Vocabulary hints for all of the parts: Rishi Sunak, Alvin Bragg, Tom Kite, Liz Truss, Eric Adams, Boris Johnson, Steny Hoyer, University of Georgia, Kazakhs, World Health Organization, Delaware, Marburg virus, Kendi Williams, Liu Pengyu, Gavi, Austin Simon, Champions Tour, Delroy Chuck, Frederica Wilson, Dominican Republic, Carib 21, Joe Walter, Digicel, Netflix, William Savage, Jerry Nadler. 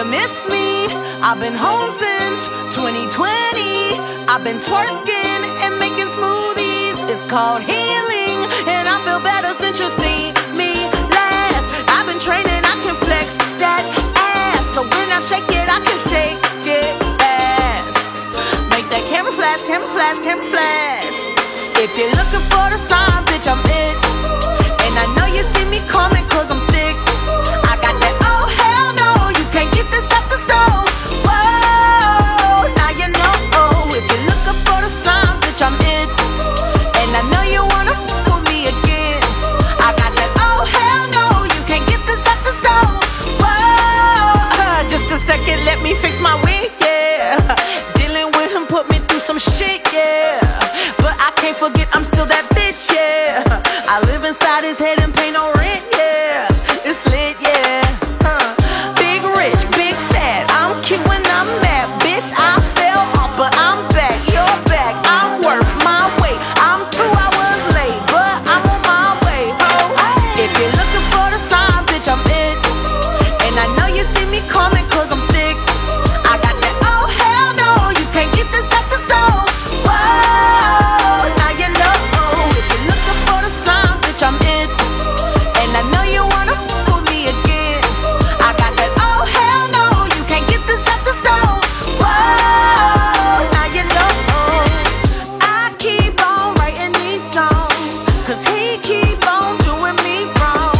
you miss me? I've been home since 2020. I've been twerking and making smoothies. It's called healing, and I feel better since you seen me last. I've been training, I can flex that ass. So when I shake it, I can shake it fast. Make that camera flash, camera flash, camera flash. If you're looking for the sign, bitch, I'm it. And I know you see me coming, 'cause I'm thick. I got that, oh hell no, you can't get this out the stove. Whoa, now you know, oh, if you're looking for the sign, bitch, I'm it. And I know you wanna f*** with me again. I got that, oh hell no, you can't get this out the stove. Whoa, just a second, let me fix my wig, yeah. Dealing with him put me through some shit, yeah. But I can't forget I'm still that bitch, yeah. I live inside his head and pay no rent, yeah. It's lit, yeah. Big rich, big sad. I'm cute when I'm mad, bitch. I fell off, but I'm back. You're back. I'm worth my weight. I'm 2 hours late, but I'm on my way. Oh, if you're looking for the sign, bitch, I'm it. And I know you see me coming, 'cause I'm thick. I got that. Oh hell no, you can't get this at the store. Whoa, now you know. Oh, if you're looking for the sign, bitch, I'm it. And I know you wanna f*** with me again. I got that, oh hell no, you can't get this at the store. Whoa, now you know. I keep on writing these songs, 'cause he keep on doing me wrong.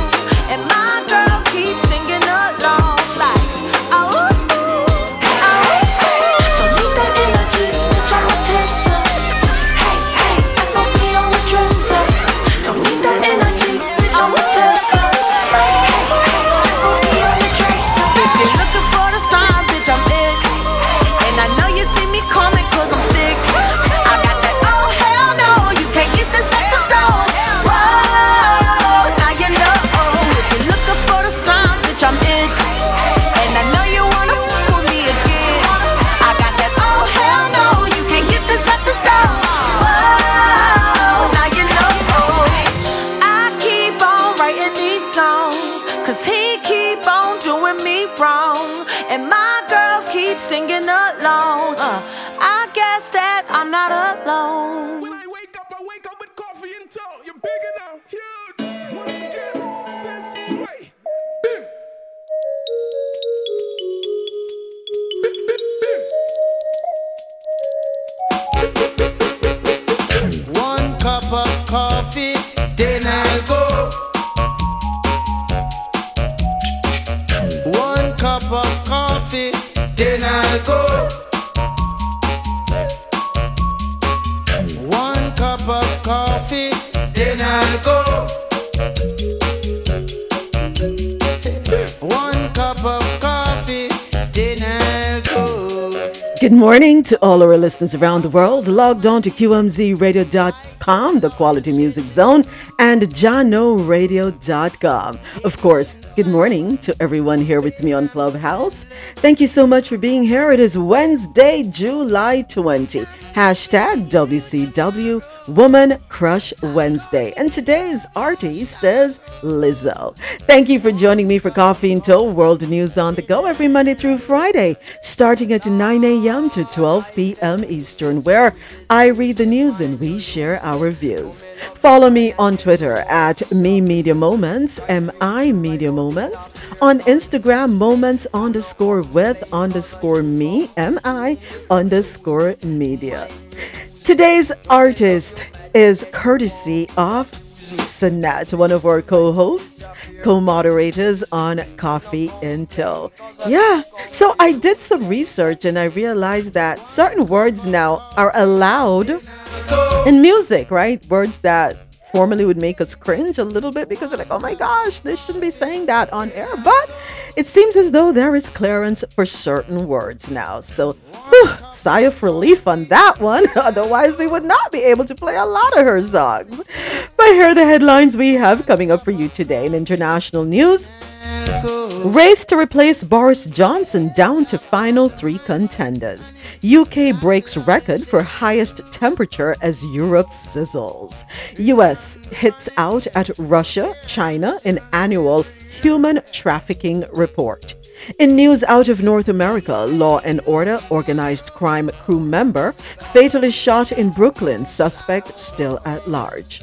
And my girls keep singing along like, oh, don't need that energy, bitch, I'm a Tesla. Hey, hey, I throw me on the dresser. Don't need that energy, bitch, I'm a Tesla. Hey, hey, I throw me on the dresser. If you're looking for the sign, bitch, I'm it. And I know you see me coming, 'cause I'm thick. I got that, oh hell no, you can't get this at the store. Whoa, now you know. If you're looking for the sign, bitch, I'm it. And I know you wanna f*** with me again. I got that, oh hell no, you can't get this at the store. Whoa, now you know. I keep on writing these songs, 'cause he keep on doing me wrong. And my girls keep singing along. I guess that I'm not alone. When I wake up with coffee in toe. You're big enough, huge. Once again, sis, wait. One cup of coffee, then I'll go. One cup of coffee, then I'll go. One cup of coffee, then I'll go. One cup of coffee, then I'll go. Good morning to all our listeners around the world. Logged on to QMZRadio.com, the Quality Music Zone, and JahknoRadio.com. Of course, good morning to everyone here with me on Clubhouse. Thank you so much for being here. It is Wednesday, July 20. Hashtag WCW Woman Crush Wednesday. And today's artist is Lizzo. Thank you for joining me for Coffee In Toe, World News on the Go, every Monday through Friday, starting at 9 a.m. to 12 p.m. Eastern, where I read the news and we share our views. Follow me on Twitter at @MiMediaMoments, on Instagram, moments_with_me, MI_media. Today's artist is courtesy of Sanat, one of our co-hosts, co-moderators on Coffee In Toe. Yeah, so I did some research and I realized that certain words now are allowed in music, right? Words that formerly would make us cringe a little bit because you're like, oh my gosh, this shouldn't be saying that on air. But it seems as though there is clearance for certain words now. So sigh of relief on that one. Otherwise, we would not be able to play a lot of her songs. But here are the headlines we have coming up for you today. In international news, race to replace Boris Johnson down to final three contenders. UK breaks record for highest temperature as Europe sizzles. US hits out at Russia, China in annual human trafficking report. In news out of North America, Law and Order organized crime crew member fatally shot in Brooklyn, suspect still at large.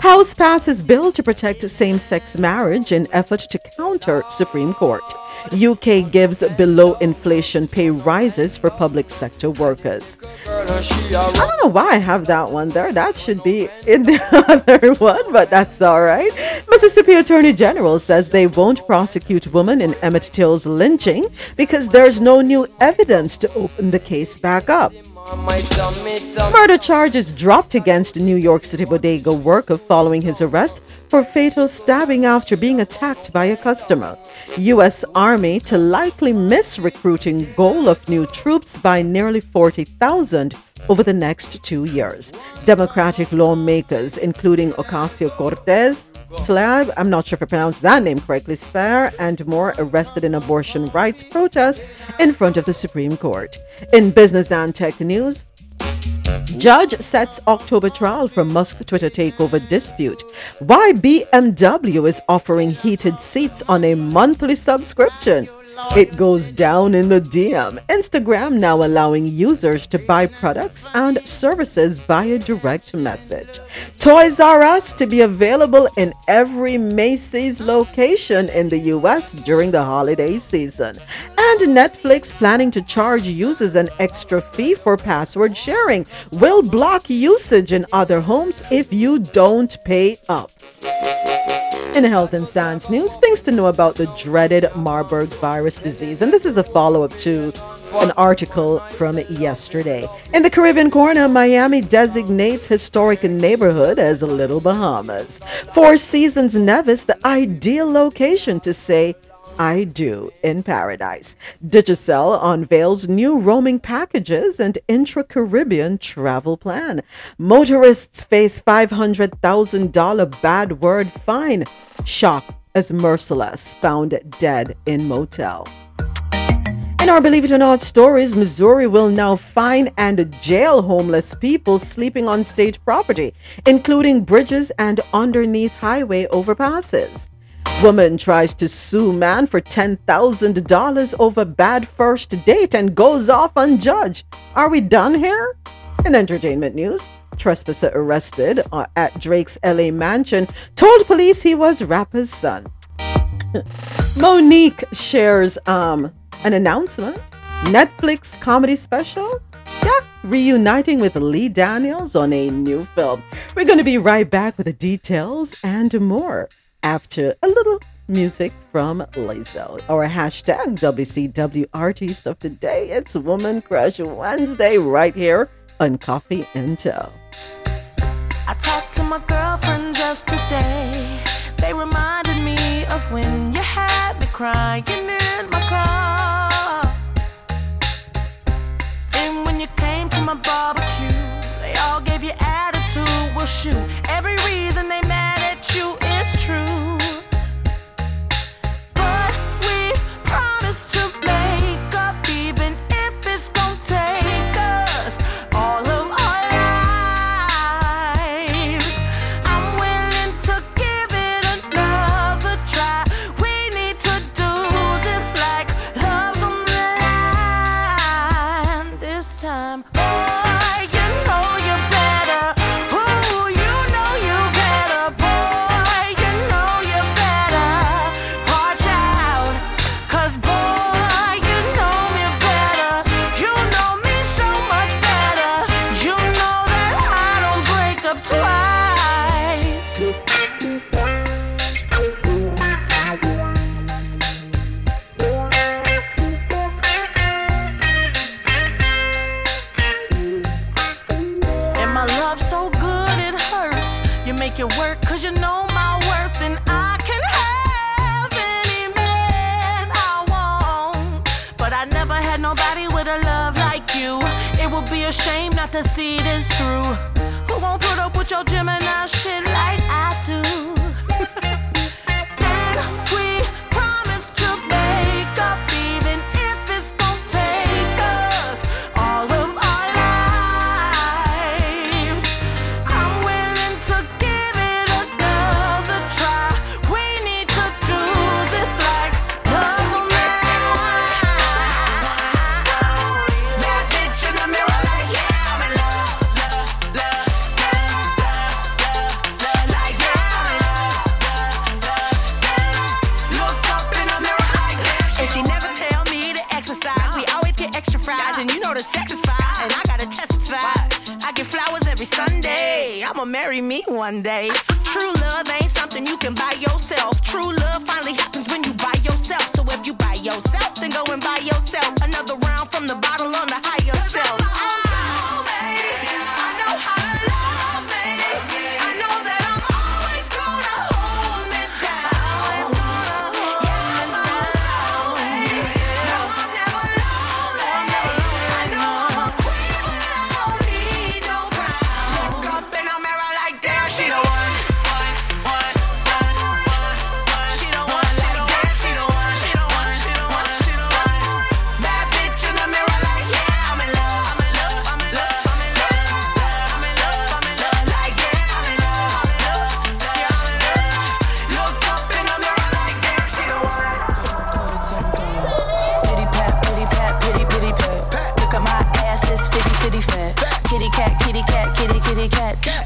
House passes bill to protect same-sex marriage in effort to counter Supreme Court. UK gives below-inflation pay rises for public sector workers. I don't know why I have that one there. That should be in the other one, but that's all right. Mississippi Attorney General says they won't prosecute woman in Emmett Till's lynching because there's no new evidence to open the case back up. Murder charges dropped against New York City bodega worker following his arrest for fatal stabbing after being attacked by a customer. U.S. Army to likely miss recruiting goal of new troops by nearly 40,000 over the next 2 years. Democratic lawmakers, including Ocasio-Cortez, Tlaib, I'm not sure if I pronounced that name correctly, Spare, and more arrested in abortion rights protest in front of the Supreme Court. In business and tech news, judge sets October trial for Musk Twitter takeover dispute. Why BMW is offering heated seats on a monthly subscription. It goes down in the DM. Instagram now allowing users to buy products and services via direct message. Toys R Us to be available in every Macy's location in the U.S. during the holiday season. And Netflix planning to charge users an extra fee for password sharing. Will block usage in other homes if you don't pay up. In health and science news, things to know about the dreaded Marburg virus disease. And this is a follow-up to an article from yesterday. In the Caribbean corner, Miami designates historic neighborhood as Little Bahamas. Four Seasons Nevis, the ideal location to say, I do in paradise. Digicel unveils new roaming packages and intra-Caribbean travel plan. Motorists face $500,000 bad word fine. Shock as Merciless found dead in motel. In our Believe It or Not stories, Missouri will now fine and jail homeless people sleeping on state property, including bridges and underneath highway overpasses. Woman tries to sue man for $10,000 over bad first date and goes off unjudged. Are we done here? In entertainment news, trespasser arrested at Drake's LA mansion told police he was rapper's son. Monique shares an announcement. Netflix comedy special? Yeah, reuniting with Lee Daniels on a new film. We're going to be right back with the details and more. After a little music from Lizzo, our hashtag WCW artist of the day. It's Woman Crush Wednesday right here on Coffee In Toe. I talked to my girlfriend just today. They reminded me of when you had me crying in my car. And when you came to my barbecue, they all gave you attitude. Well, shoot, every reason they mad at you is true. But we promised to make up, even if it's gonna take us all of our lives. I'm willing to give it another try. We need to do this like love's on the line this time. Your work, 'cause you know my worth, and I can have any man I want, but I never had nobody with a love like you. It would be a shame not to see this through. Who won't put up with your Gemini shit like I do? marry me one day. True love ain't something you can buy yourself. True love finally happens when you buy yourself. So if you buy yourself, then go and buy yourself another round from the bottle on the higher shelf.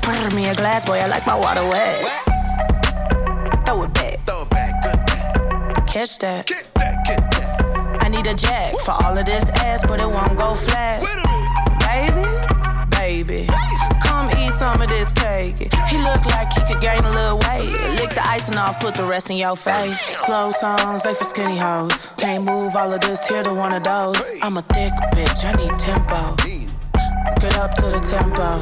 Pour me a glass, boy, I like my water wet. What? Throw it back, good back. Catch that. Kick that, kick that. I need a jack. Woo. For all of this ass, but it won't go flat. Baby, come eat some of this cake. He look like he could gain a little weight. Lick the icing off, put the rest in your face. Slow songs, they for skinny hoes. Can't move all of this here to one of those. I'm a thick bitch, I need tempo. Get up to the tempo.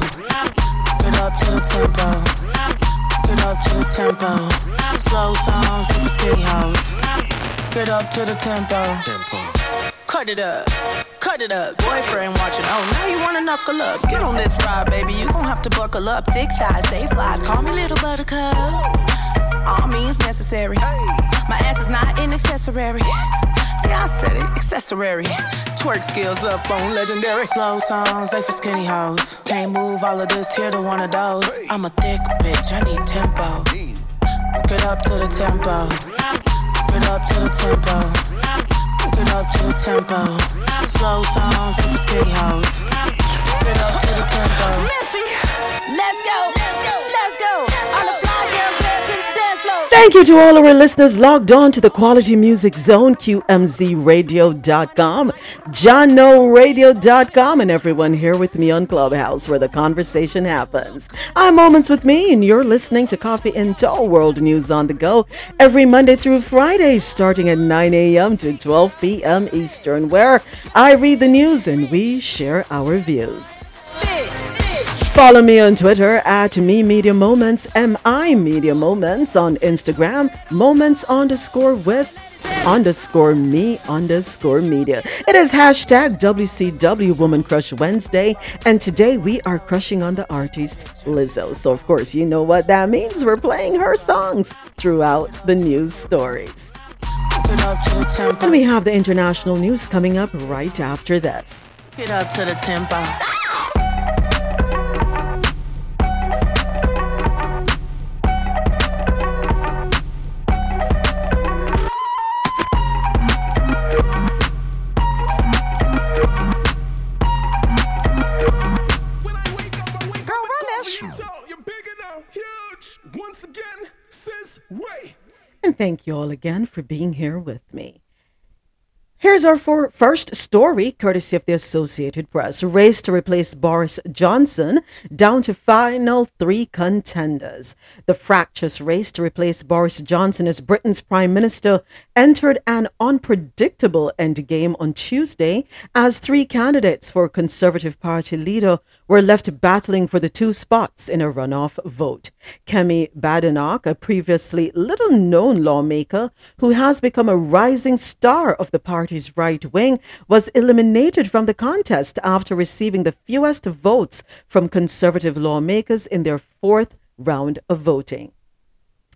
Get up to the tempo. Get up to the tempo. Slow songs for skinny hoes. Get up to the tempo. Cut it up. Cut it up. Boyfriend watching. Oh, now you wanna knuckle up. Get on this ride, baby. You gon' have to buckle up. Thick thighs, save lives. Call me Little Buttercup. All means necessary. My ass is not an accessory. Yeah, I said it, accessory. Twerk skills up on legendary. Slow songs, they for skinny hoes. Can't move all of this here to one of those. I'm a thick bitch, I need tempo. Get up to the tempo. Get up to the tempo. Get up to the tempo. Slow songs, they for skinny hoes. Get up to the tempo. Let's go, let's go, let's go. All the fly girls. Thank you to all of our listeners logged on to the Quality Music Zone, QMZRadio.com, JahknoRadio.com, and everyone here with me on Clubhouse where the conversation happens. I'm Moments with Me, and you're listening to Coffee In Toe, World News on the Go, every Monday through Friday, starting at 9 a.m. to 12 p.m. Eastern, where I read the news and we share our views. Follow me on Twitter at MeMediaMoments, MiMediaMoments, on Instagram, moments_with_me_media. It is hashtag WCW Woman Crush Wednesday, and today we are crushing on the artist Lizzo. So of course you know what that means. We're playing her songs throughout the news stories. And we have the international news coming up right after this. Get up to the tempo. And thank you all again for being here with me. Here's our first story, courtesy of the Associated Press. Race to replace Boris Johnson down to final three contenders. The fractious race to replace Boris Johnson as Britain's Prime Minister entered an unpredictable endgame on Tuesday as three candidates for Conservative Party leader were left battling for the two spots in a runoff vote. Kemi Badenoch, a previously little-known lawmaker who has become a rising star of the party, his right wing, was eliminated from the contest after receiving the fewest votes from Conservative lawmakers in their fourth round of voting.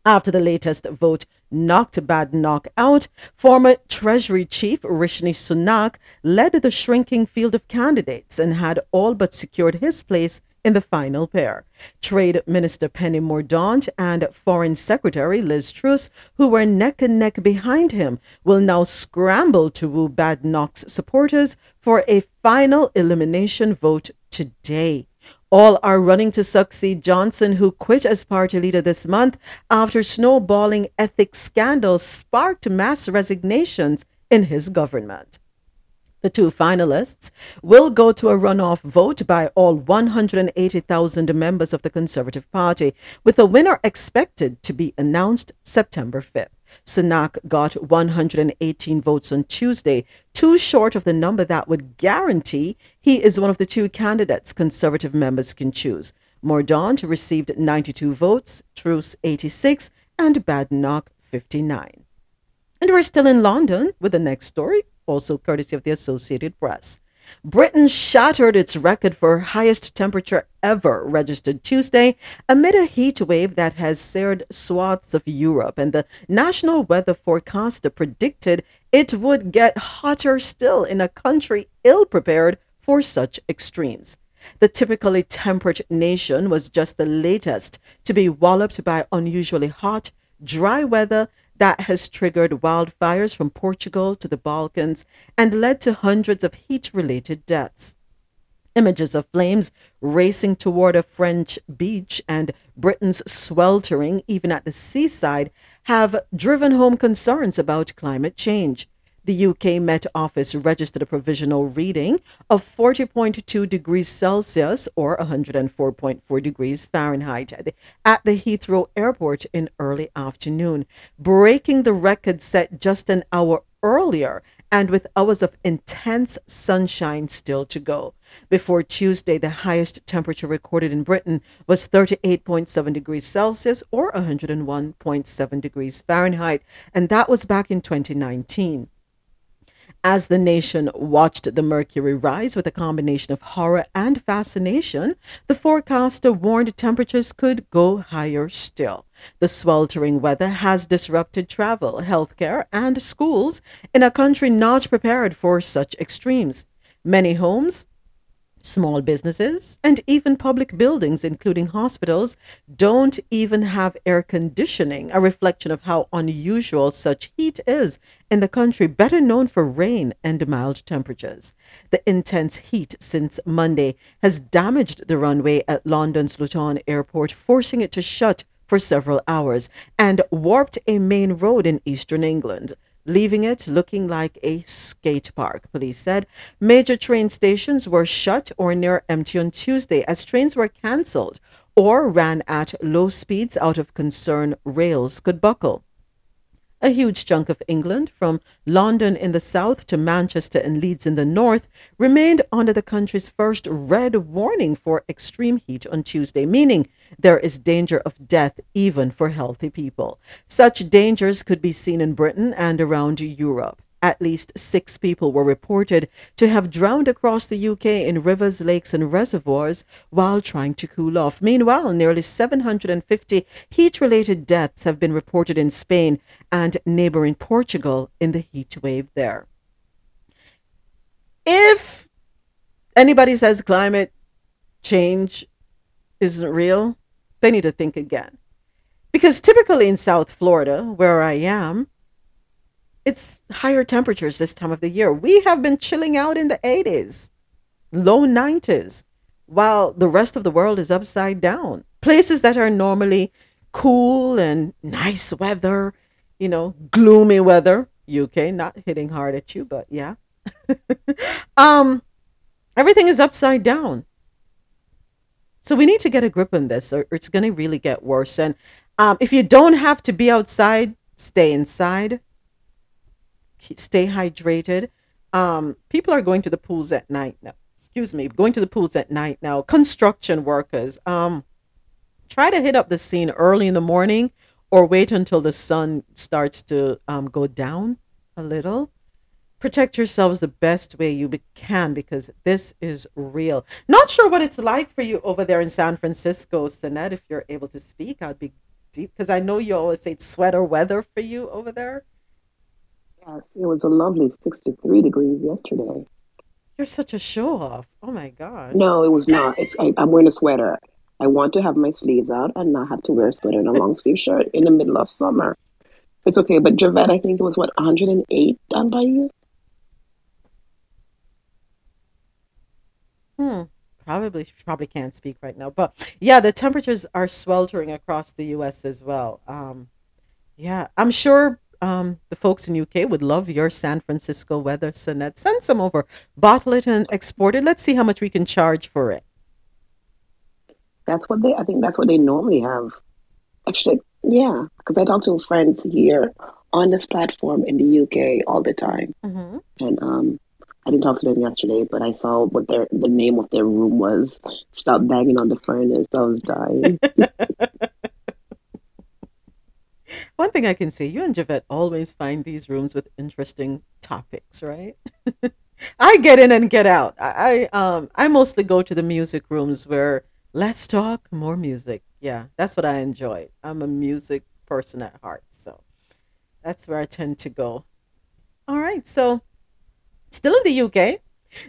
After the latest vote knocked Badenoch out, former Treasury Chief Rishi Sunak led the shrinking field of candidates and had all but secured his place in the final pair. Trade Minister Penny Mordaunt and Foreign Secretary Liz Truss, who were neck and neck behind him, will now scramble to woo Badenoch's supporters for a final elimination vote today. All are running to succeed Johnson, who quit as party leader this month after snowballing ethics scandals sparked mass resignations in his government. The two finalists will go to a runoff vote by all 180,000 members of the Conservative Party, with the winner expected to be announced September 5th. Sunak got 118 votes on Tuesday, too short of the number that would guarantee he is one of the two candidates Conservative members can choose. Mordaunt received 92 votes, Truss 86, and Badenoch 59. And we're still in London with the next story, also courtesy of the Associated Press. Britain shattered its record for highest temperature ever registered Tuesday amid a heat wave that has seared swaths of Europe, and the National Weather Forecaster predicted it would get hotter still in a country ill-prepared for such extremes. The typically temperate nation was just the latest to be walloped by unusually hot, dry weather that has triggered wildfires from Portugal to the Balkans and led to hundreds of heat-related deaths. Images of flames racing toward a French beach and Britain's sweltering, even at the seaside, have driven home concerns about climate change. The UK Met Office registered a provisional reading of 40.2 degrees Celsius or 104.4 degrees Fahrenheit at the Heathrow Airport in early afternoon, breaking the record set just an hour earlier and with hours of intense sunshine still to go. Before Tuesday, the highest temperature recorded in Britain was 38.7 degrees Celsius or 101.7 degrees Fahrenheit, and that was back in 2019. As the nation watched the mercury rise with a combination of horror and fascination, the forecaster warned temperatures could go higher still. The sweltering weather has disrupted travel, healthcare, and schools in a country not prepared for such extremes. Many homes, small businesses, and even public buildings, including hospitals, don't even have air conditioning, a reflection of how unusual such heat is in the country better known for rain and mild temperatures. The intense heat since Monday has damaged the runway at London's Luton Airport, forcing it to shut for several hours, and warped a main road in eastern England, leaving it looking like a skate park, police said. Major train stations were shut or near empty on Tuesday as trains were cancelled or ran at low speeds out of concern rails could buckle. A huge chunk of England, from London in the south to Manchester and Leeds in the north, remained under the country's first red warning for extreme heat on Tuesday, meaning there is danger of death even for healthy people. Such dangers could be seen in Britain and around Europe. At least 6 people were reported to have drowned across the UK in rivers, lakes, and reservoirs while trying to cool off. Meanwhile, nearly 750 heat-related deaths have been reported in Spain and neighboring Portugal in the heat wave there. If anybody says climate change isn't real, they need to think again. Because typically in South Florida, where I am, it's higher temperatures this time of the year. We have been chilling out in the 80s, low 90s, while the rest of the world is upside down. Places that are normally cool and nice weather, you know, gloomy weather. UK, not hitting hard at you, but yeah. Everything is upside down. So we need to get a grip on this, or it's going to really get worse. And if you don't have to be outside, stay inside. Stay hydrated. People are going to the pools at night now. Construction workers. Try to hit up the scene early in the morning or wait until the sun starts to go down a little. Protect yourselves the best way you can because this is real. Not sure what it's like for you over there in San Francisco, Sinead. If you're able to speak, I'd be deep because I know you always say it's sweater weather for you over there. Yes, it was a lovely 63 degrees yesterday. You're such a show-off. Oh, my God. No, it was not. I'm wearing a sweater. I want to have my sleeves out and not have to wear a sweater and a long-sleeve shirt in the middle of summer. It's okay, but Javette, I think it was, 108 down by you? Probably can't speak right now. But, yeah, the temperatures are sweltering across the U.S. as well. I'm sure the folks in UK would love your San Francisco weather, Sanette. Send some over. Bottle it and export it. Let's see how much we can charge for it. That's what I think that's what they normally have. Actually, yeah, because I talk to friends here on this platform in the UK all the time. Mm-hmm. And I didn't talk to them yesterday, but I saw what the name of their room was. Stop banging on the furnace. I was dying. One thing I can say, you and Javette always find these rooms with interesting topics, right? I get in and get out. I mostly go to the music rooms where let's talk more music. Yeah, that's what I enjoy. I'm a music person at heart, so that's where I tend to go. All right, so still in the UK,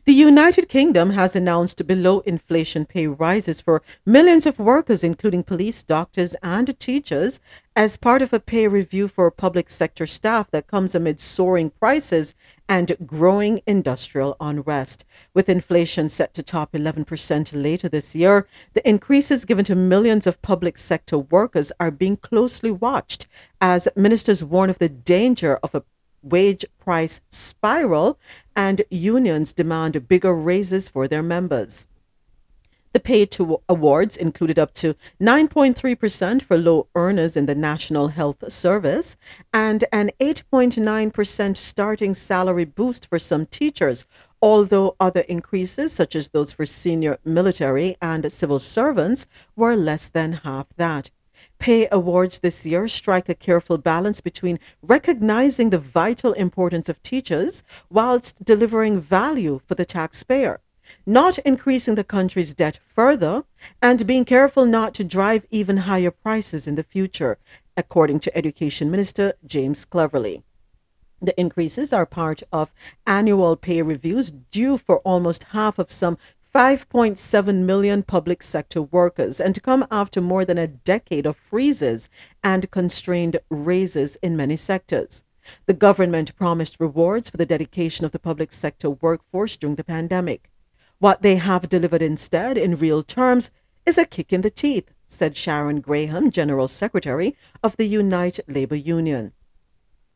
the United Kingdom has announced below-inflation pay rises for millions of workers, including police, doctors, and teachers, as part of a pay review for public sector staff that comes amid soaring prices and growing industrial unrest. With inflation set to top 11% later this year, the increases given to millions of public sector workers are being closely watched as ministers warn of the danger of a wage price spiral and unions demand bigger raises for their members. The pay awards included up to 9.3% for low earners in the National Health Service and an 8.9% starting salary boost for some teachers, although other increases, such as those for senior military and civil servants, were less than half that. Pay awards this year strike a careful balance between recognizing the vital importance of teachers whilst delivering value for the taxpayer, not increasing the country's debt further, and being careful not to drive even higher prices in the future, according to Education Minister James Cleverly. The increases are part of annual pay reviews due for almost half of some 5.7 million public sector workers and come after more than a decade of freezes and constrained raises in many sectors. The government promised rewards for the dedication of the public sector workforce during the pandemic. What they have delivered instead, in real terms, is a kick in the teeth, said Sharon Graham, General Secretary of the Unite Labour Union.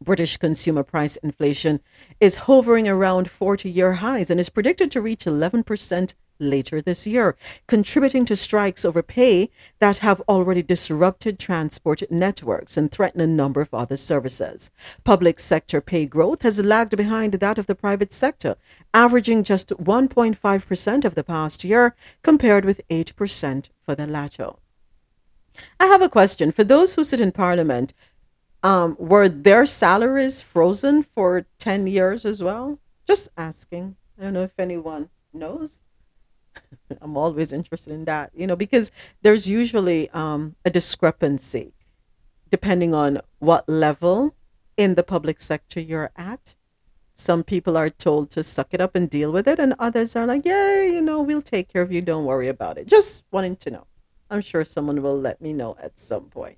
British consumer price inflation is hovering around 40-year highs and is predicted to reach 11% later this year, contributing to strikes over pay that have already disrupted transport networks and threaten a number of other services. Public sector pay growth has lagged behind that of the private sector, averaging just 1.5% of the past year, compared with 8% for the latter. I have a question. For those who sit in Parliament, were their salaries frozen for 10 years as well? Just asking. I don't know if anyone knows. I'm always interested in that, because there's usually a discrepancy depending on what level in the public sector you're at. Some people are told to suck it up and deal with it, and others are like, yeah, we'll take care of you. Don't worry about it. Just wanting to know. I'm sure someone will let me know at some point.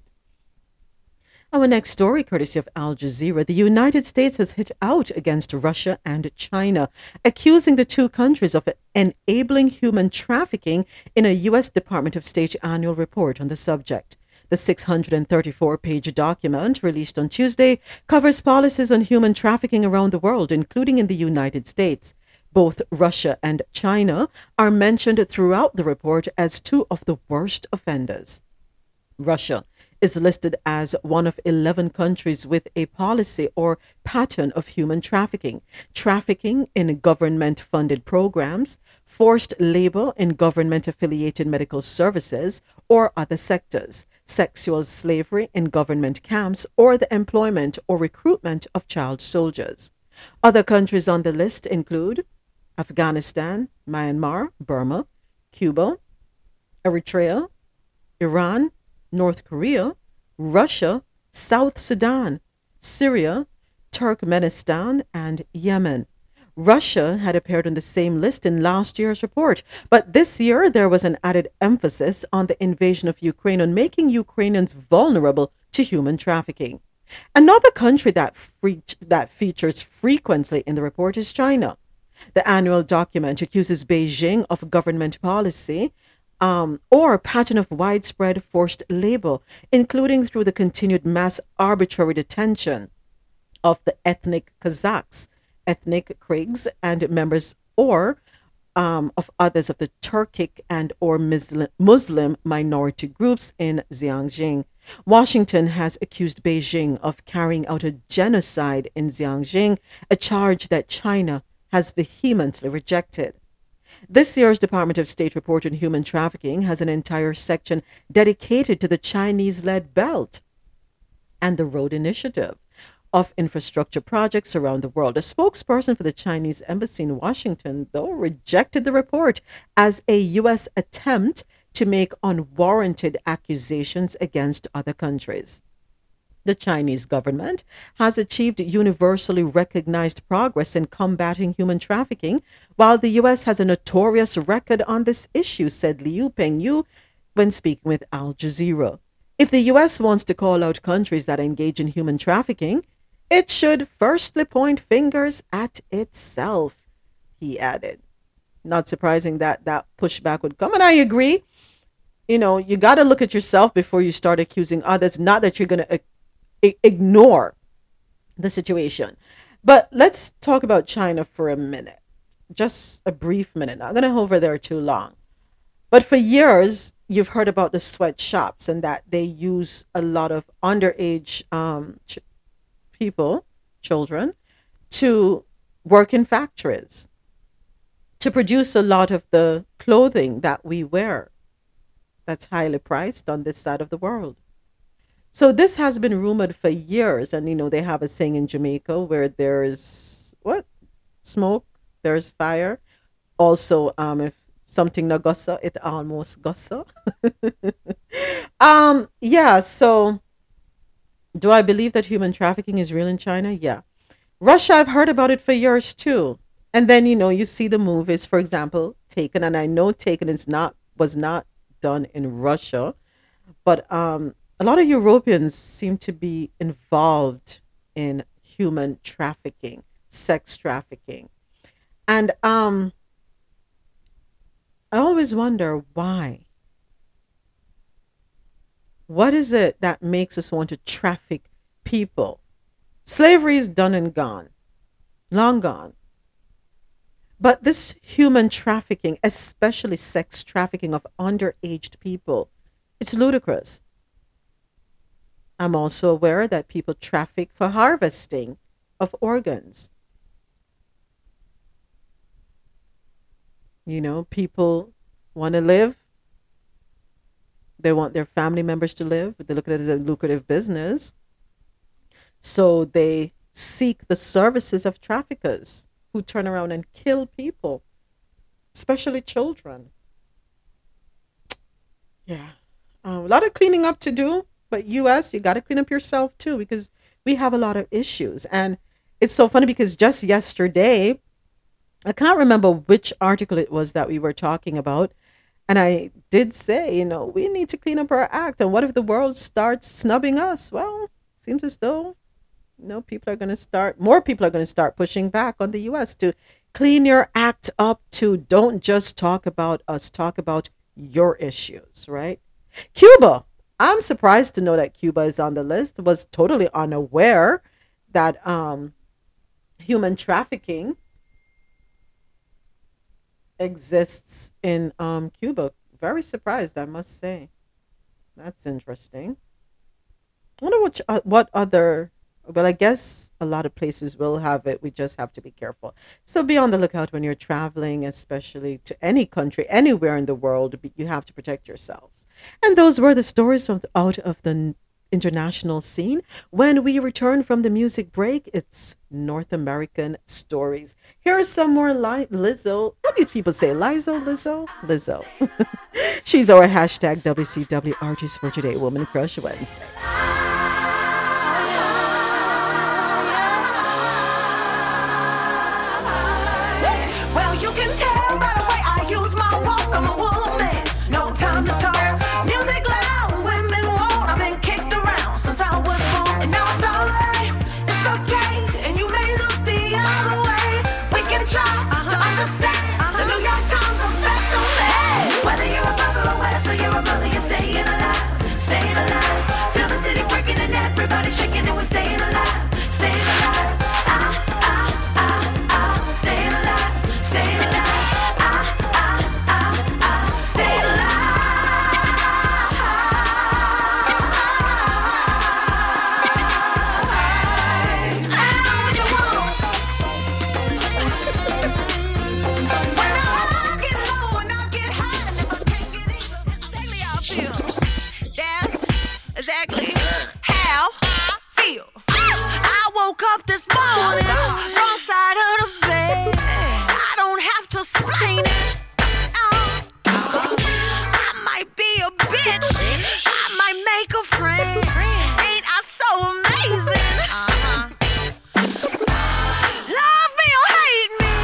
Our next story, courtesy of Al Jazeera, the United States has hit out against Russia and China, accusing the two countries of enabling human trafficking in a U.S. Department of State annual report on the subject. The 634-page document, released on Tuesday, covers policies on human trafficking around the world, including in the United States. Both Russia and China are mentioned throughout the report as two of the worst offenders. Russia is listed as one of 11 countries with a policy or pattern of human trafficking, trafficking in government-funded programs, forced labor in government-affiliated medical services or other sectors, sexual slavery in government camps, or the employment or recruitment of child soldiers. Other countries on the list include Afghanistan, Myanmar, Burma, Cuba, Eritrea, Iran, North Korea, Russia, South Sudan, Syria, Turkmenistan, and Yemen. Russia had appeared on the same list in last year's report, but this year there was an added emphasis on the invasion of Ukraine and making Ukrainians vulnerable to human trafficking. Another country that features frequently in the report is China. The annual document accuses Beijing of government policy or a pattern of widespread forced labor, including through the continued mass arbitrary detention of the ethnic Kazakhs, ethnic Krigs, and members or of others of the Turkic and or Muslim minority groups in Xinjiang. Washington has accused Beijing of carrying out a genocide in Xinjiang, a charge that China has vehemently rejected. This year's Department of State report on human trafficking has an entire section dedicated to the Chinese-led Belt and the Road Initiative of infrastructure projects around the world. A spokesperson for the Chinese embassy in Washington, though, rejected the report as a U.S. attempt to make unwarranted accusations against other countries. The Chinese government has achieved universally recognized progress in combating human trafficking, while the U.S. has a notorious record on this issue, said Liu Pengyu when speaking with Al Jazeera. If the U.S. wants to call out countries that engage in human trafficking, it should firstly point fingers at itself, he added. Not surprising that that pushback would come, and I agree. You know, you got to look at yourself before you start accusing others, not that you're going to ignore the situation. But let's talk about China for a minute, just a brief minute. Not going to hover there too long. But for years, you've heard about the sweatshops and that they use a lot of underage people, children, to work in factories, to produce a lot of the clothing that we wear that's highly priced on this side of the world. So this has been rumored for years. And, you know, they have a saying in Jamaica where there is smoke, there's fire. Also, if something not gossa, it almost gossa. So do I believe that human trafficking is real in China? Yeah. Russia, I've heard about it for years too. And then, you know, you see the movies, for example, Taken. And I know Taken was not done in Russia, but a lot of Europeans seem to be involved in human trafficking, sex trafficking. And I always wonder why. What is it that makes us want to traffic people? Slavery is done and gone, long gone. But this human trafficking, especially sex trafficking of underage people, it's ludicrous. I'm also aware that people traffic for harvesting of organs. You know, people want to live. They want their family members to live, but they look at it as a lucrative business. So they seek the services of traffickers who turn around and kill people, especially children. Yeah, a lot of cleaning up to do. But U.S., you got to clean up yourself too, because we have a lot of issues. And it's so funny because just yesterday, I can't remember which article it was that we were talking about. And I did say, you know, we need to clean up our act. And what if the world starts snubbing us? Well, it seems as though, you know, more people are going to start pushing back on the U.S. to clean your act up too. Don't just talk about us, talk about your issues, right? Cuba. I'm surprised to know that Cuba is on the list. Was totally unaware that human trafficking exists in Cuba. Very surprised, I must say. That's interesting. I wonder what other... Well, I guess a lot of places will have it. We just have to be careful. So be on the lookout when you're traveling, especially to any country, anywhere in the world. You have to protect yourselves. And those were the stories out of the international scene. When we return from the music break, it's North American stories. Here are some more Lizzo. What do people say? Lizzo, Lizzo, Lizzo. She's our hashtag WCW artist for today, Woman Crush Wednesday. Well, you can tell by the way I use my walk. I'm a woman. No time to talk. Staying alive, feel the city woke up this morning, wrong side of the bed. I don't have to explain it. I might be a bitch. I might make a friend. Ain't I so amazing? Love me or hate me.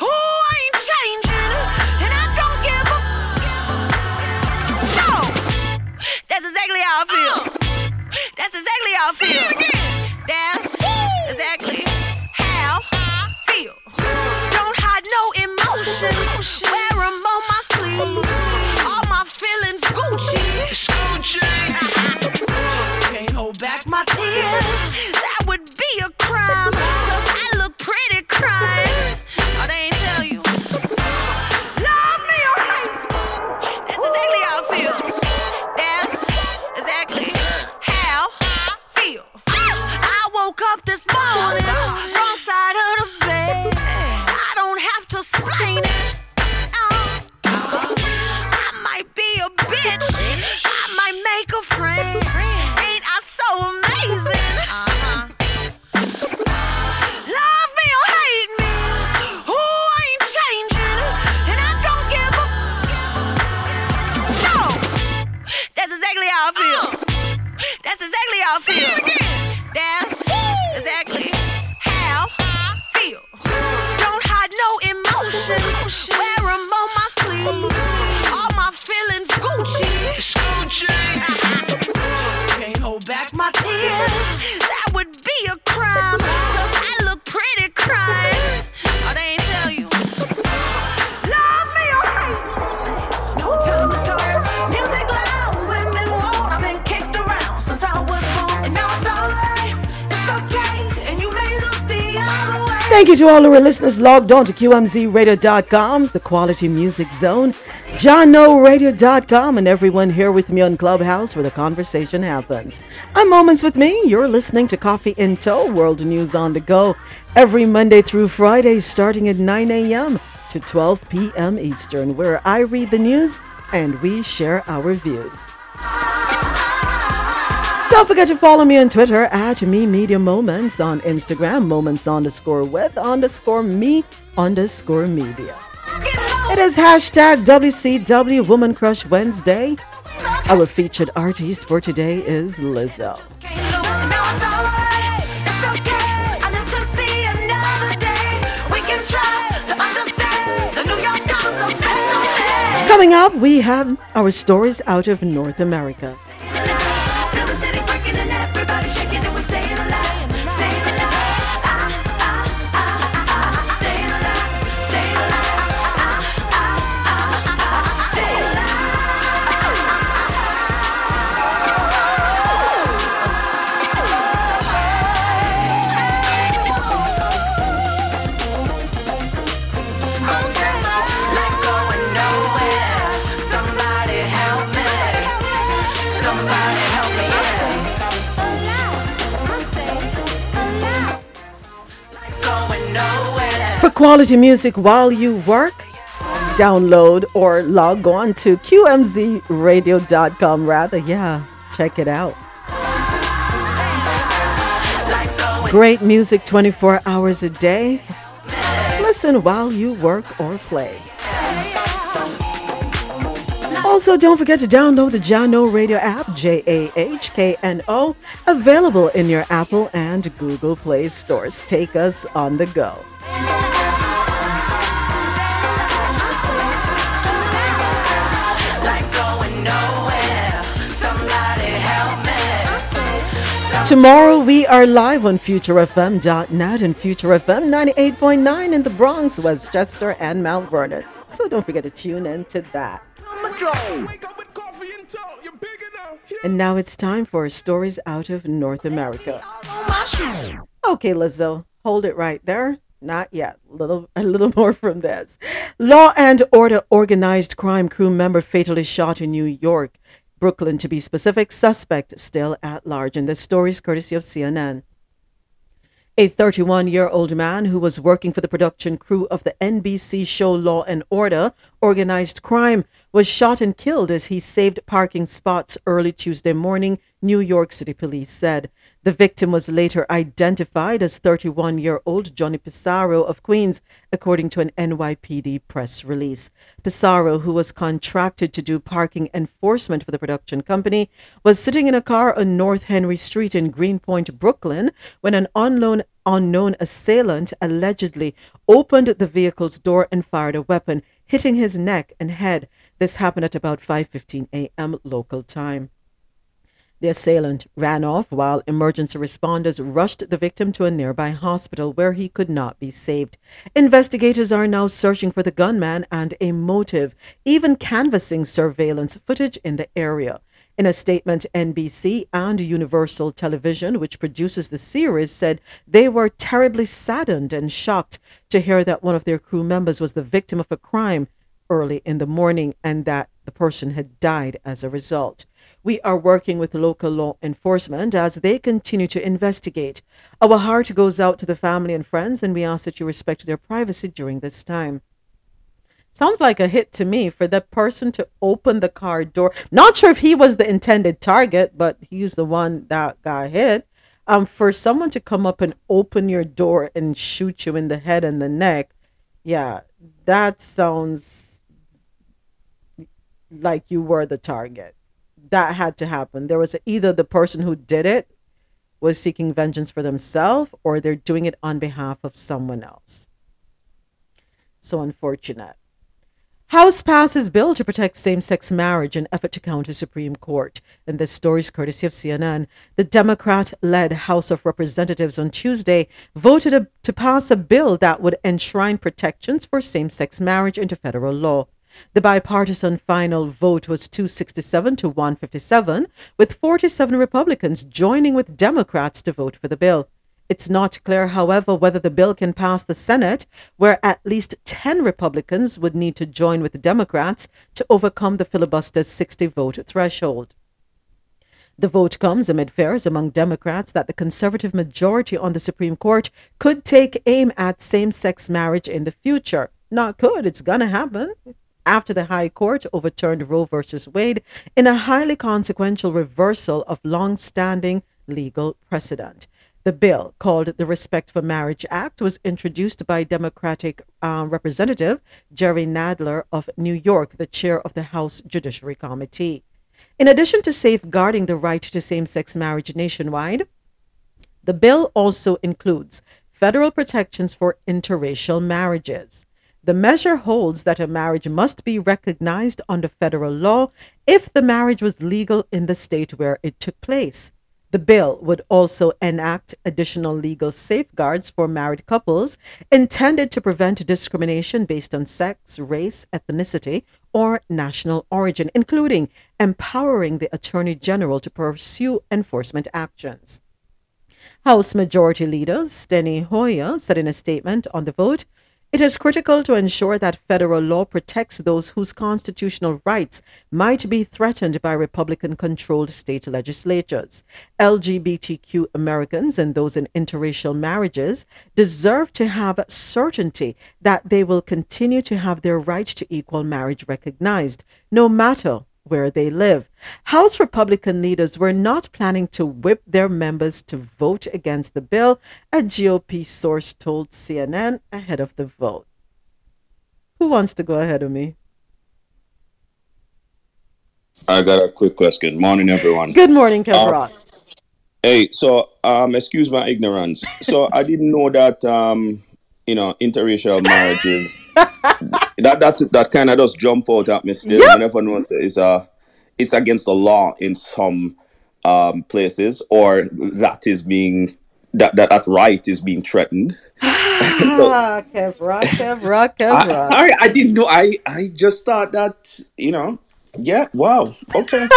Ooh, I ain't changing. And I don't give a no. That's exactly how I feel. That's exactly how I feel. That would be a crime, 'cause I look pretty crying. Oh, they ain't tell you. Love me or hate me. That's exactly how I feel. That's exactly how I feel. I woke up this morning, wrong side of the bed. I don't have to explain it. I might be a bitch. I might make a friend. Ain't I so amazing? I feel. That's exactly how I feel. Don't hide no emotions. Wear them on my sleeves. All my feelings Gucci. Can't hold back my tears. That would be a crime, 'cause I look pretty crying. Oh, they ain't tell you. Love me or hate me. No time to talk. Music loud, women won't. I've been kicked around since I was. Thank you to all our listeners logged on to QMZRadio.com, the Quality Music Zone, JahknoRadio.com, and everyone here with me on Clubhouse where the conversation happens. I'm Moments With Me. You're listening to Coffee In Toe, World News on the Go, every Monday through Friday starting at 9 a.m. to 12 p.m. Eastern, where I read the news and we share our views. Don't forget to follow me on Twitter at Me Media Moments, on Instagram, Moments_with_me_media. It is hashtag WCW Woman Crush Wednesday. Our featured artist for today is Lizzo. Coming up, we have our stories out of North America. Quality music while you work, download or log on to QMZRadio.com check it out. Great music 24 hours a day. Listen while you work or play. Also, don't forget to download the Jahkno Radio app, JAHKNO, available in your Apple and Google Play stores. Take us on the go. Tomorrow we are live on futurefm.net and futurefm 98.9 in the Bronx, Westchester, and Mount Vernon. So don't forget to tune in to that. And now it's time for stories out of North America. Okay, Lizzo, hold it right there. Not yet. A little more from this. Law and Order organized crime crew member fatally shot in New York. Brooklyn, to be specific, suspect still at large. And this story is courtesy of CNN. A 31-year-old man who was working for the production crew of the NBC show Law and Order, Organized Crime, was shot and killed as he saved parking spots early Tuesday morning, New York City police said. The victim was later identified as 31-year-old Johnny Pissarro of Queens, according to an NYPD press release. Pissarro, who was contracted to do parking enforcement for the production company, was sitting in a car on North Henry Street in Greenpoint, Brooklyn, when an unknown assailant allegedly opened the vehicle's door and fired a weapon, hitting his neck and head. This happened at about 5:15 a.m. local time. The assailant ran off while emergency responders rushed the victim to a nearby hospital where he could not be saved. Investigators are now searching for the gunman and a motive, even canvassing surveillance footage in the area. In a statement, NBC and Universal Television, which produces the series, said they were terribly saddened and shocked to hear that one of their crew members was the victim of a crime early in the morning and that the person had died as a result. We are working with local law enforcement as they continue to investigate. Our heart goes out to the family and friends, and we ask that you respect their privacy during this time. Sounds like a hit to me for the person to open the car door. Not sure if he was the intended target, but he's the one that got hit. For someone to come up and open your door and shoot you in the head and the neck, yeah, that sounds like you were the target. That had to happen. There was either the person who did it was seeking vengeance for themselves, or they're doing it on behalf of someone else. So unfortunate. House passes bill to protect same-sex marriage in effort to counter Supreme Court. And this story is courtesy of CNN. The Democrat-led House of Representatives on Tuesday voted to pass a bill that would enshrine protections for same-sex marriage into federal law. The bipartisan final vote was 267 to 157, with 47 Republicans joining with Democrats to vote for the bill. It's not clear, however, whether the bill can pass the Senate, where at least 10 Republicans would need to join with Democrats to overcome the filibuster's 60-vote threshold. The vote comes amid fears among Democrats that the conservative majority on the Supreme Court could take aim at same-sex marriage in the future. Not could, it's gonna happen. After the High Court overturned Roe v. Wade in a highly consequential reversal of long-standing legal precedent. The bill, called the Respect for Marriage Act, was introduced by Democratic Representative Jerry Nadler of New York, the chair of the House Judiciary Committee. In addition to safeguarding the right to same-sex marriage nationwide, the bill also includes federal protections for interracial marriages. The measure holds that a marriage must be recognized under federal law if the marriage was legal in the state where it took place. The bill would also enact additional legal safeguards for married couples intended to prevent discrimination based on sex, race, ethnicity, or national origin, including empowering the Attorney General to pursue enforcement actions. House Majority Leader Steny Hoyer said in a statement on the vote, "It is critical to ensure that federal law protects those whose constitutional rights might be threatened by Republican-controlled state legislatures. LGBTQ Americans and those in interracial marriages deserve to have certainty that they will continue to have their right to equal marriage recognized, no matter where they live." House Republican leaders were not planning to whip their members to vote against the bill, a GOP source told CNN ahead of the vote. Who wants to go ahead of me? I got a quick question. Morning, everyone. Good morning, Kevrat. Hey, so excuse my ignorance. So I didn't know that interracial marriages. That kind of does jump out at me still. Yep. I never know it's against the law in some places, or that right is being threatened. Kevra. Sorry, I didn't know. I just thought that Yeah. Wow. Okay.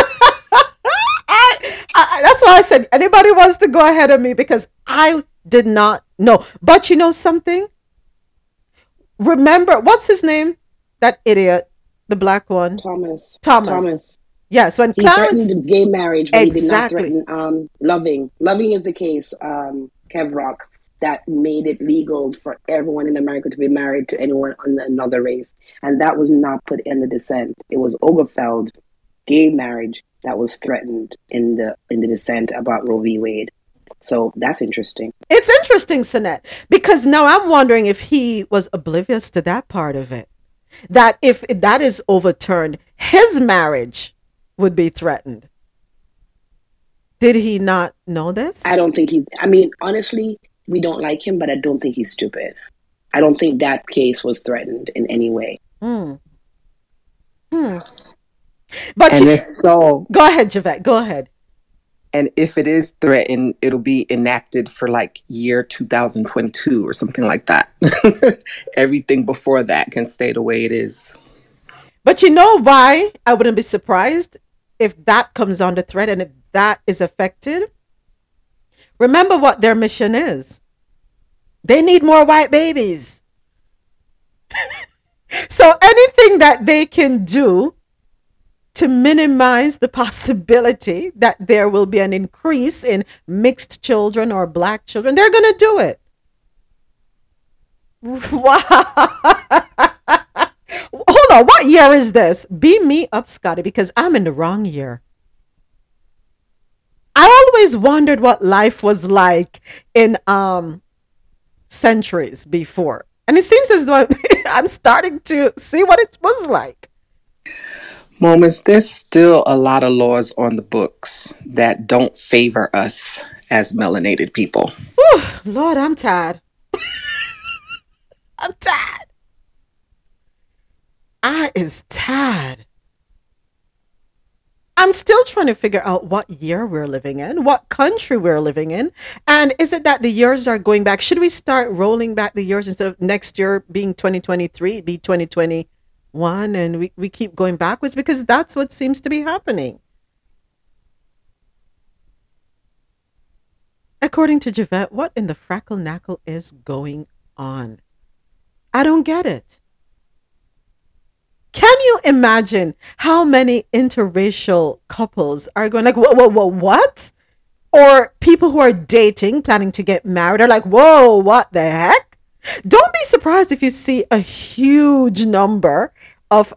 That's why I said anybody wants to go ahead of me because I did not know. But you know something. Remember, what's his name? That idiot, the black one. Thomas. Yes, when he threatened gay marriage, but exactly. He did not threaten Loving. Loving is the case, Kevrock, that made it legal for everyone in America to be married to anyone on another race, and that was not put in the dissent. It was Oberfeld, gay marriage, that was threatened in the dissent about Roe v. Wade. So that's interesting. It's interesting, Sinette, because now I'm wondering if he was oblivious to that part of it, that if that is overturned, his marriage would be threatened. Did he not know this? I don't think he, I mean, honestly, we don't like him, but I don't think he's stupid. I don't think that case was threatened in any way. Mm. Hmm. But and if so, go ahead, Javette, go ahead. And if it is threatened, it'll be enacted for like year 2022 or something like that. Everything before that can stay the way it is. But you know why I wouldn't be surprised if that comes under threat and if that is affected? Remember what their mission is. They need more white babies. So anything that they can do to minimize the possibility that there will be an increase in mixed children or black children, they're going to do it. Wow. Hold on. What year is this? Beat me up, Scotty, because I'm in the wrong year. I always wondered what life was like in centuries before. And it seems as though I'm starting to see what it was like. Moments, there's still a lot of laws on the books that don't favor us as melanated people. Whew, Lord, I'm tired. I'm tired. I is tired. I'm still trying to figure out what year we're living in, what country we're living in. And is it that the years are going back? Should we start rolling back the years instead of next year being 2023, be 2021, and we keep going backwards? Because that's what seems to be happening. According to Javette, what in the frackle knackle is going on? I don't get it. Can you imagine how many interracial couples are going like, whoa, what? Or people who are dating, planning to get married are like, whoa, what the heck? Don't be surprised if you see a huge number of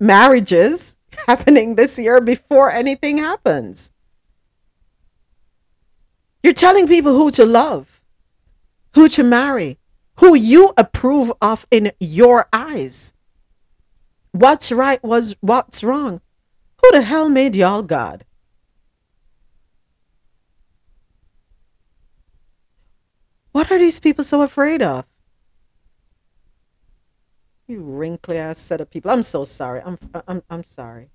marriages happening this year before anything happens. You're telling people who to love, who to marry, who you approve of in your eyes. What's right was what's wrong. Who the hell made y'all God? What are these people so afraid of? You wrinkly ass set of people. I'm so sorry. I'm sorry.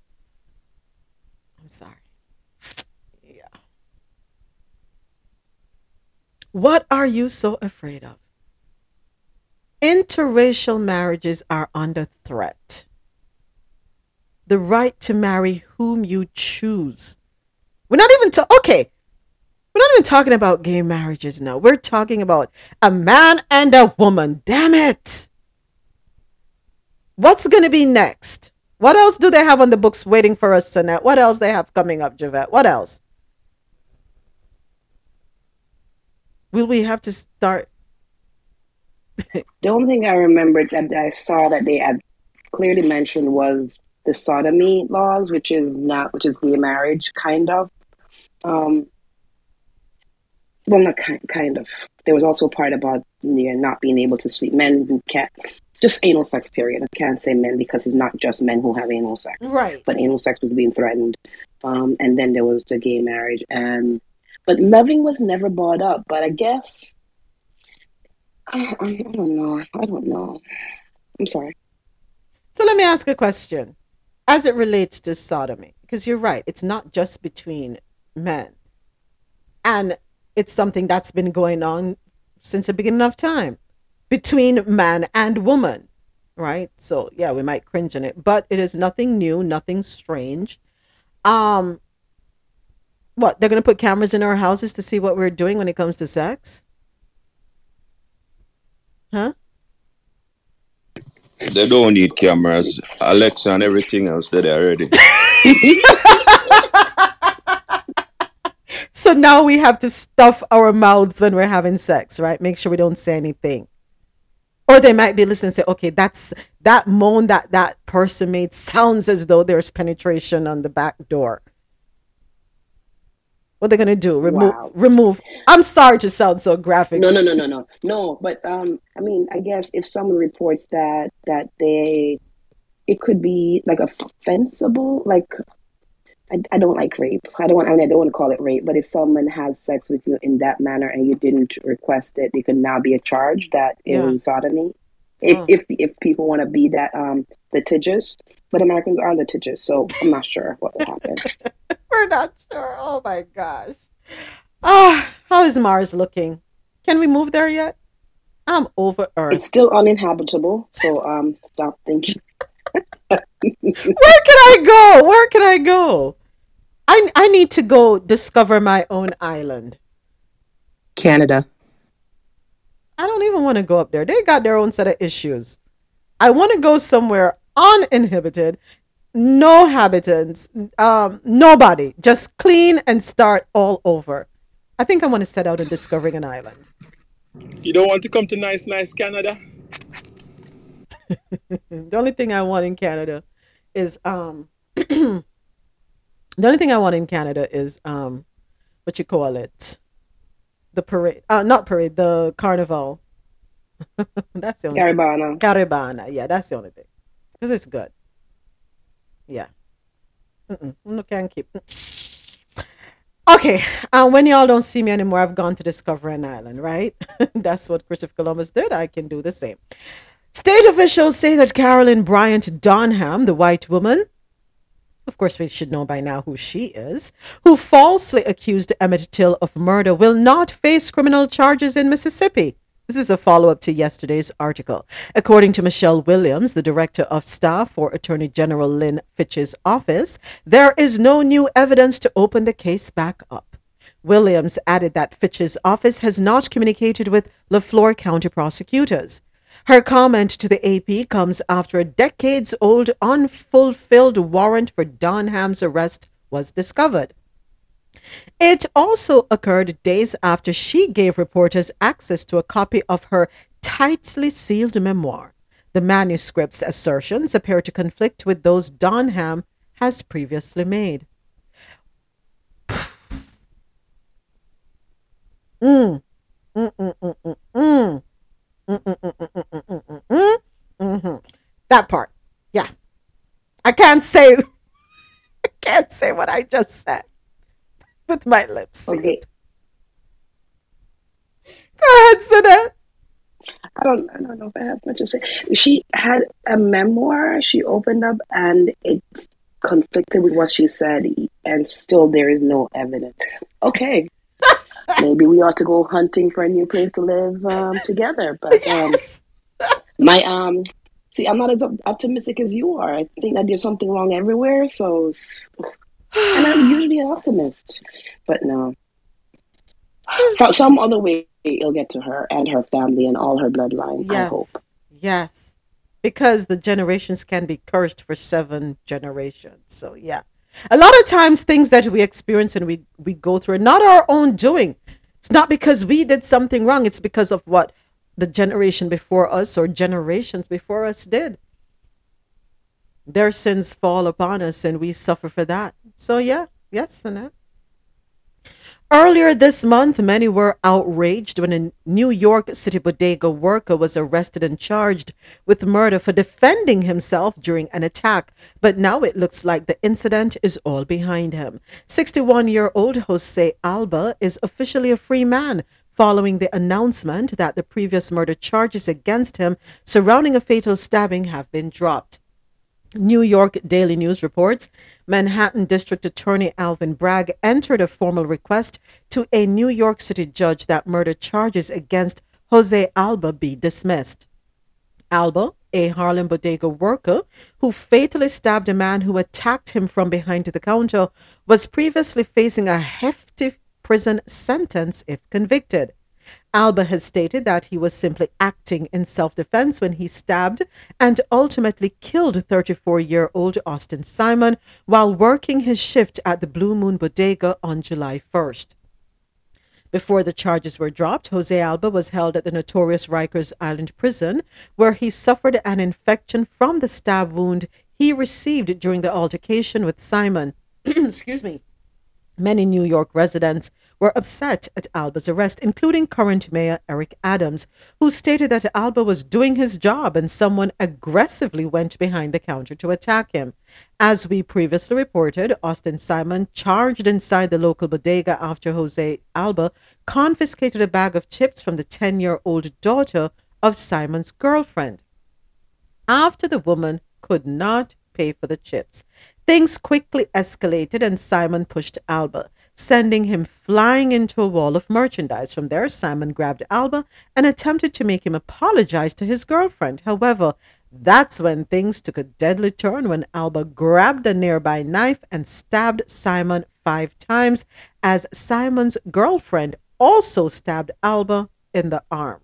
I'm sorry. Yeah. What are you so afraid of? Interracial marriages are under threat. The right to marry whom you choose. We're not even talking about gay marriages now. We're talking about a man and a woman. Damn it. What's going to be next? What else do they have on the books waiting for us tonight? What else they have coming up, Javette? What else? Will we have to start? The only thing I remembered that I saw that they had clearly mentioned was the sodomy laws, which is gay marriage, kind of. Well, not kind of. There was also a part about not being able to sleep. Men who can't, just anal sex, period. I can't say men because it's not just men who have anal sex. Right. But anal sex was being threatened. And then there was the gay marriage. But Loving was never brought up. But I guess, I don't know. I'm sorry. So let me ask a question as it relates to sodomy, because you're right. It's not just between men, and it's something that's been going on since the beginning of time between man and woman, right? So yeah, we might cringe on it, but it is nothing new, nothing strange. What, they're going to put cameras in our houses to see what we're doing when it comes to sex? Huh? They don't need cameras, Alexa, and everything else that they're already. So now we have to stuff our mouths when we're having sex, right? Make sure we don't say anything. Or they might be listening and say, okay, that's that moan that person made sounds as though there's penetration on the back door. What they're gonna do? Remove. I'm sorry to sound so graphic. No. But I mean, I guess if someone reports that they, it could be like offensible. Like, I don't like rape. I don't want to call it rape. But if someone has sex with you in that manner and you didn't request it, it could now be a charge that it was sodomy. If people want to be that litigious, but Americans are litigious, so I'm not sure what will happen. We're not sure. Oh my gosh. How is Mars looking? Can we move there yet? I'm over Earth. It's still uninhabitable, so stop thinking. Where can I go? I need to go discover my own island. Canada. I don't even want to go up there. They got their own set of issues. I want to go somewhere uninhibited, no habitants, nobody, just clean and start all over. I think I want to set out in discovering an island. You don't want to come to nice Canada? The only thing I want in Canada is what you call it? The parade, not parade, the carnival. That's the only Caribana. Caribana, yeah, that's the only thing. Because it's good. Yeah. No, can't keep. Okay, when y'all don't see me anymore, I've gone to discover an island, right? That's what Christopher Columbus did. I can do the same. State officials say that Carolyn Bryant Donham, the white woman, of course, we should know by now who she is, who falsely accused Emmett Till of murder, will not face criminal charges in Mississippi. This is a follow-up to yesterday's article. According to Michelle Williams, the director of staff for Attorney General Lynn Fitch's office, there is no new evidence to open the case back up. Williams added that Fitch's office has not communicated with LaFleur County prosecutors. Her comment to the AP comes after a decades-old unfulfilled warrant for Donham's arrest was discovered. It also occurred days after she gave reporters access to a copy of her tightly sealed memoir. The manuscript's assertions appear to conflict with those Donham has previously made. That part. Yeah. I can't say what I just said with my lips. Okay. Go ahead, Sina. I don't know if I have much to say. She had a memoir she opened up and it conflicted with what she said, and still there is no evidence. Okay. Maybe we ought to go hunting for a new place to live together. But I'm not as optimistic as you are. I think that there's something wrong everywhere. So, and I'm usually an optimist, but no. Some other way it'll get to her and her family and all her bloodline. Yes. I hope. Yes, because the generations can be cursed for 7 generations. So yeah. A lot of times things that we experience and we go through are not our own doing. It's not because we did something wrong. It's because of what the generation before us or generations before us did. Their sins fall upon us and we suffer for that. So yeah, yes, Annette. Earlier this month, many were outraged when a New York City bodega worker was arrested and charged with murder for defending himself during an attack. But now it looks like the incident is all behind him. 61-year-old Jose Alba is officially a free man following the announcement that the previous murder charges against him surrounding a fatal stabbing have been dropped. New York Daily News reports Manhattan District Attorney Alvin Bragg entered a formal request to a New York City judge that murder charges against Jose Alba be dismissed. Alba, a Harlem bodega worker who fatally stabbed a man who attacked him from behind the counter, was previously facing a hefty prison sentence if convicted. Alba has stated that he was simply acting in self-defense when he stabbed and ultimately killed 34-year-old Austin Simon while working his shift at the Blue Moon Bodega on July 1st. Before the charges were dropped, Jose Alba was held at the notorious Rikers Island prison, where he suffered an infection from the stab wound he received during the altercation with Simon. Excuse me. Many New York residents were upset at Alba's arrest, including current Mayor Eric Adams, who stated that Alba was doing his job and someone aggressively went behind the counter to attack him. As we previously reported, Austin Simon charged inside the local bodega after Jose Alba confiscated a bag of chips from the 10-year-old daughter of Simon's girlfriend after the woman could not pay for the chips. Things quickly escalated and Simon pushed Alba, sending him flying into a wall of merchandise. From there, Simon grabbed Alba and attempted to make him apologize to his girlfriend. However, that's when things took a deadly turn when Alba grabbed a nearby knife and stabbed Simon 5 times as Simon's girlfriend also stabbed Alba in the arm.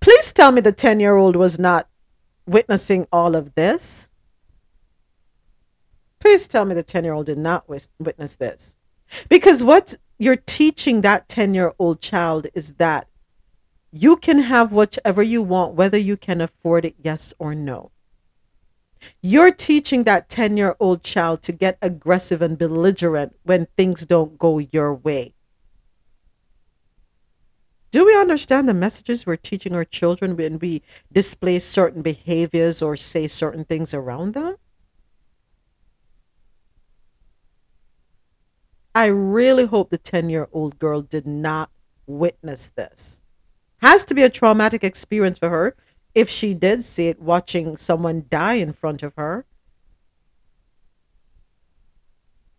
Please tell me the 10-year-old was not witnessing all of this. Please tell me the 10-year-old did not witness this. Because what you're teaching that 10-year-old child is that you can have whichever you want, whether you can afford it, yes or no. You're teaching that 10-year-old child to get aggressive and belligerent when things don't go your way. Do we understand the messages we're teaching our children when we display certain behaviors or say certain things around them? I really hope the 10-year-old girl did not witness this. Has to be a traumatic experience for her if she did see it, watching someone die in front of her,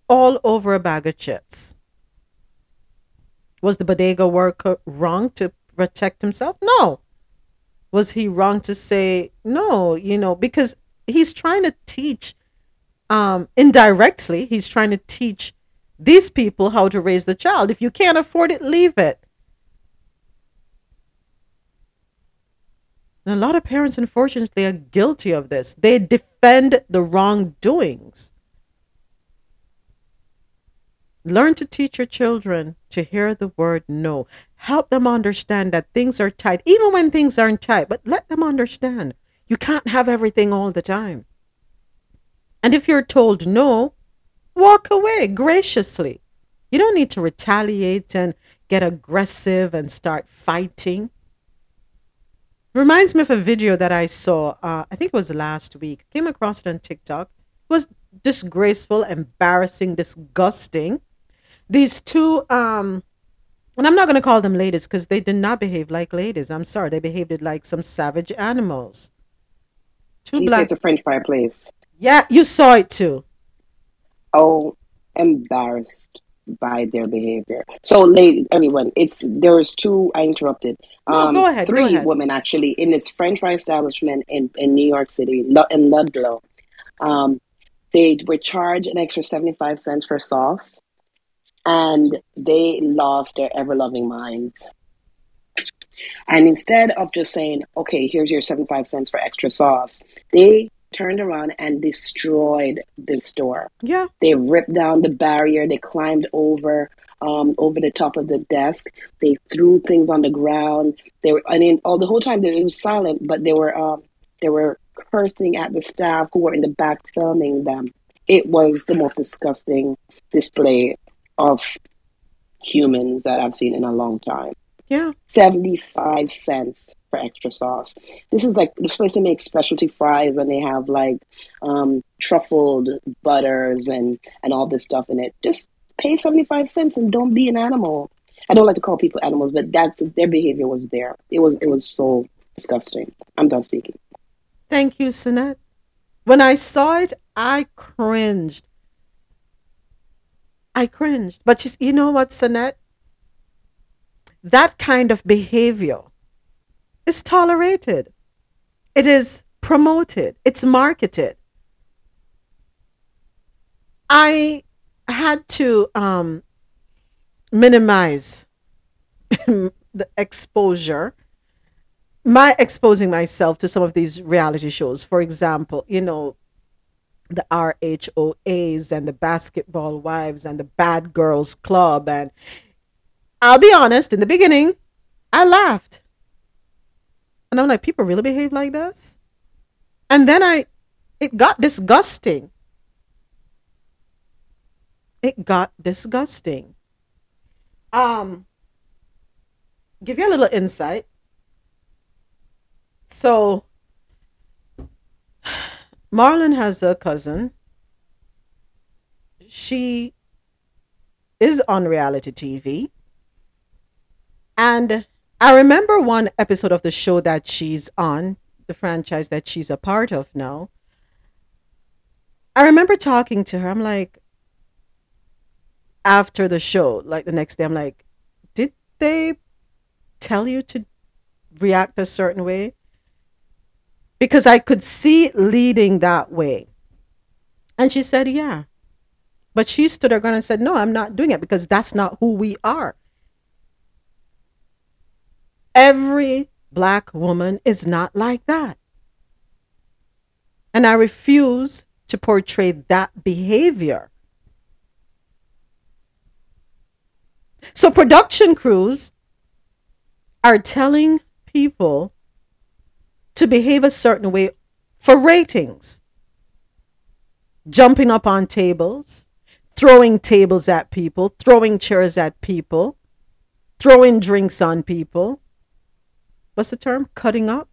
all over a bag of chips. Was the bodega worker wrong to protect himself? No. Was he wrong to say no? You know, because he's trying to teach, indirectly, he's trying to teach these people how to raise the child. If you can't afford it, leave it. And a lot of parents, unfortunately, are guilty of this. They defend the wrongdoings. Learn to teach your children to hear the word no. Help them understand that things are tight, even when things aren't tight, but let them understand you can't have everything all the time. And if you're told no, walk away graciously. You don't need to retaliate and get aggressive and start fighting. Reminds me of a video that I saw, I think it was last week. Came across it on TikTok. It was disgraceful, embarrassing, disgusting. These two, and I'm not going to call them ladies because they did not behave like ladies. I'm sorry. They behaved like some savage animals. Two black. It's a French fry place. Yeah, you saw it too. Oh, embarrassed by their behavior. So, lady, everyone, there's two. I interrupted. No, go ahead. Three women actually in this French fry establishment in New York City, in Ludlow. They were charged an extra 75 cents for sauce. And they lost their ever-loving minds. And instead of just saying, okay, here's your 75 cents for extra sauce, they turned around and destroyed the store. Yeah. They ripped down the barrier. They climbed over the top of the desk. They threw things on the ground. The whole time they were silent, but they were cursing at the staff who were in the back filming them. It was the most disgusting display of humans that I've seen in a long time. Yeah. 75 cents for extra sauce. This is like the place to make specialty fries, and they have like truffled butters and all this stuff in it. Just pay 75 cents and don't be an animal. I don't like to call people animals, but their behavior was there. It was so disgusting. I'm done speaking. Thank you, Sunette. When I saw it, I cringed. But you know what, Sunette? That kind of behavior is tolerated. It is promoted. It's marketed. I had to minimize the exposure. My exposing myself to some of these reality shows, for example, you know, the RHOAs and the Basketball Wives and the Bad Girls Club. And I'll be honest, in the beginning, I laughed. And I'm like, people really behave like this? And then it got disgusting. It got disgusting. Give you a little insight. So Marlon has a cousin. She is on reality TV. And I remember one episode of the show that she's on, the franchise that she's a part of now. I remember talking to her. I'm like, after the show, like the next day, I'm like, did they tell you to react a certain way? Because I could see it leading that way. And she said, yeah. But she stood her ground and said, no, I'm not doing it because that's not who we are. Every black woman is not like that. And I refuse to portray that behavior. So production crews are telling people to behave a certain way for ratings. Jumping up on tables, throwing tables at people, throwing chairs at people, throwing drinks on people. What's the term? Cutting up.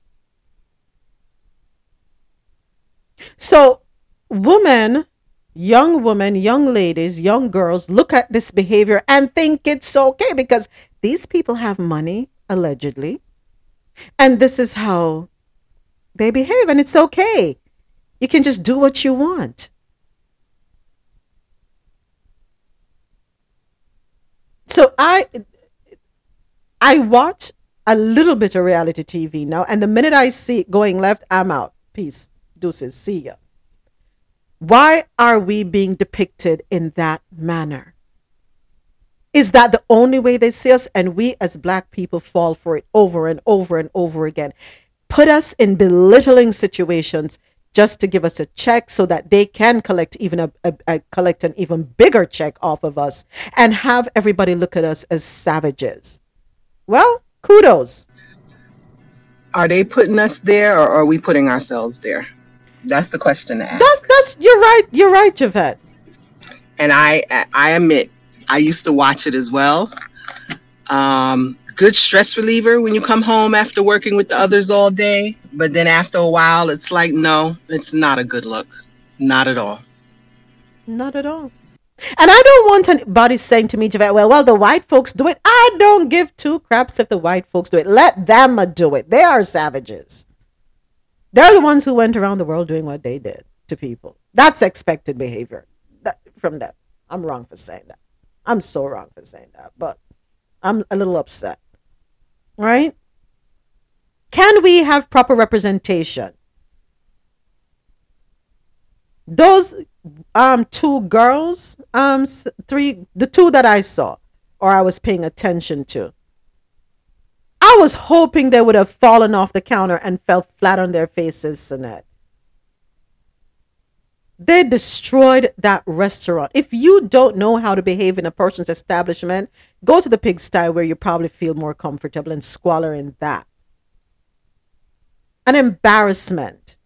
So women, young women, young ladies, young girls look at this behavior and think it's okay because these people have money, allegedly, and this is how they behave, and it's okay. You can just do what you want. So I watch a little bit of reality TV now, and the minute I see it going left, I'm out. Peace, deuces, see ya. Why are we being depicted in that manner? Is that the only way they see us? And we as black people fall for it over and over and over again. Put us in belittling situations just to give us a check so that they can collect even collect an even bigger check off of us and have everybody look at us as savages. Well, kudos. Are they putting us there or are we putting ourselves there? That's the question to ask. That's you're right, Javette. And I admit, I used to watch it as well. Good stress reliever when you come home after working with the others all day. But then after a while, it's like, no, it's not a good look. Not at all. Not at all. And I don't want anybody saying to me, Javette, well, the white folks do it. I don't give two craps if the white folks do it. Let them do it. They are savages. They're the ones who went around the world doing what they did to people. That's expected behavior from them. I'm wrong for saying that. I'm so wrong for saying that. But I'm a little upset. Right? Can we have proper representation? Those two girls, the two that I saw or I was paying attention to, I was hoping they would have fallen off the counter and fell flat on their faces, Sanette. They destroyed that restaurant. If you don't know how to behave in a person's establishment, go to the pigsty where you probably feel more comfortable and squalor in that. An embarrassment.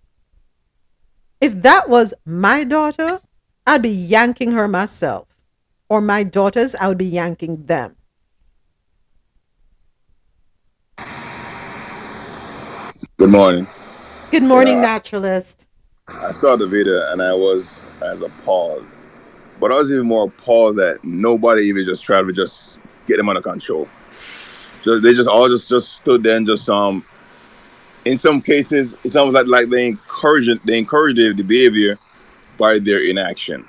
If that was my daughter, I'd be yanking her myself. Or my daughters, I would be yanking them. Good morning. Good morning, naturalist. I saw the video and I was as appalled. But I was even more appalled that nobody even just tried to just get them under control. So they just all just stood there and just in some cases, it's almost like they encourage the behavior by their inaction.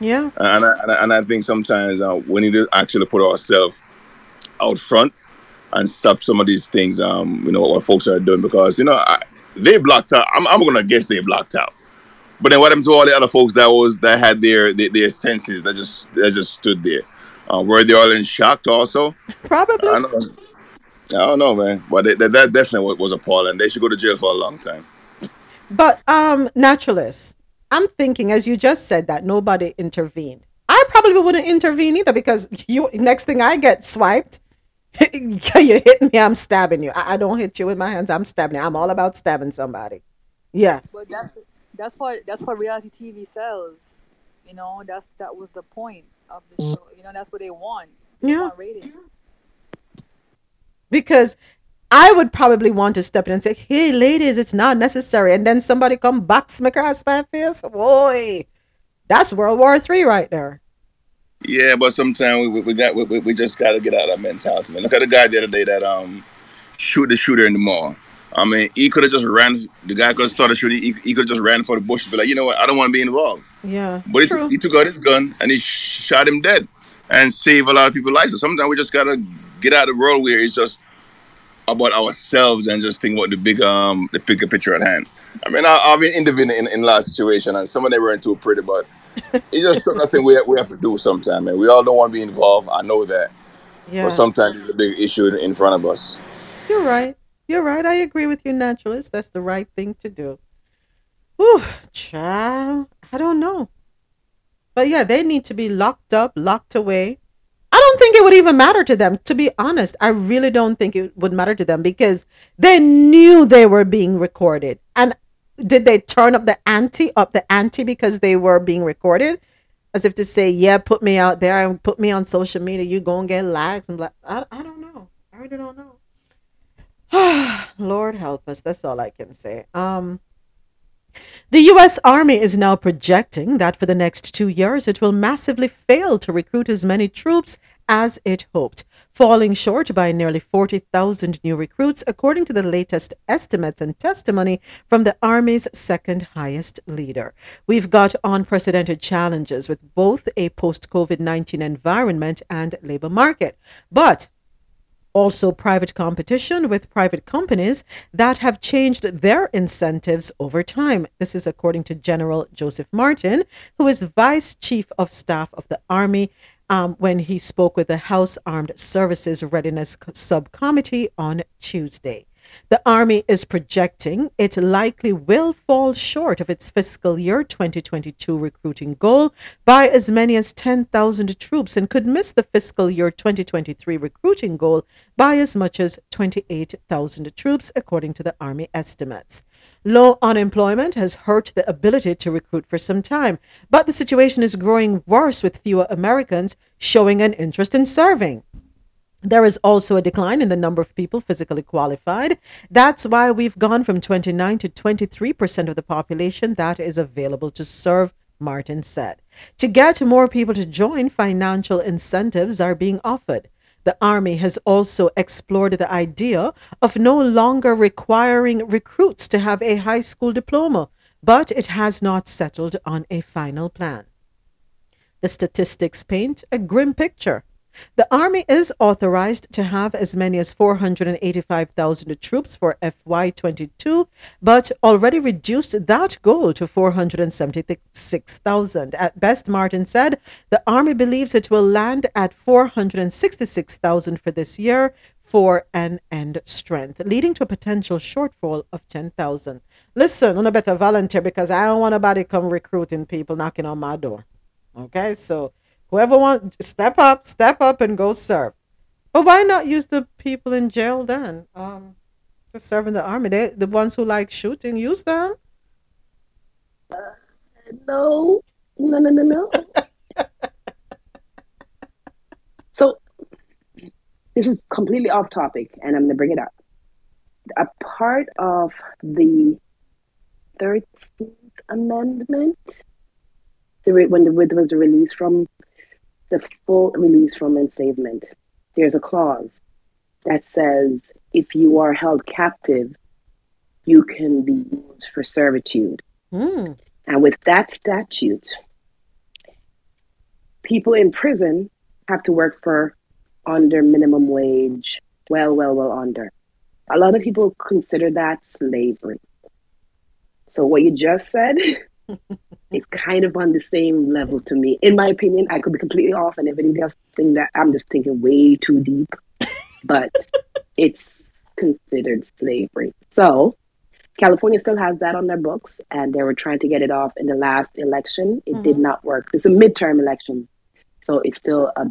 Yeah. And I think sometimes we need to actually put ourselves out front and stop some of these things. What folks are doing because they blocked out. I'm gonna guess they blocked out. But then what happened to all the other folks that had their senses that just stood there? Were they all in shock also? Probably. I don't know, man, but that definitely was appalling. They should go to jail for a long time. But naturalists, I'm thinking, as you just said, that nobody intervened. I probably wouldn't intervene either because next thing I get swiped, you hit me, I'm stabbing you. I don't hit you with my hands, I'm stabbing you. I'm all about stabbing somebody. Yeah. But that's what reality TV sells. That was the point. of the show. You know, that's what they want. They want ratings. Because I would probably want to step in and say, hey, ladies, it's not necessary. And then somebody come back, smack her ass my face. Boy, that's World War III right there. Yeah, but sometimes we just got to get out of that mentality, man. Look at the guy the other day that shoot the shooter in the mall. I mean, he could have just ran. The guy could have started shooting. He could have just ran for the bush and be like, you know what? I don't want to be involved. Yeah, but he took out his gun and he shot him dead and saved a lot of people's lives. So sometimes we just got to get out of the world where it's just about ourselves and just think about the bigger picture at hand. I mean, I've been interviewing in last situation and some of them weren't too pretty, but it's just something we have to do sometimes, man. We all don't want to be involved. I know that. Yeah. But sometimes it's a big issue in front of us. You're right. You're right. I agree with you, naturalist. That's the right thing to do. Whew, child. I don't know. But yeah, they need to be locked up, locked away. I don't think it would even matter to them. To be honest, I really don't think it would matter to them because they knew they were being recorded. And did they turn up the ante because they were being recorded? As if to say, yeah, put me out there and put me on social media. You go and get likes. And I don't know. I really don't know. Lord help us. That's all I can say. The U.S. Army is now projecting that for the next 2 years, it will massively fail to recruit as many troops as it hoped, falling short by nearly 40,000 new recruits, according to the latest estimates and testimony from the Army's second highest leader. We've got unprecedented challenges with both a post-COVID-19 environment and labor market, but also private competition with private companies that have changed their incentives over time. This is according to General Joseph Martin, who is Vice Chief of Staff of the Army, when he spoke with the House Armed Services Readiness Subcommittee on Tuesday. The Army is projecting it likely will fall short of its fiscal year 2022 recruiting goal by as many as 10,000 troops and could miss the fiscal year 2023 recruiting goal by as much as 28,000 troops, according to the Army estimates. Low unemployment has hurt the ability to recruit for some time, but the situation is growing worse with fewer Americans showing an interest in serving. There is also a decline in the number of people physically qualified. That's why we've gone from 29 to 23% of the population that is available to serve, Martin said. To get more people to join, financial incentives are being offered. The Army has also explored the idea of no longer requiring recruits to have a high school diploma, but it has not settled on a final plan. The statistics paint a grim picture. The Army is authorized to have as many as 485,000 troops for FY22, but already reduced that goal to 476,000. At best, Martin said, the Army believes it will land at 466,000 for this year for an end strength, leading to a potential shortfall of 10,000. Listen, I better volunteer because I don't want nobody come recruiting people knocking on my door. Okay, so whoever wants, step up and go serve. But why not use the people in jail then to serve in the Army? The ones who like shooting, use them. No. So this is completely off topic, and I'm going to bring it up. A part of the 13th Amendment, when the word was released from the full release from enslavement, there's a clause that says if you are held captive, you can be used for servitude. Mm. And with that statute, people in prison have to work for under minimum wage, well under. A lot of people consider that slavery. So what you just said, it's kind of on the same level to me. In my opinion, I could be completely off and everything else thing that I'm just thinking way too deep, but it's considered slavery. So California still has that on their books, and they were trying to get it off in the last election. It did not work. It's a midterm election. So it's still a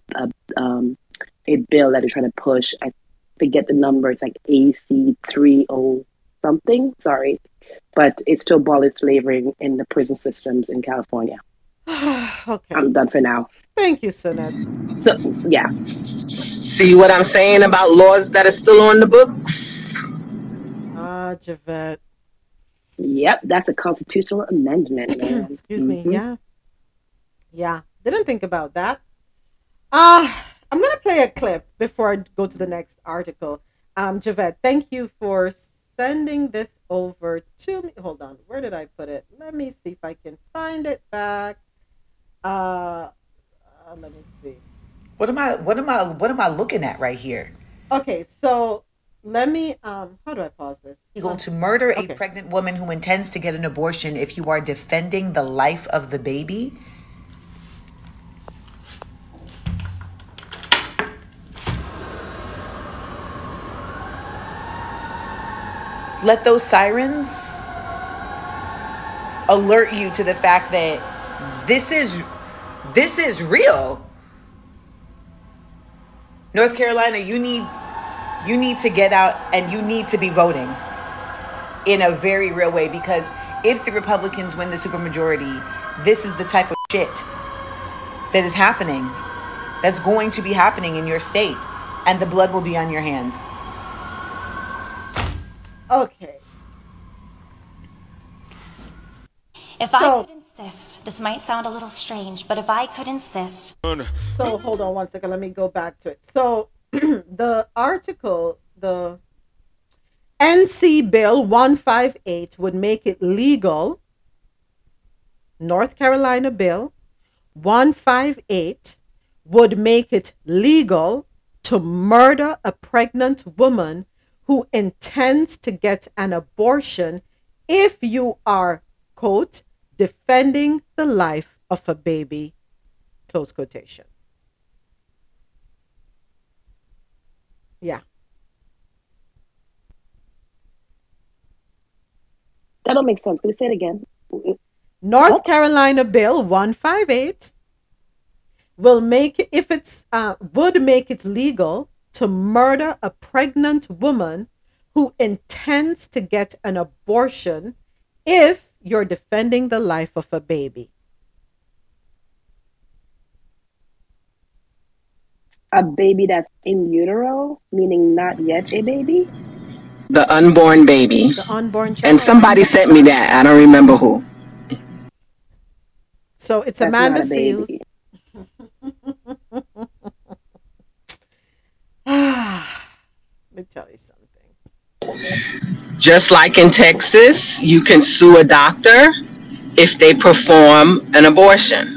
bill that they're trying to push. I forget the number. It's like AC30 something. Sorry. But it's to abolish slavery in the prison systems in California. Okay. I'm done for now. Thank you, Sinette. So, yeah. See what I'm saying about laws that are still on the books? Ah, Javette. Yep, that's a constitutional amendment, man. Excuse me, yeah. Yeah, didn't think about that. I'm going to play a clip before I go to the next article. Javette, thank you for sending this over to me. Hold on, where did I put it? Let me see if I can find it back. Let me see. What am I looking at right here? Okay, so let me how do I pause this? Legal to murder a pregnant woman who intends to get an abortion if you are defending the life of the baby. Let those sirens alert you to the fact that this is real. North Carolina, you need to get out and you need to be voting in a very real way, because if the Republicans win the supermajority, this is the type of shit that is happening, that's going to be happening in your state, and the blood will be on your hands. Okay. If I could insist, this might sound a little strange, but if I could insist. So hold on one second. Let me go back to it. So the article, the NC Bill 158 would make it legal. North Carolina Bill 158 would make it legal to murder a pregnant woman who intends to get an abortion if you are, quote, defending the life of a baby, close quotation. Yeah. That don't make sense. Can you say it again? North Carolina Bill 158 will make, if it's, would make it legal to murder a pregnant woman who intends to get an abortion if you're defending the life of a baby. A baby that's in utero, meaning not yet a baby? The unborn baby. The unborn child. And somebody sent me that. I don't remember who. So it's that's Amanda Seals. Let me tell you something. Just like in Texas, you can sue a doctor if they perform an abortion.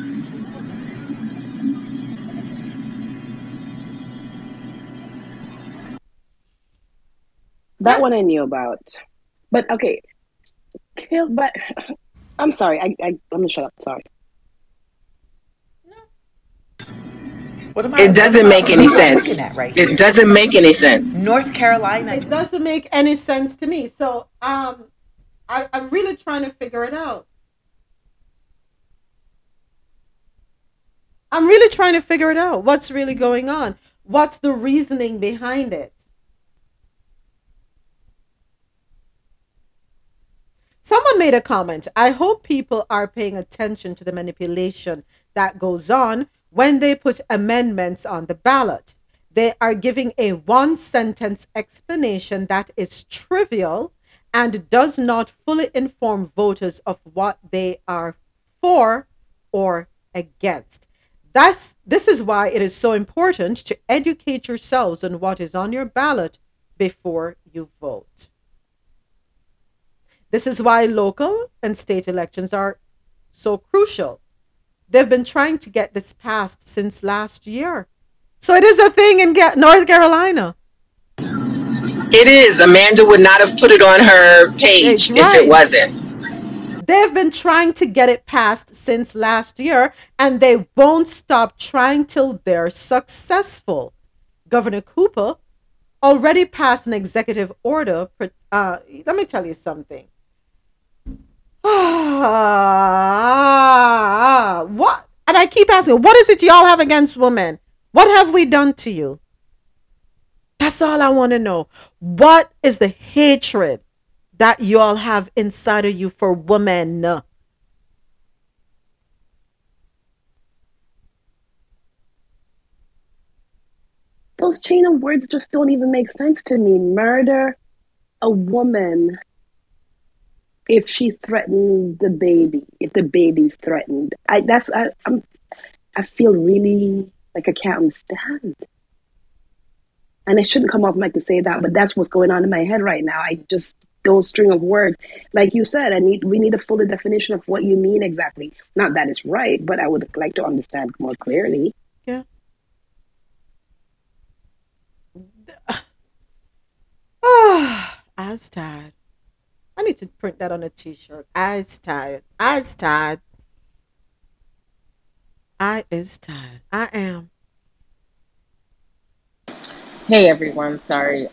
That one I knew about. But okay. But I'm sorry. I'm gonna shut up. Sorry. It doesn't make any sense. It doesn't make any sense. North Carolina. It doesn't make any sense to me. So I'm really trying to figure it out. I'm really trying to figure it out. What's really going on? What's the reasoning behind it? Someone made a comment. I hope people are paying attention to the manipulation that goes on when they put amendments on the ballot. They are giving a one-sentence explanation that is trivial and does not fully inform voters of what they are for or against. This is why it is so important to educate yourselves on what is on your ballot before you vote. This is why local and state elections are so crucial. They've been trying to get this passed since last year. So it is a thing in North Carolina. It is. Amanda would not have put it on her page if it wasn't. They've been trying to get it passed since last year, and they won't stop trying till they're successful. Governor Cooper already passed an executive order. Let me tell you something. What? And I keep asking, what is it y'all have against women? What have we done to you? That's all I want to know. What is the hatred that y'all have inside of you for women? those chain of words just don't even make sense to me. Murder a woman if she threatens the baby, if the baby's threatened. I feel really like I can't understand. And it shouldn't come off like to say that, but that's what's going on in my head right now. Those string of words, like you said, we need a fuller definition of what you mean exactly. Not that it's right, but I would like to understand more clearly. Yeah. Oh, I was tired. I need to print that on a t-shirt. I was tired. I am. Hey everyone, sorry.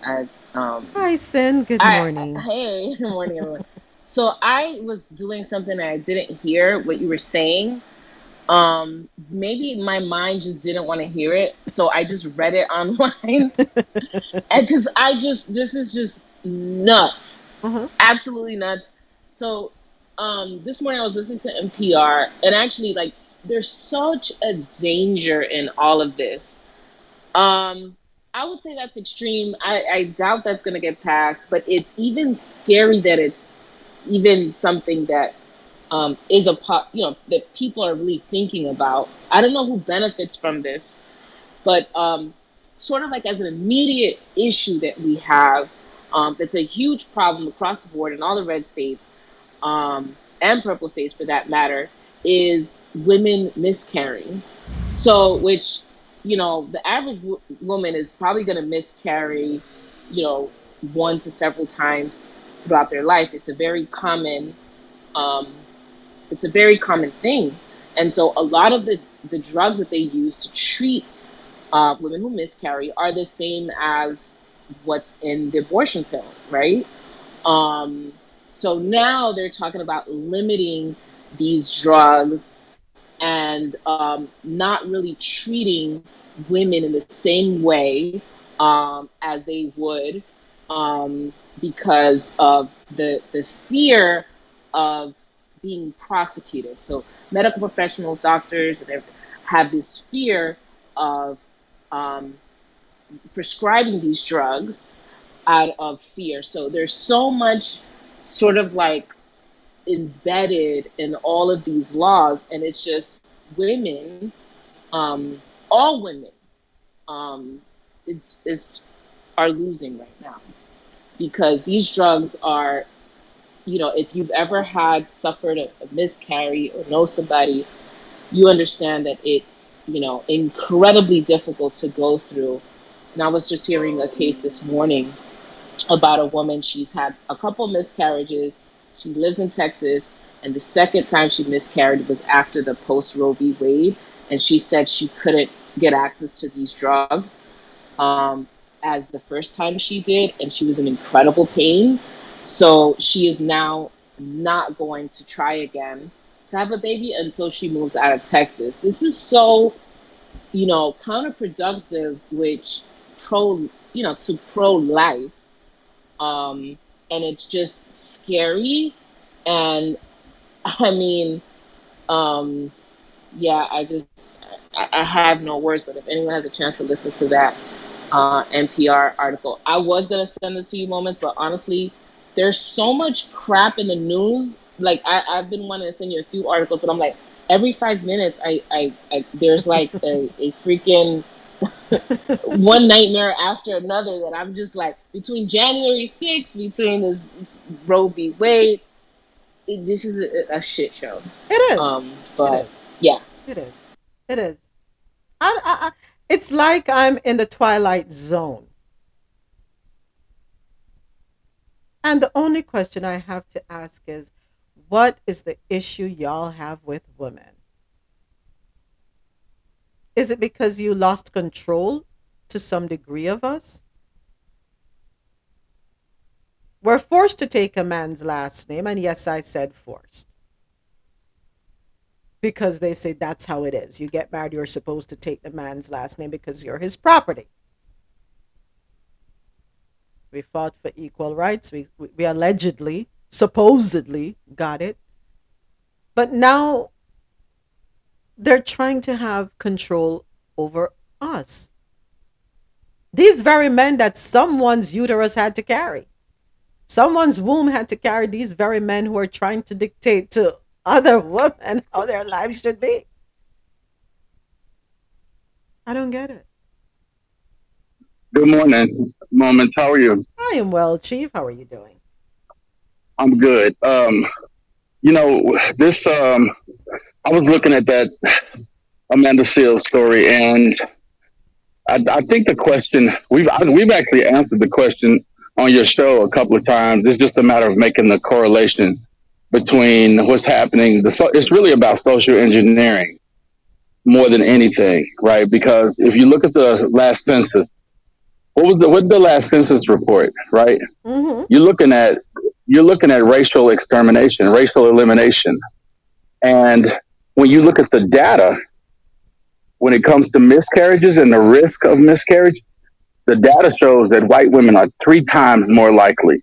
Hi, Sin. Good morning. Hey, good morning, everyone. So I was doing something and I didn't hear what you were saying. Maybe my mind just didn't want to hear it, so I just read it online. Because this is just nuts. Uh-huh. Absolutely nuts. So this morning I was listening to NPR, and actually, like, there's such a danger in all of this. I would say that's extreme. I doubt that's going to get passed, but it's even scary that it's even something that is that people are really thinking about. I don't know who benefits from this, but sort of like as an immediate issue that we have, that's a huge problem across the board in all the red states and purple states for that matter, is women miscarrying. So, which... the average woman is probably going to miscarry, one to several times throughout their life. It's a very common, thing. And so a lot of the drugs that they use to treat women who miscarry are the same as what's in the abortion pill, right? So now they're talking about limiting these drugs and not really treating women in the same way as they would because of the fear of being prosecuted. So medical professionals, doctors, have this fear of prescribing these drugs out of fear. So there's so much sort of like embedded in all of these laws, and it's just women, all women, are losing right now because these drugs are, if you've ever suffered a miscarriage or know somebody, you understand that it's, incredibly difficult to go through. And I was just hearing a case this morning about a woman. She's had a couple miscarriages. She lives in Texas, and the second time she miscarried was after the post Roe v. Wade, and she said she couldn't get access to these drugs as the first time she did, and she was in incredible pain. So she is now not going to try again to have a baby until she moves out of Texas. This is so, counterproductive, which to pro-life, and it's just scary. And I mean, I have no words, but if anyone has a chance to listen to that NPR article, I was going to send it to you moments, but honestly, there's so much crap in the news. Like I've been wanting to send you a few articles, but I'm like, every 5 minutes, I there's like a freaking one nightmare after another that I'm just like, between January 6th, between this Roe v. Wade, this is a shit show. It is. But it is. Yeah. It is. I it's like I'm in the Twilight Zone. And the only question I have to ask is, what is the issue y'all have with women? Is it because you lost control to some degree of us? We're forced to take a man's last name. And yes, I said forced. Because they say that's how it is. You get married, you're supposed to take the man's last name because you're his property. We fought for equal rights. We allegedly, supposedly got it. But now... they're trying to have control over us. These very men that someone's uterus had to carry. Someone's womb had to carry these very men who are trying to dictate to other women how their lives should be. I don't get it. Good morning, Moments. How are you? I am well, Chief. How are you doing? I'm good. You know, this, I was looking at that Amanda Seals story, and I think the question, we've actually answered the question on your show a couple of times. It's just a matter of making the correlation between what's happening. It's really about social engineering more than anything, right? Because if you look at the last census, what did the last census report, right? Mm-hmm. You're looking at racial extermination, racial elimination. And when you look at the data, when it comes to miscarriages and the risk of miscarriage, the data shows that white women are 3 times more likely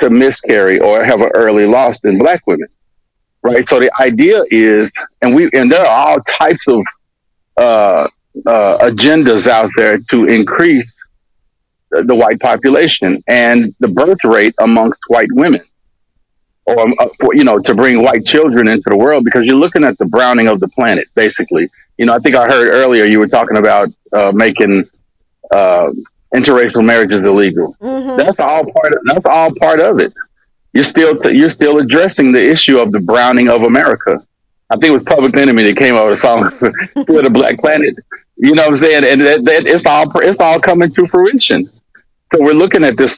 to miscarry or have an early loss than black women, right? So the idea is, and there are all types of agendas out there to increase the white population and the birth rate amongst white women, or to bring white children into the world, because you're looking at the browning of the planet, basically. You know, I think I heard earlier you were talking about making interracial marriages illegal. Mm-hmm. That's all part of it. You're still addressing the issue of the browning of America. I think it was Public Enemy that came out with a song for the Black Planet. You know what I'm saying? And that it's all coming to fruition. So we're looking at this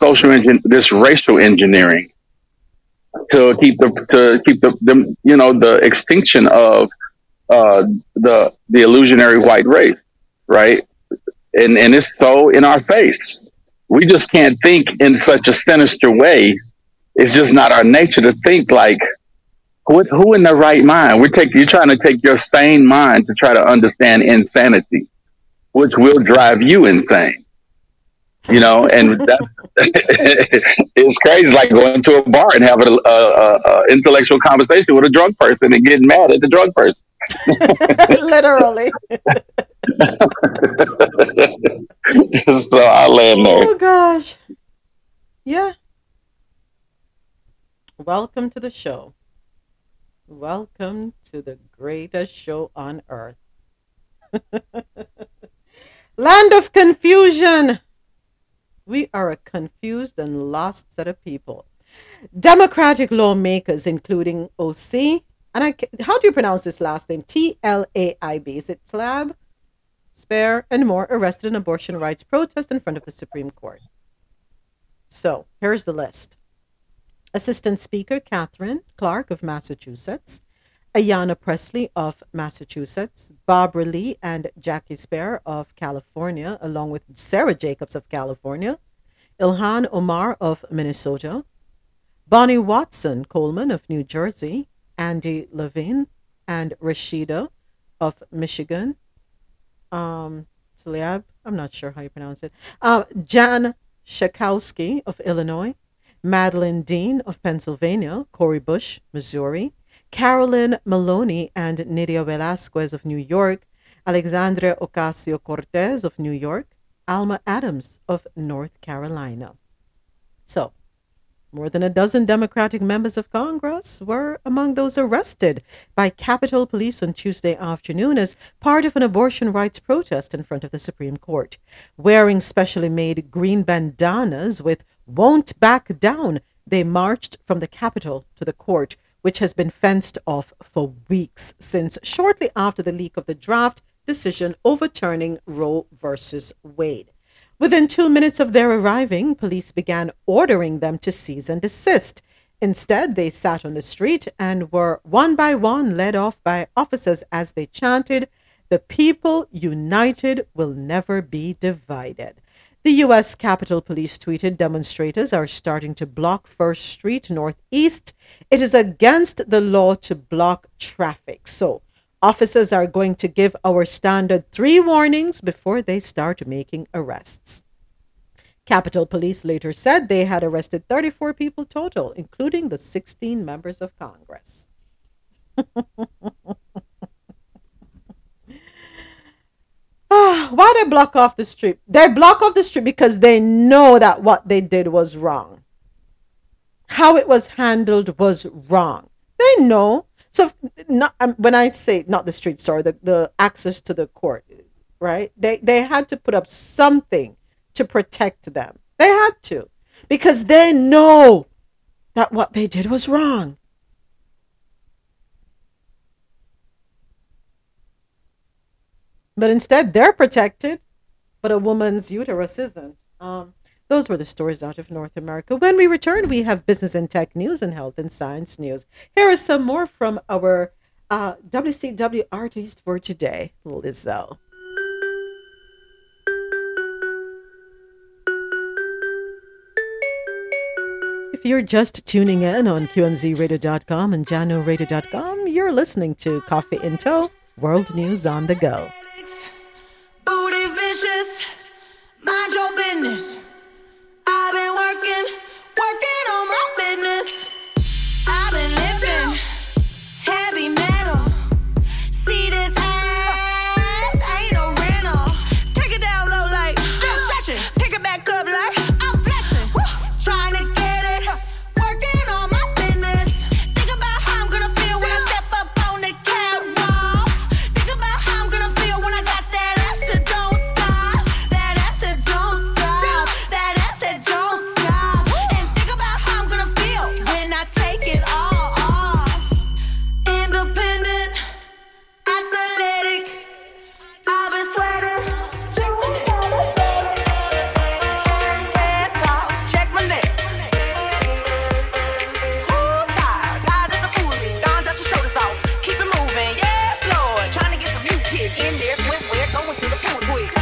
this racial engineering to keep the extinction of the illusionary white race, right? And it's so in our face. We just can't think in such a sinister way. It's just not our nature to think like, who in their right mind? You're trying to take your sane mind to try to understand insanity, which will drive you insane. You know, and that it's crazy, like going to a bar and having an intellectual conversation with a drunk person and getting mad at the drunk person. Literally. So I land there. Oh gosh. Yeah. Welcome to the show. Welcome to the greatest show on earth. Land of confusion. We are a confused and lost set of people. Democratic lawmakers, including OC, and how do you pronounce this last name? TLAIB. Is it Tlaib? Spare and More, arrested in abortion rights protest in front of the Supreme Court. So here's the list. Assistant Speaker Catherine Clark of Massachusetts, Ayanna Pressley of Massachusetts, Barbara Lee and Jackie Spare of California, along with Sarah Jacobs of California, Ilhan Omar of Minnesota, Bonnie Watson Coleman of New Jersey, Andy Levine and Rashida of Michigan, Tlaib, I'm not sure how you pronounce it, Jan Schakowsky of Illinois, Madeline Dean of Pennsylvania, Cori Bush, Missouri, Carolyn Maloney and Nydia Velasquez of New York, Alexandria Ocasio-Cortez of New York, Alma Adams of North Carolina. So, more than a dozen Democratic members of Congress were among those arrested by Capitol Police on Tuesday afternoon as part of an abortion rights protest in front of the Supreme Court. Wearing specially made green bandanas with "Won't Back Down," they marched from the Capitol to the court, which has been fenced off for weeks since shortly after the leak of the draft decision overturning Roe v. Wade. Within 2 minutes of their arriving, police began ordering them to cease and desist. Instead, they sat on the street and were one by one led off by officers as they chanted, "The people united will never be divided." The U.S. Capitol Police tweeted, "Demonstrators are starting to block First Street Northeast. It is against the law to block traffic. So, officers are going to give our standard 3 warnings before they start making arrests." Capitol Police later said they had arrested 34 people total, including the 16 members of Congress. Why they block off the street? They block off the street because they know that what they did was wrong. How it was handled was wrong. They know. So not, when I say not the street, sorry, the access to the court, right? They had to put up something to protect them. They had to, because they know that what they did was wrong. But instead, they're protected, but a woman's uterus isn't. Those were the stories out of North America. When we return, we have business and tech news and health and science news. Here is some more from our WCW artist for today, Lizzo. If you're just tuning in on QMZRadio.com and JahknoRadio.com, you're listening to Coffee In Toe, World News on the Go. Booty vicious, mind your business. I've been working on my fitness. I've been lifting heavy metal. See this ass, ain't no rental. Take it down low like I'm stretching. Pick it back up like I'm flexing. Trying to get it, working on my fitness. Think about how I'm gonna feel when I step up on the catwalk. Think about how I'm gonna feel when I got that ass that don't stop. That ass that don't stop. That ass that don't stop. And think about how I'm gonna feel when I take it all off. Independent, athletic. I've been sweating. Head tops, check my neck. Ooh, child, tired of the foolish. Gone, dust your shoulders off. Keep it moving, yes, Lord. Trying to get some new kids in there. Swim, we're going to the pool quick. He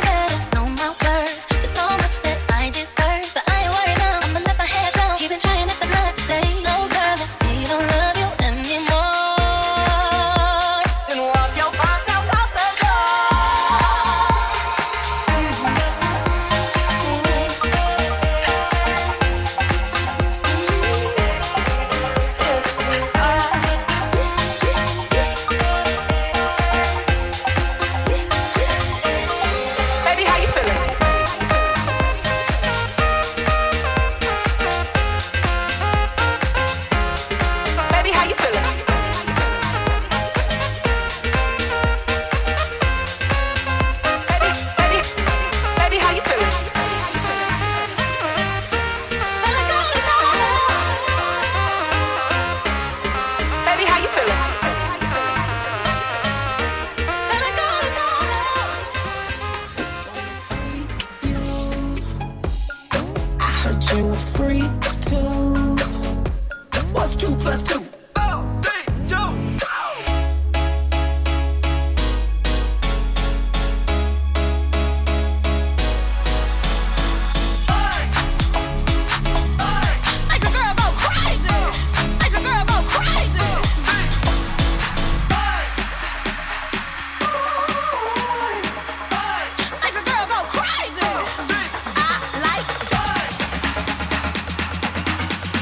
better know my worth. There's so much that I deserve, but I ain't worried now. I'ma let my head down. He been trying nothing not to stay. So girl, if he don't love you anymore, Then walk your ass out the door. Baby, how you feeling? Baby, how you feeling? Baby, how you feeling? Baby, how you feeling? I heard you were free too. What's 2 + 2? Make a girl go crazy. Make a girl go crazy. Make a girl go crazy. I like that.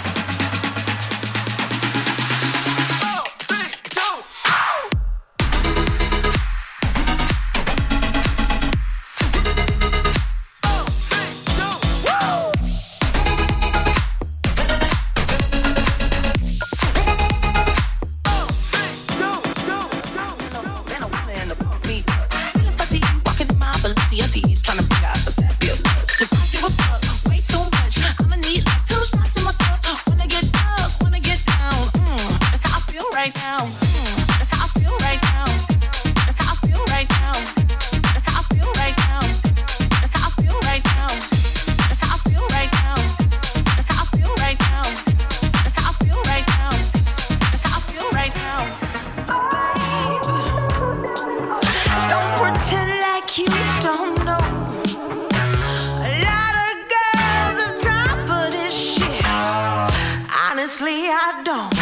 Don't pretend like you don't know. A lot of girls have time for this shit. Honestly, I don't. They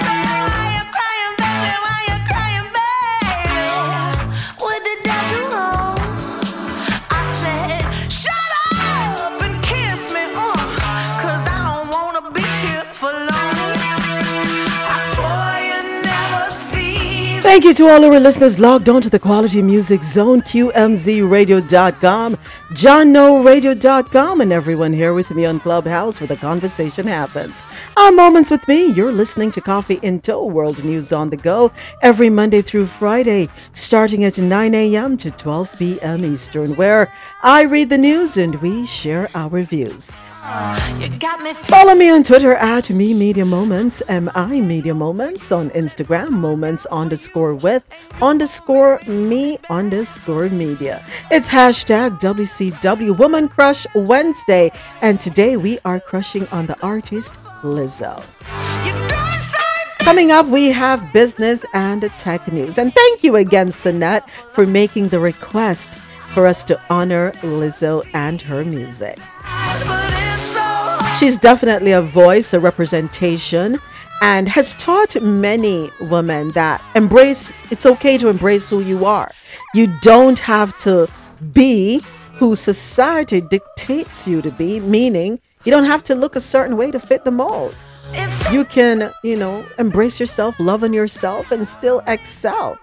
say, why you crying, baby? Why you crying, baby? Thank you to all our listeners logged on to the Quality Music Zone, QMZRadio.com, JahknoRadio.com, and everyone here with me on Clubhouse where the conversation happens. Our Moments With Me, you're listening to Coffee In Toe, World News on the Go, every Monday through Friday, starting at 9 a.m. to 12 p.m. Eastern, where I read the news and we share our views. Follow me on Twitter at Me Media Moments, MI Media Moments, on Instagram, Moments_with_me_media. It's hashtag WCW Woman Crush Wednesday, and today we are crushing on the artist Lizzo. Coming up, we have business and tech news. And thank you again, Sanat, for making the request for us to honor Lizzo and her music. She's definitely a voice, a representation, and has taught many women that it's okay to embrace who you are. You don't have to be who society dictates you to be, meaning you don't have to look a certain way to fit the mold. You can, embrace yourself, love on yourself, and still excel.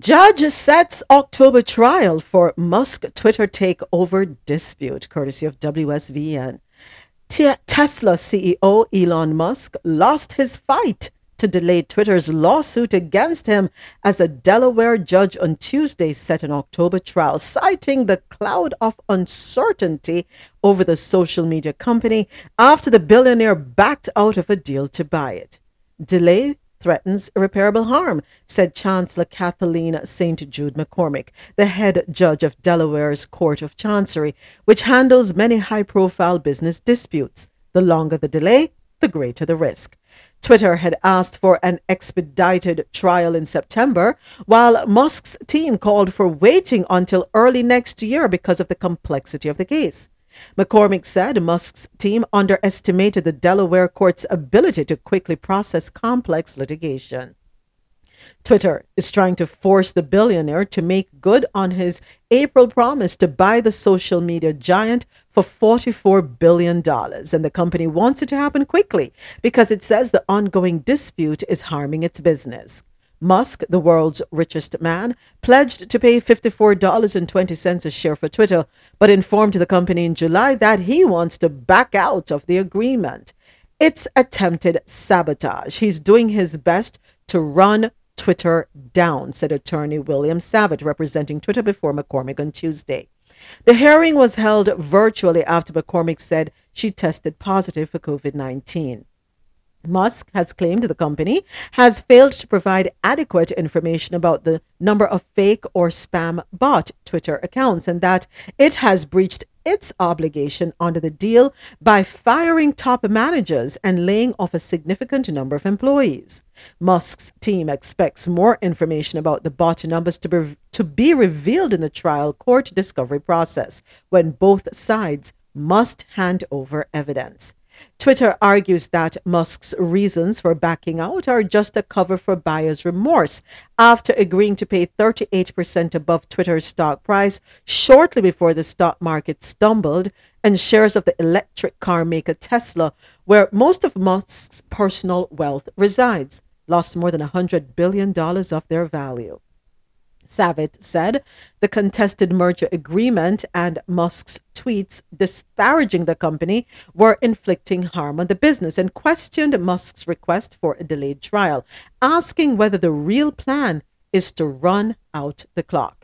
Judge sets October trial for Musk Twitter takeover dispute, courtesy of WSVN. Tesla CEO Elon Musk lost his fight to delay Twitter's lawsuit against him as a Delaware judge on Tuesday set an October trial, citing the cloud of uncertainty over the social media company after the billionaire backed out of a deal to buy it. Delay threatens irreparable harm, said Chancellor Kathleen St. Jude McCormick, the head judge of Delaware's Court of Chancery, which handles many high-profile business disputes. The longer the delay, the greater the risk. Twitter had asked for an expedited trial in September, while Musk's team called for waiting until early next year because of the complexity of the case. McCormick said Musk's team underestimated the Delaware court's ability to quickly process complex litigation. Twitter is trying to force the billionaire to make good on his April promise to buy the social media giant for $44 billion, and the company wants it to happen quickly because it says the ongoing dispute is harming its business. Musk, the world's richest man, pledged to pay $54.20 a share for Twitter, but informed the company in July that he wants to back out of the agreement. It's attempted sabotage. He's doing his best to run Twitter down, said attorney William Savage, representing Twitter before McCormick on Tuesday. The hearing was held virtually after McCormick said she tested positive for COVID-19. Musk has claimed the company has failed to provide adequate information about the number of fake or spam bot Twitter accounts and that it has breached its obligation under the deal by firing top managers and laying off a significant number of employees. Musk's team expects more information about the bot numbers to be revealed in the trial court discovery process when both sides must hand over evidence. Twitter argues that Musk's reasons for backing out are just a cover for buyer's remorse after agreeing to pay 38% above Twitter's stock price shortly before the stock market stumbled and shares of the electric car maker Tesla, where most of Musk's personal wealth resides, lost more than $100 billion of their value. Savitt said the contested merger agreement and Musk's tweets disparaging the company were inflicting harm on the business, and questioned Musk's request for a delayed trial, asking whether the real plan is to run out the clock.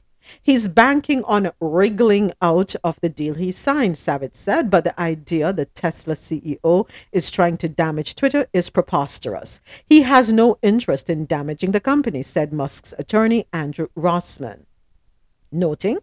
He's banking on wriggling out of the deal he signed, Savitt said, but the idea that Tesla CEO is trying to damage Twitter is preposterous. He has no interest in damaging the company, said Musk's attorney, Andrew Rossman, noting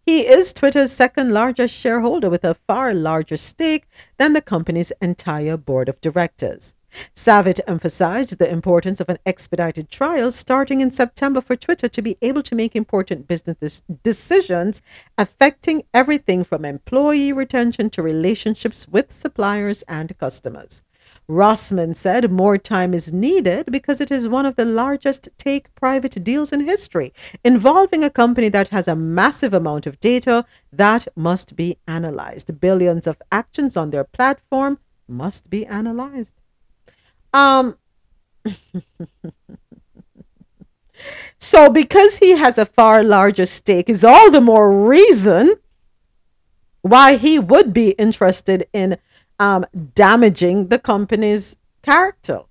he is Twitter's second largest shareholder with a far larger stake than the company's entire board of directors. Savitt emphasized the importance of an expedited trial starting in September for Twitter to be able to make important business decisions affecting everything from employee retention to relationships with suppliers and customers. Rossman said more time is needed because it is one of the largest take-private deals in history, involving a company that has a massive amount of data that must be analyzed. Billions of actions on their platform must be analyzed. So because he has a far larger stake is all the more reason why he would be interested in damaging the company's character.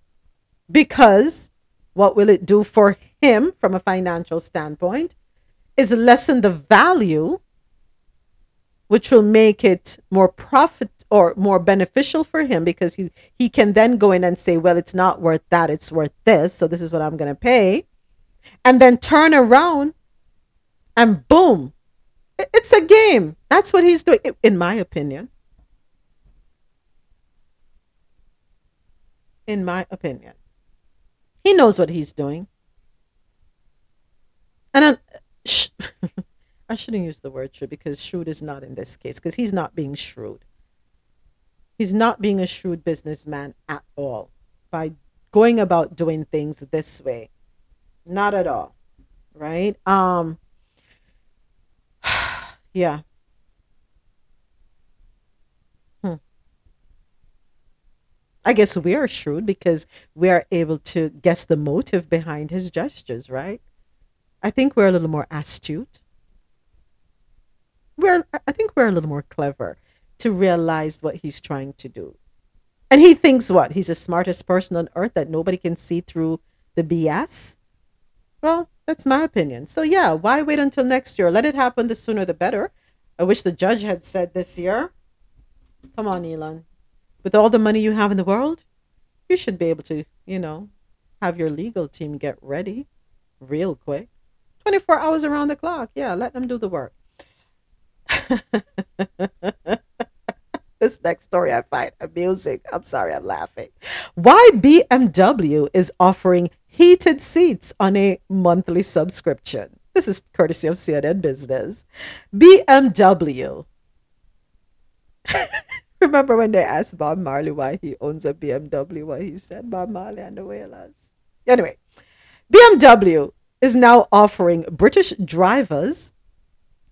Because what will it do for him from a financial standpoint is lessen the value, which will make it more profitable or more beneficial for him, because he can then go in and say, well, it's not worth that, it's worth this, so this is what I'm going to pay, and then turn around and boom, it's a game. That's what he's doing, in my opinion. He knows what he's doing. And I shouldn't use the word shrewd, because shrewd is not in this case, because he's not being shrewd. He's not being a shrewd businessman at all by going about doing things this way. Not at all, right? Yeah. I guess we are shrewd because we are able to guess the motive behind his gestures, right? I think we're a little more astute. I think we're a little more clever to realize what he's trying to do. And he thinks what? He's the smartest person on earth, that nobody can see through the BS? Well, that's my opinion. So yeah, why wait until next year? Let it happen, the sooner the better. I wish the judge had said this year. Come on, Elon. With all the money you have in the world, you should be able to, have your legal team get ready real quick. 24 hours around the clock. Yeah, let them do the work. This next story I find amusing. I'm sorry, I'm laughing. Why BMW is offering heated seats on a monthly subscription. This is courtesy of CNN Business. BMW. Remember when they asked Bob Marley why he owns a BMW? What he said, Bob Marley and the Wailers. Anyway, BMW is now offering British drivers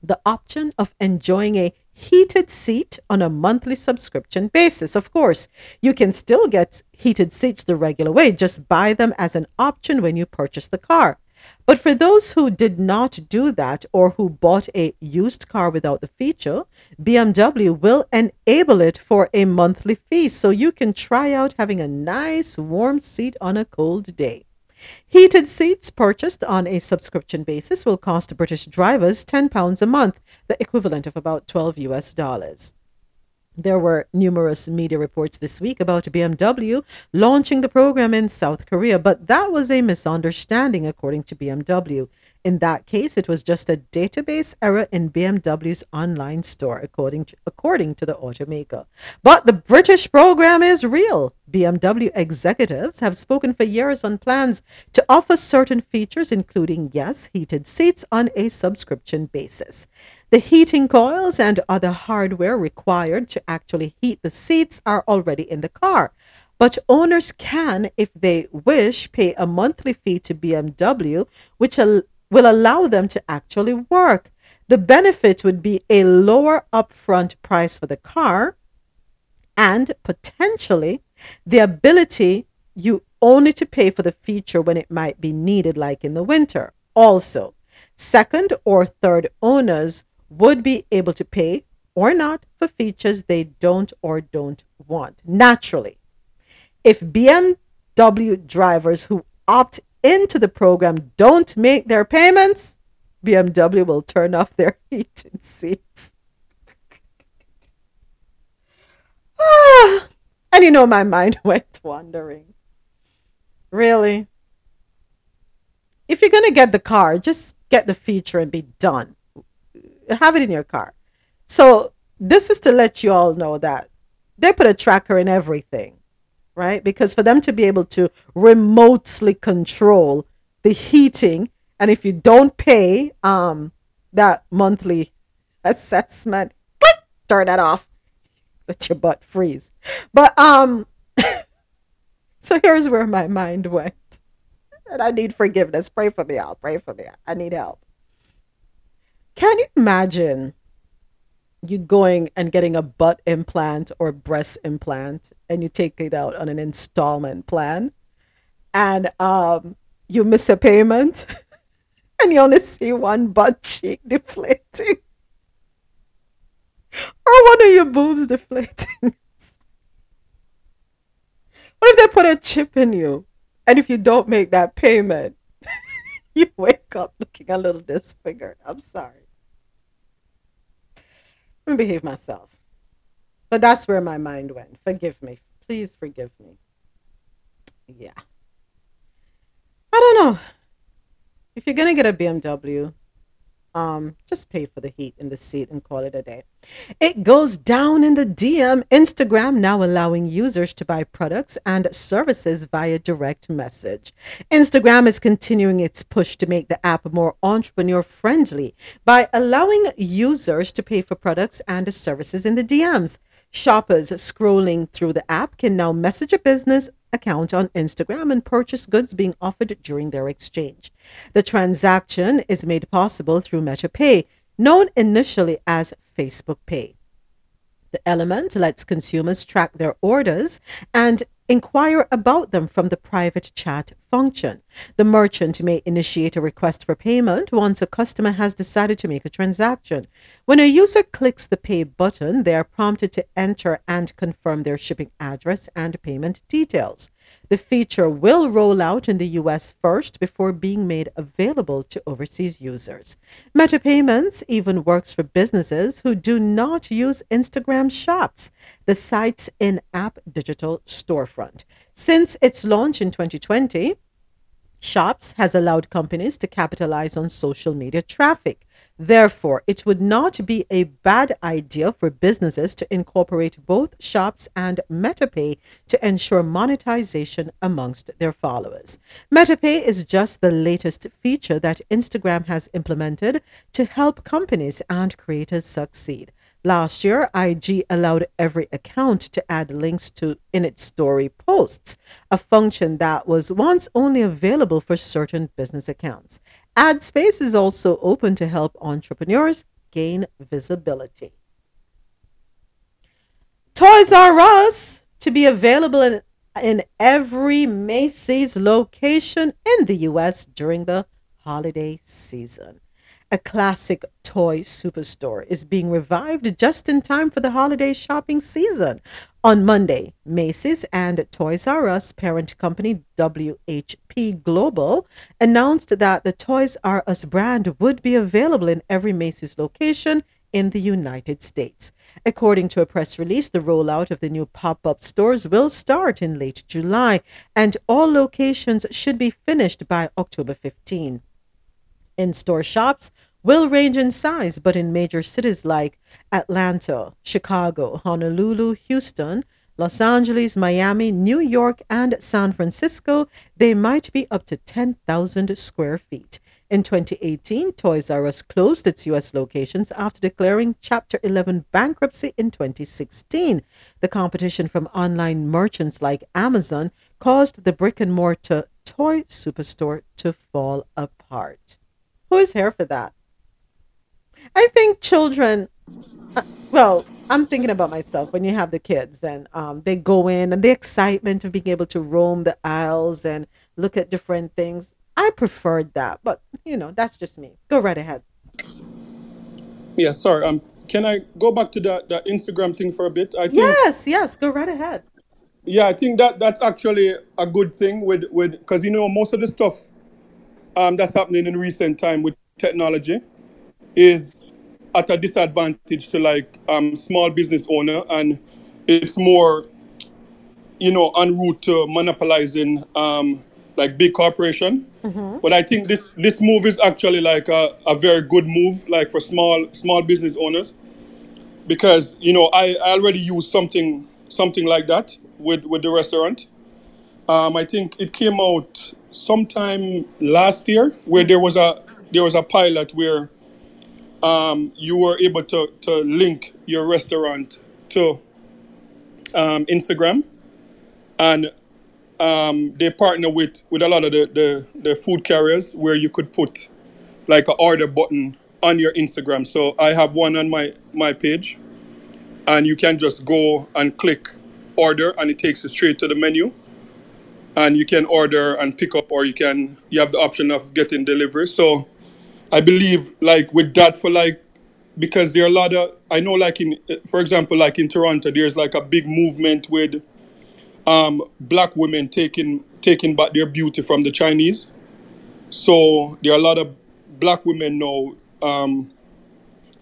the option of enjoying a heated seat on a monthly subscription basis. Of course, you can still get heated seats the regular way. Just buy them as an option when you purchase the car. But for those who did not do that, or who bought a used car without the feature, BMW will enable it for a monthly fee, so you can try out having a nice warm seat on a cold day. Heated seats purchased on a subscription basis will cost British drivers £10 a month, the equivalent of about $12. There were numerous media reports this week about BMW launching the program in South Korea, but that was a misunderstanding, according to BMW. In that case, it was just a database error in BMW's online store, according to the automaker. But the British program is real. BMW executives have spoken for years on plans to offer certain features, including, yes, heated seats on a subscription basis. The heating coils and other hardware required to actually heat the seats are already in the car. But owners can, if they wish, pay a monthly fee to BMW, which will allow them to actually work. The benefit would be a lower upfront price for the car, and potentially the ability you only to pay for the feature when it might be needed, like in the winter. Also, Second or third owners would be able to pay or not for features they don't or don't want. Naturally, if BMW drivers who opt into the program don't make their payments, BMW will turn off their heated seats. And you know, my mind went wandering. Really? If you're going to get the car, just get the feature and be done. Have it in your car. So this is to let you all know that they put a tracker in everything, right? Because for them to be able to remotely control the heating, and if you don't pay that monthly assessment, turn that off. Let your butt freeze. But so here's where my mind went. And I need forgiveness. Pray for me out. Pray for me. I need help. Can you imagine you going and getting a butt implant or breast implant, and you take it out on an installment plan, and you miss a payment and you only see one butt cheek deflating or one of your boobs deflating? What if they put a chip in you? And if you don't make that payment, you wake up looking a little disfigured. I'm sorry. I'm going to behave myself. But that's where my mind went. Forgive me. Please forgive me. Yeah. I don't know. If you're going to get a BMW, just pay for the heat in the seat and call it a day. It goes down in the DM. Instagram now allowing users to buy products and services via direct message. Instagram is continuing its push to make the app more entrepreneur-friendly by allowing users to pay for products and services in the DMs. Shoppers scrolling through the app can now message a business account on Instagram and purchase goods being offered during their exchange. The transaction is made possible through Meta Pay, known initially as Facebook Pay. The element lets consumers track their orders and inquire about them from the private chat function. The merchant may initiate a request for payment once a customer has decided to make a transaction. When a user clicks the pay button, they are prompted to enter and confirm their shipping address and payment details. The feature will roll out in the U.S. first before being made available to overseas users. Meta Payments even works for businesses who do not use Instagram Shops, the site's in-app digital storefront. Since its launch in 2020, Shops has allowed companies to capitalize on social media traffic. Therefore, it would not be a bad idea for businesses to incorporate both Shops and MetaPay to ensure monetization amongst their followers. MetaPay is just the latest feature that Instagram has implemented to help companies and creators succeed. Last year, IG allowed every account to add links to in its story posts, a function that was once only available for certain business accounts. Ad space is also open to help entrepreneurs gain visibility. Toys R Us to be available in every Macy's location in the U.S. during the holiday season. A classic toy superstore is being revived just in time for the holiday shopping season. On Monday, Macy's and Toys R Us parent company WHP Global announced that the Toys R Us brand would be available in every Macy's location in the United States. According to a press release, the rollout of the new pop-up stores will start in late July, and all locations should be finished by October 15. In-store shops will range in size, but in major cities like Atlanta, Chicago, Honolulu, Houston, Los Angeles, Miami, New York, and San Francisco, they might be up to 10,000 square feet. In 2018, Toys R Us closed its U.S. locations after declaring Chapter 11 bankruptcy in 2016. The competition from online merchants like Amazon caused the brick-and-mortar toy superstore to fall apart. Who is here for that? I think children, well, I'm thinking about myself when you have the kids and they go in and the excitement of being able to roam the aisles and look at different things. I preferred that, but you know, that's just me. Go right ahead. Yeah, sorry. Can I go back to the Instagram thing for a bit? I think, yes, go right ahead. Yeah, I think that's actually a good thing with because, you know, most of the stuff that's happening in recent time with technology is at a disadvantage to like small business owner, and it's more, you know, en route to monopolizing like big corporation. Mm-hmm. But I think this move is actually like a very good move, like for small business owners, because, you know, I already use something like that with the restaurant. I think it came out sometime last year where there was a pilot where you were able to link your restaurant to Instagram, and they partner with a lot of the food carriers where you could put like an order button on your Instagram. So I have one on my page, and you can just go and click order, and it takes you straight to the menu, and you can order and pick up, or you have the option of getting delivery. So I believe like with that for like, because there are a lot of, I know like in, for example, like in Toronto, there's like a big movement with black women taking back their beauty from the Chinese. So there are a lot of black women now,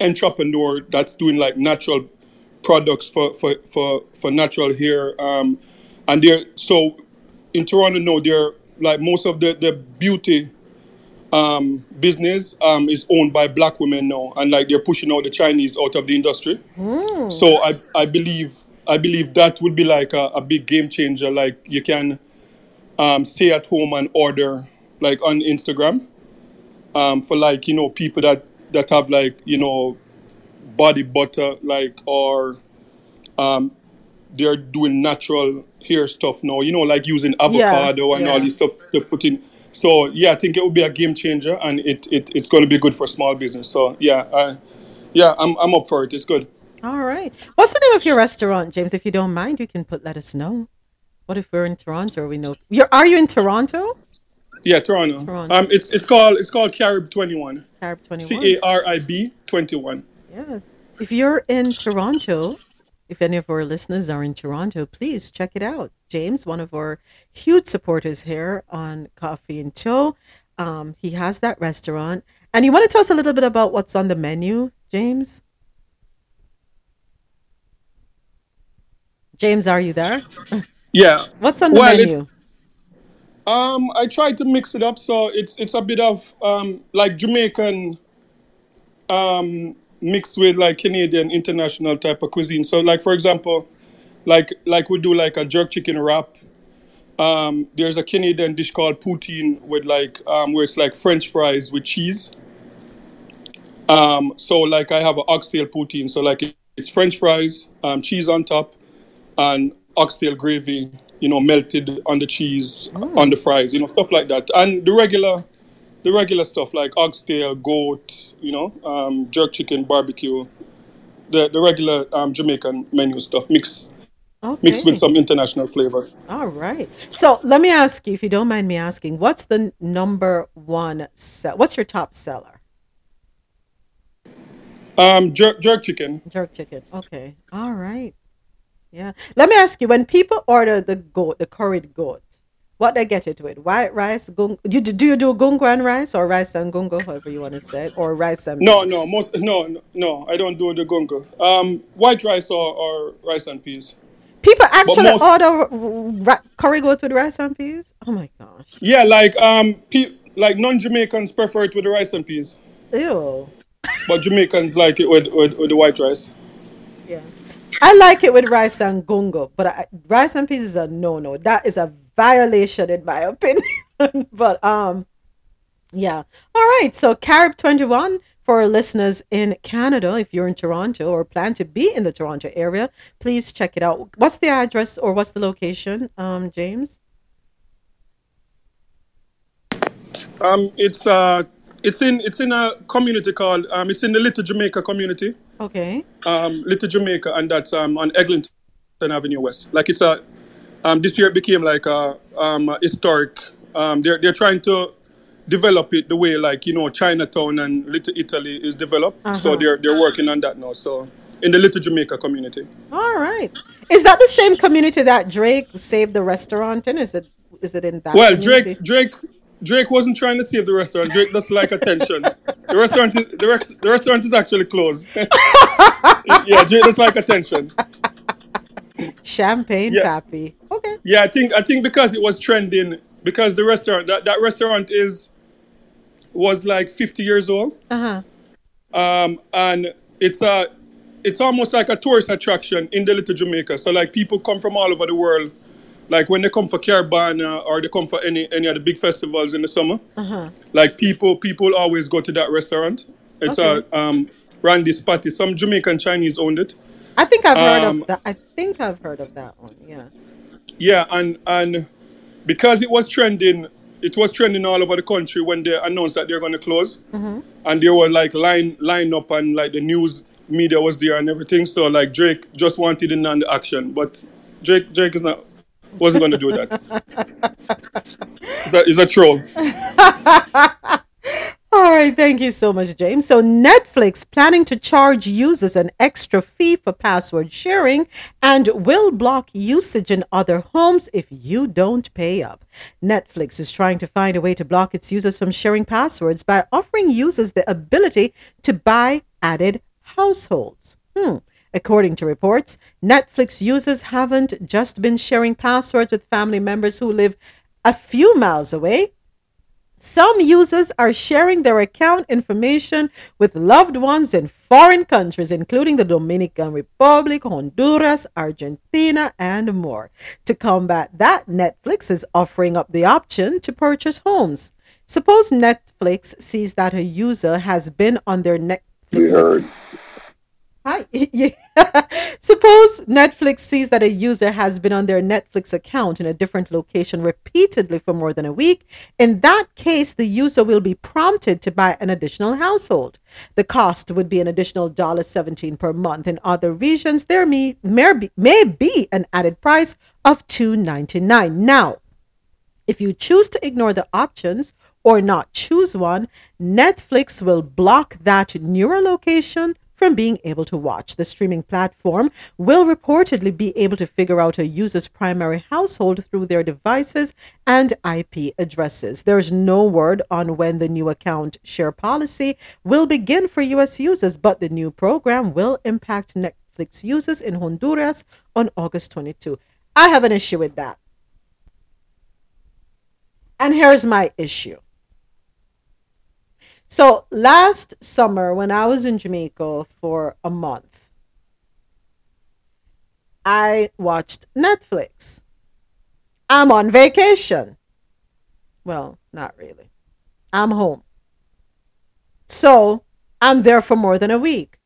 entrepreneur that's doing like natural products for natural hair. And there, so in Toronto now, there like most of the beauty business is owned by black women now, and like they're pushing out the Chinese out of the industry. Mm. So I believe that would be like a big game changer. Like you can stay at home and order like on Instagram for like, you know, people that have like, you know, body butter, like, or they're doing natural hair stuff now, you know, like using avocado all this stuff to put in. So yeah, I think it would be a game changer, and it's going to be good for small business. So I'm up for it. It's good. All right. What's the name of your restaurant, James? If you don't mind, you can let us know. What if we're in Toronto? We know. Are you in Toronto? Yeah, Toronto. It's called Carib 21. Carib 21. CARIB 21. Yeah. If you're in Toronto, if any of our listeners are in Toronto, please check it out. James, one of our huge supporters here on Coffee In Toe, he has that restaurant. And you want to tell us a little bit about what's on the menu, James? James, are you there? Yeah. What's on the menu? I tried to mix it up, so it's a bit of like Jamaican mixed with like Canadian international type of cuisine. So like, for example, like we do like a jerk chicken wrap. There's a Canadian dish called poutine with like where it's like French fries with cheese. So like I have an oxtail poutine. So like it's French fries, cheese on top, and oxtail gravy, you know, melted on the cheese, on the fries, you know, stuff like that. And the regular stuff like oxtail, goat, you know, jerk chicken, barbecue, the regular Jamaican menu stuff mixed with some international flavor. All right. So let me ask you, if you don't mind me asking, what's the number one? What's your top seller? Jerk chicken. Jerk chicken. Okay. All right. Yeah. Let me ask you, when people order the goat, the curried goat, what they get it with? White rice, gung. Do you do gungo and rice, or rice and gungo, however you want to say it, or rice and peas? No, I don't do the gungo. White rice or rice and peas. People actually order curry goat with rice and peas. Oh my gosh. Yeah, like non-Jamaicans prefer it with the rice and peas. Ew. But Jamaicans like it with the white rice. Yeah. I like it with rice and gungo, but rice and peas is a no-no. That is a violation, in my opinion. But yeah. All right. So Carib 21 for listeners in Canada. If you're in Toronto or plan to be in the Toronto area, please check it out. What's the address, or what's the location, James? It's in a community called it's in the Little Jamaica community. Okay. Little Jamaica, and that's on Eglinton Avenue West. Like it's a this year it became like a historic. They're trying to develop it the way, like, you know, Chinatown and Little Italy is developed. Uh-huh. So they're working on that now. So in the Little Jamaica community. All right. Is that the same community that Drake saved the restaurant in? Is it in that? Well, community? Drake wasn't trying to save the restaurant. Drake doesn't like attention. The restaurant is actually closed. Yeah, Drake doesn't like attention. Champagne, yeah. Pappy. Okay. Yeah, I think because it was trending, because the restaurant that restaurant was like 50 years old. Uh huh. And it's almost like a tourist attraction in the Little Jamaica. So like people come from all over the world. Like when they come for Carabana or they come for any of the big festivals in the summer, uh-huh. Like people always go to that restaurant. It's okay. Randy's Patty. Some Jamaican Chinese owned it. I think I've heard of that. I think I've heard of that one. Yeah. Yeah, and because it was trending all over the country when they announced that they're going to close, mm-hmm. and there were like line up and like the news media was there and everything. So like Drake just wanted in on the action, but Drake is not. Wasn't going to do that. It's a troll. All right. Thank you so much, James. So Netflix planning to charge users an extra fee for password sharing and will block usage in other homes if you don't pay up. Netflix is trying to find a way to block its users from sharing passwords by offering users the ability to buy added households. According to reports, Netflix users haven't just been sharing passwords with family members who live a few miles away. Some users are sharing their account information with loved ones in foreign countries, including the Dominican Republic, Honduras, Argentina, and more. To combat that, Netflix is offering up the option to purchase homes. Suppose Netflix sees that a user has been on their Netflix... We heard. Hi. Yeah. Suppose Netflix sees that a user has been on their Netflix account in a different location repeatedly for more than a week. In that case, the user will be prompted to buy an additional household. The cost would be an additional $17 per month. In other regions, there may be an added price of $2.99. Now, if you choose to ignore the options or not choose one, Netflix will block that newer location from being able to watch. The streaming platform will reportedly be able to figure out a user's primary household through their devices and IP addresses. There's no word on when the new account share policy will begin for U.S. users, but the new program will impact Netflix users in Honduras on August 22. I have an issue with that. And here's my issue. So last summer, when I was in Jamaica for a month, I watched Netflix. I'm on vacation. Well, not really. I'm home. So I'm there for more than a week.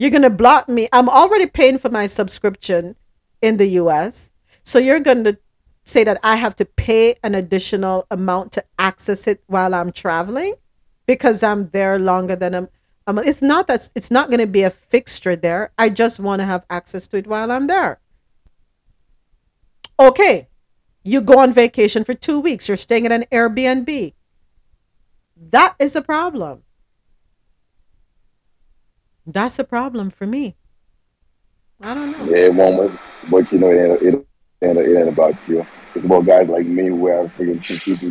You're going to block me. I'm already paying for my subscription in the US. So you're going to say that I have to pay an additional amount to access it while I'm traveling? Because I'm there longer than I'm it's not that it's not going to be a fixture there. I just want to have access to it while I'm there. Okay, you go on vacation for 2 weeks. You're staying at an Airbnb. That is a problem. That's a problem for me. I don't know. Yeah, it won't, but you know, it ain't about you. It's about guys like me who have freaking people.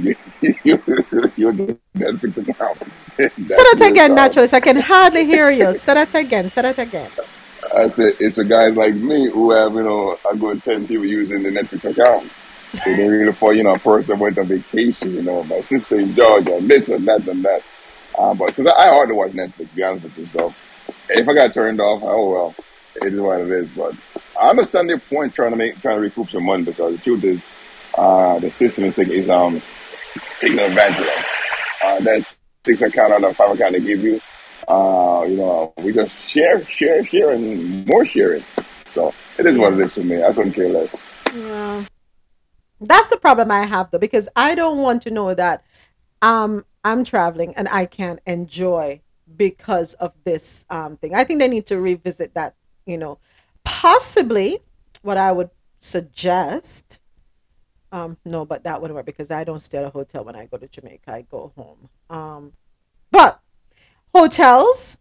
You're the Netflix account. Say that again, naturally. I can hardly hear you. Say that again. I said it's the guys like me who have, you know, I go 10 people using the Netflix account. So they really for, you know, first I went on vacation, you know, my sister in Georgia, and this and that and that. But because I hardly watch Netflix, to be honest with you. So if I got turned off, oh well, it is what it is. But I understand their point trying to recoup some money, because the truth is, the system is taking advantage of them. That 6 account out of 5 account they give you, you know, we just share, and more sharing. So it is what it is to me. I couldn't care less. Yeah, that's the problem I have though, because I don't want to know that I'm traveling and I can't enjoy because of this thing. I think they need to revisit that. You know, possibly what I would suggest. No, but that wouldn't work because I don't stay at a hotel when I go to Jamaica. I go home. But hotels,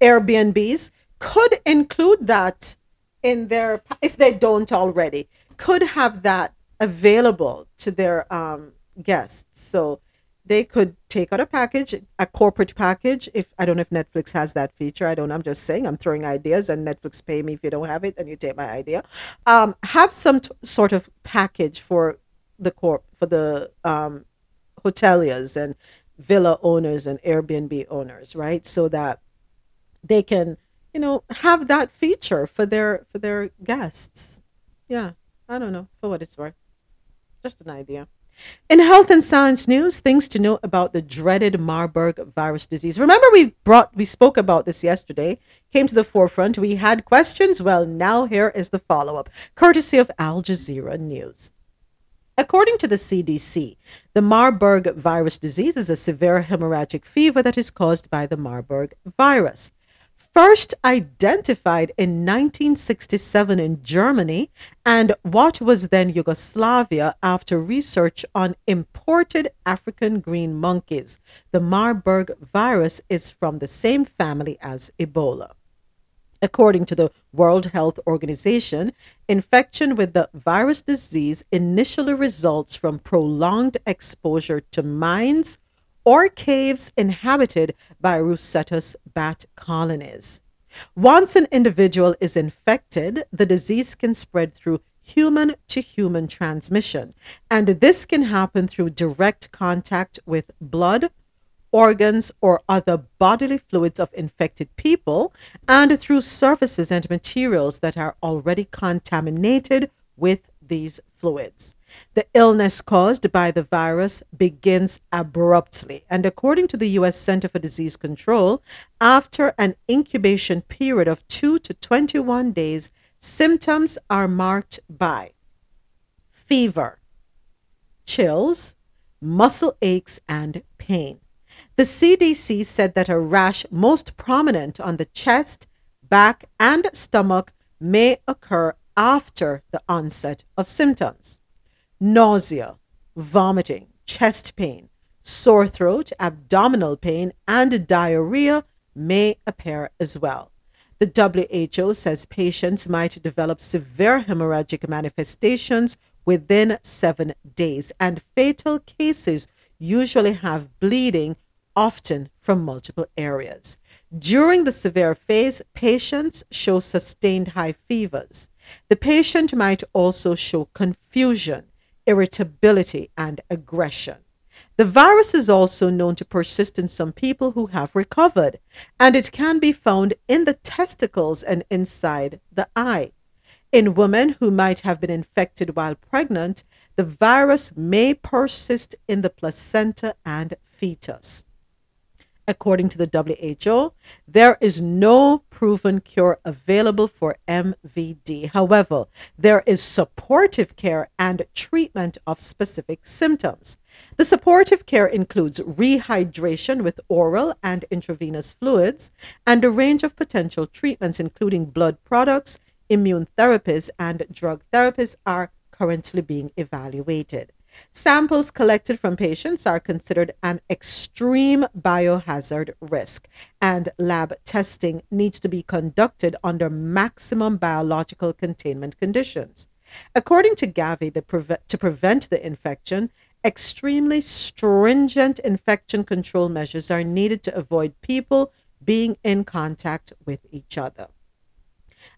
Airbnbs could include that in their, if they don't already, could have that available to their guests. So they could take out a package, a corporate package. If I don't know if Netflix has that feature. I don't know. I'm just saying, I'm throwing ideas, and Netflix pay me if you don't have it and you take my idea. Have some sort of package for the hoteliers and villa owners and Airbnb owners, right? So that they can, you know, have that feature for their guests. Yeah, I don't know, for what it's worth. Just an idea. In health and science news, things to know about the dreaded Marburg virus disease. Remember, we spoke about this yesterday, came to the forefront. We had questions. Well, now here is the follow-up, courtesy of Al Jazeera News. According to the CDC, the Marburg virus disease is a severe hemorrhagic fever that is caused by the Marburg virus. First identified in 1967 in Germany and what was then Yugoslavia after research on imported African green monkeys. The Marburg virus is from the same family as Ebola. According to the World Health Organization, infection with the virus disease initially results from prolonged exposure to mines or caves inhabited by Rusetus bat colonies. Once an individual is infected, the disease can spread through human-to-human transmission, and this can happen through direct contact with blood, organs, or other bodily fluids of infected people, and through surfaces and materials that are already contaminated with these fluids. The illness caused by the virus begins abruptly, and according to the U.S. Center for Disease Control, after an incubation period of 2 to 21 days, symptoms are marked by fever, chills, muscle aches, and pain. The CDC said that a rash most prominent on the chest, back, and stomach may occur after the onset of symptoms. Nausea, vomiting, chest pain, sore throat, abdominal pain, and diarrhea may appear as well. The WHO says patients might develop severe hemorrhagic manifestations within 7 days, and fatal cases usually have bleeding, often from multiple areas. During the severe phase, patients show sustained high fevers. The patient might also show confusion, irritability, and aggression. The virus is also known to persist in some people who have recovered, and it can be found in the testicles and inside the eye. In women who might have been infected while pregnant, the virus may persist in the placenta and fetus. According to the WHO, there is no proven cure available for MVD. However, there is supportive care and treatment of specific symptoms. The supportive care includes rehydration with oral and intravenous fluids and a range of potential treatments, including blood products, immune therapies, and drug therapies are currently being evaluated. Samples collected from patients are considered an extreme biohazard risk, and lab testing needs to be conducted under maximum biological containment conditions. According to Gavi, to prevent the infection, extremely stringent infection control measures are needed to avoid people being in contact with each other.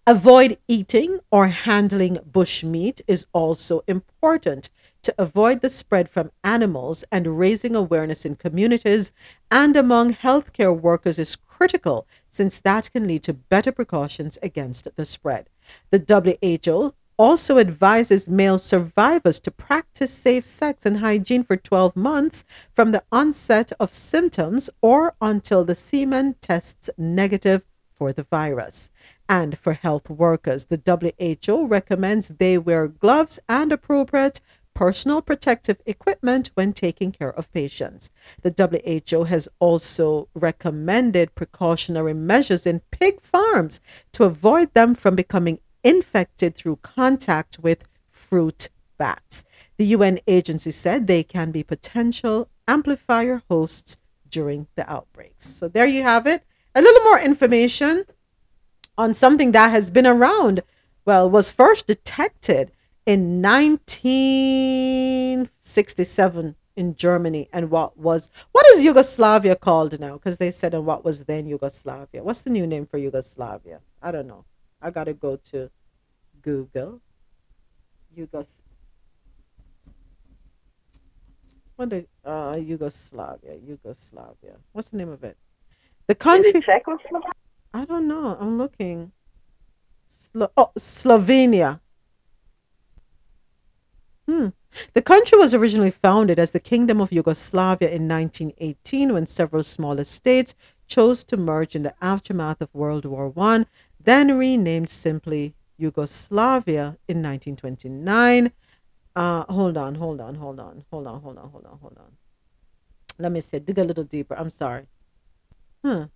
Avoid eating or handling bushmeat is also important to avoid the spread from animals, and raising awareness in communities and among healthcare workers is critical since that can lead to better precautions against the spread. The WHO also advises male survivors to practice safe sex and hygiene for 12 months from the onset of symptoms or until the semen tests negative for the virus. And for health workers, the WHO recommends they wear gloves and appropriate personal protective equipment when taking care of patients. The WHO has also recommended precautionary measures in pig farms to avoid them from becoming infected through contact with fruit bats. The UN agency said they can be potential amplifier hosts during the outbreaks. So there you have it. A little more information on something that has been around, well, was first detected in 1967 in Germany. And what is Yugoslavia called now? Because they said, and what was then Yugoslavia? What's the new name for Yugoslavia? I don't know. I got to go to Google. Yugoslavia. What's the name of it? The country. Czechoslovakia? I don't know. I'm looking. Slovenia. The country was originally founded as the Kingdom of Yugoslavia in 1918 when several smaller states chose to merge in the aftermath of World War I, then renamed simply Yugoslavia in 1929. Hold on. Let me see. Dig a little deeper. I'm sorry. No,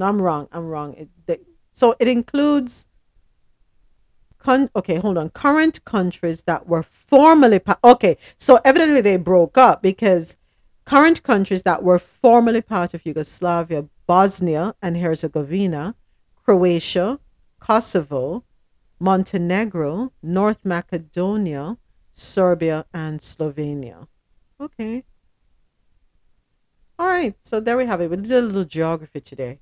I'm wrong. So it includes... current countries that were formerly... so evidently they broke up, because current countries that were formerly part of Yugoslavia: Bosnia and Herzegovina, Croatia, Kosovo, Montenegro, North Macedonia, Serbia, and Slovenia. Okay. All right. So there we have it. We did a little geography today.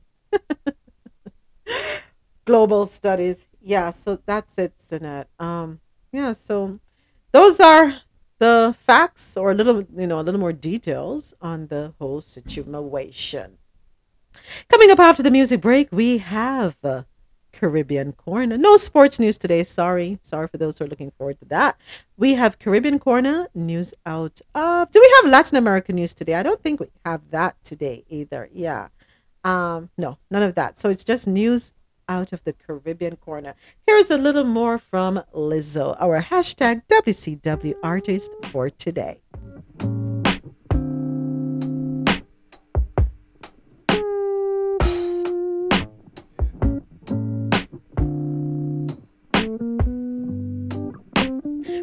Global studies. Yeah, so that's it, Sinette. So those are the facts, or a little more details on the whole situation. Coming up after the music break, we have Caribbean Corner. No sports news today. Sorry for those who are looking forward to that. We have Caribbean Corner news out of... Do we have Latin American news today? I don't think we have that today either. Yeah. No, none of that. So it's just news out of the Caribbean Corner. Here's a little more from Lizzo, our hashtag WCW artist for today.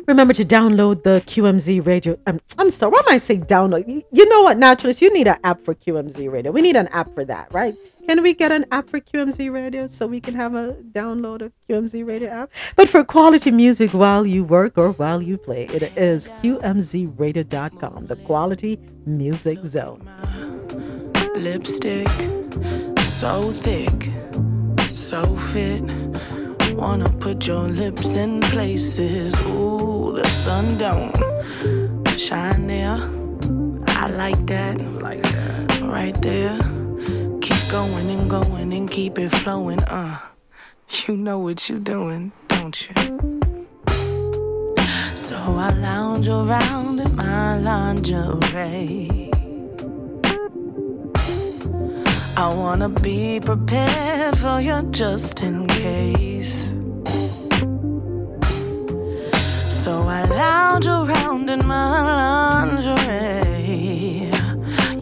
Remember to download the QMZ radio. I'm sorry, why am I saying download? You know what, naturalists, you need an app for QMZ radio. We need an app for that, right? Can we get an app for QMZ Radio so we can have a download of QMZ Radio app? But for quality music while you work or while you play, it is QMZRadio.com, the Quality Music Zone. Lipstick, so thick, so fit. Wanna put your lips in places. Ooh, the sun don't shine there. I like that. Like that. Right there. Going and going and keep it flowing, you know what you doing, don't you? So I lounge around in my lingerie. I wanna be prepared for you just in case. So I lounge around in my lingerie.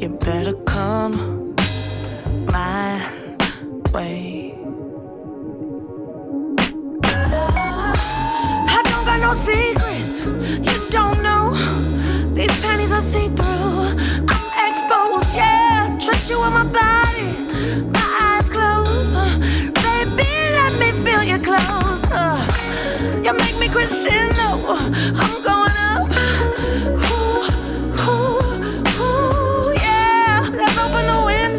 You better come my way. I don't got no secrets, you don't know. These panties I see through, I'm exposed, yeah. Trust you in my body, my eyes closed. Baby, let me feel your clothes. You make me crescendo, I'm going up. Ooh, ooh, ooh, yeah. Let's open the window.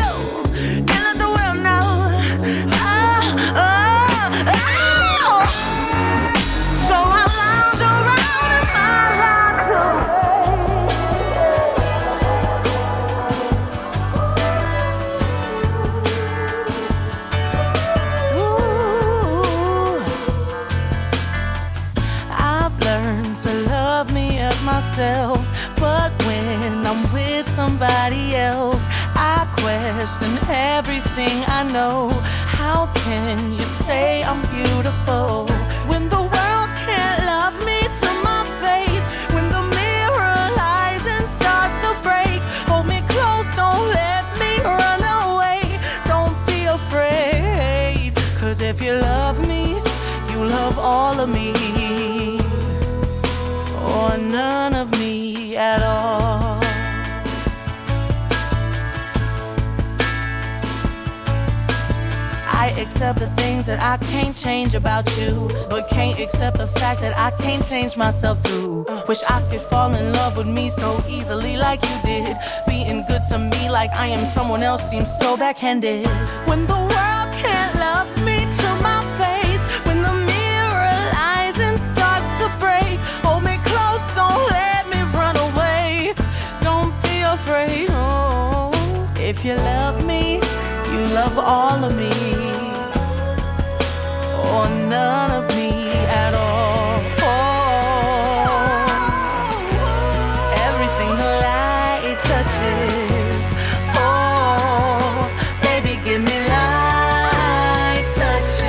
But when I'm with somebody else, I question everything I know. How can you say I'm beautiful when the world can't love me to my face? When the mirror lies and starts to break, hold me close, don't let me run away. Don't be afraid, 'cause if you love me, you love all of me. are none of me at all. I accept the things that I can't change about you, but can't accept the fact that I can't change myself too. Wish I could fall in love with me so easily like you did. Being good to me like I am someone else seems so backhanded. When the world can't love me to my face, when the mirror lies and starts to break, hold me close, don't let me run away. Don't be afraid, oh, if you love me, you love all of me, or none of me at all. Oh, everything the light touches. Oh, baby, give me light touches.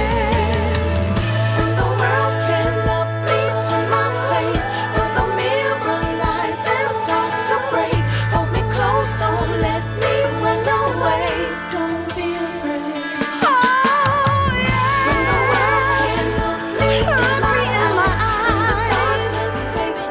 When the world can't love me to my face, when the mirror lies and starts to break, hold me close, don't let me run away. Don't be afraid. Oh, yeah. When the world can't love me in my eyes, baby,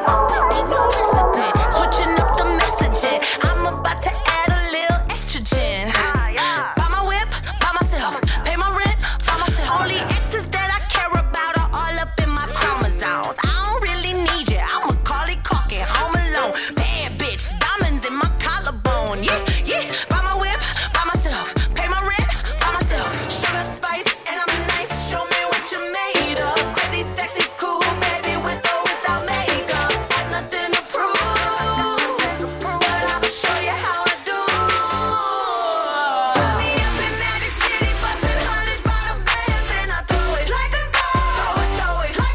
ain't no accident. Switching up the messaging, I'm about to add a little estrogen. Buy my whip, buy myself, pay my rent, buy myself. Only exes that I care about are all up in my chromosomes. I don't really need you, I'm a Macaulay Culkin, home alone, bad bitch, diamonds in my collarbone. Yeah, buy my whip, buy myself, pay my rent, buy myself. Sugar spice and I'm nice, show me what you made of. Crazy, sexy, cool, baby, with or without makeup. Got nothing to prove, but I'ma show you how I do. Put me up in Magic City, bustin' hundreds by the bands, and I throw it like a ball. Throw it like a ball.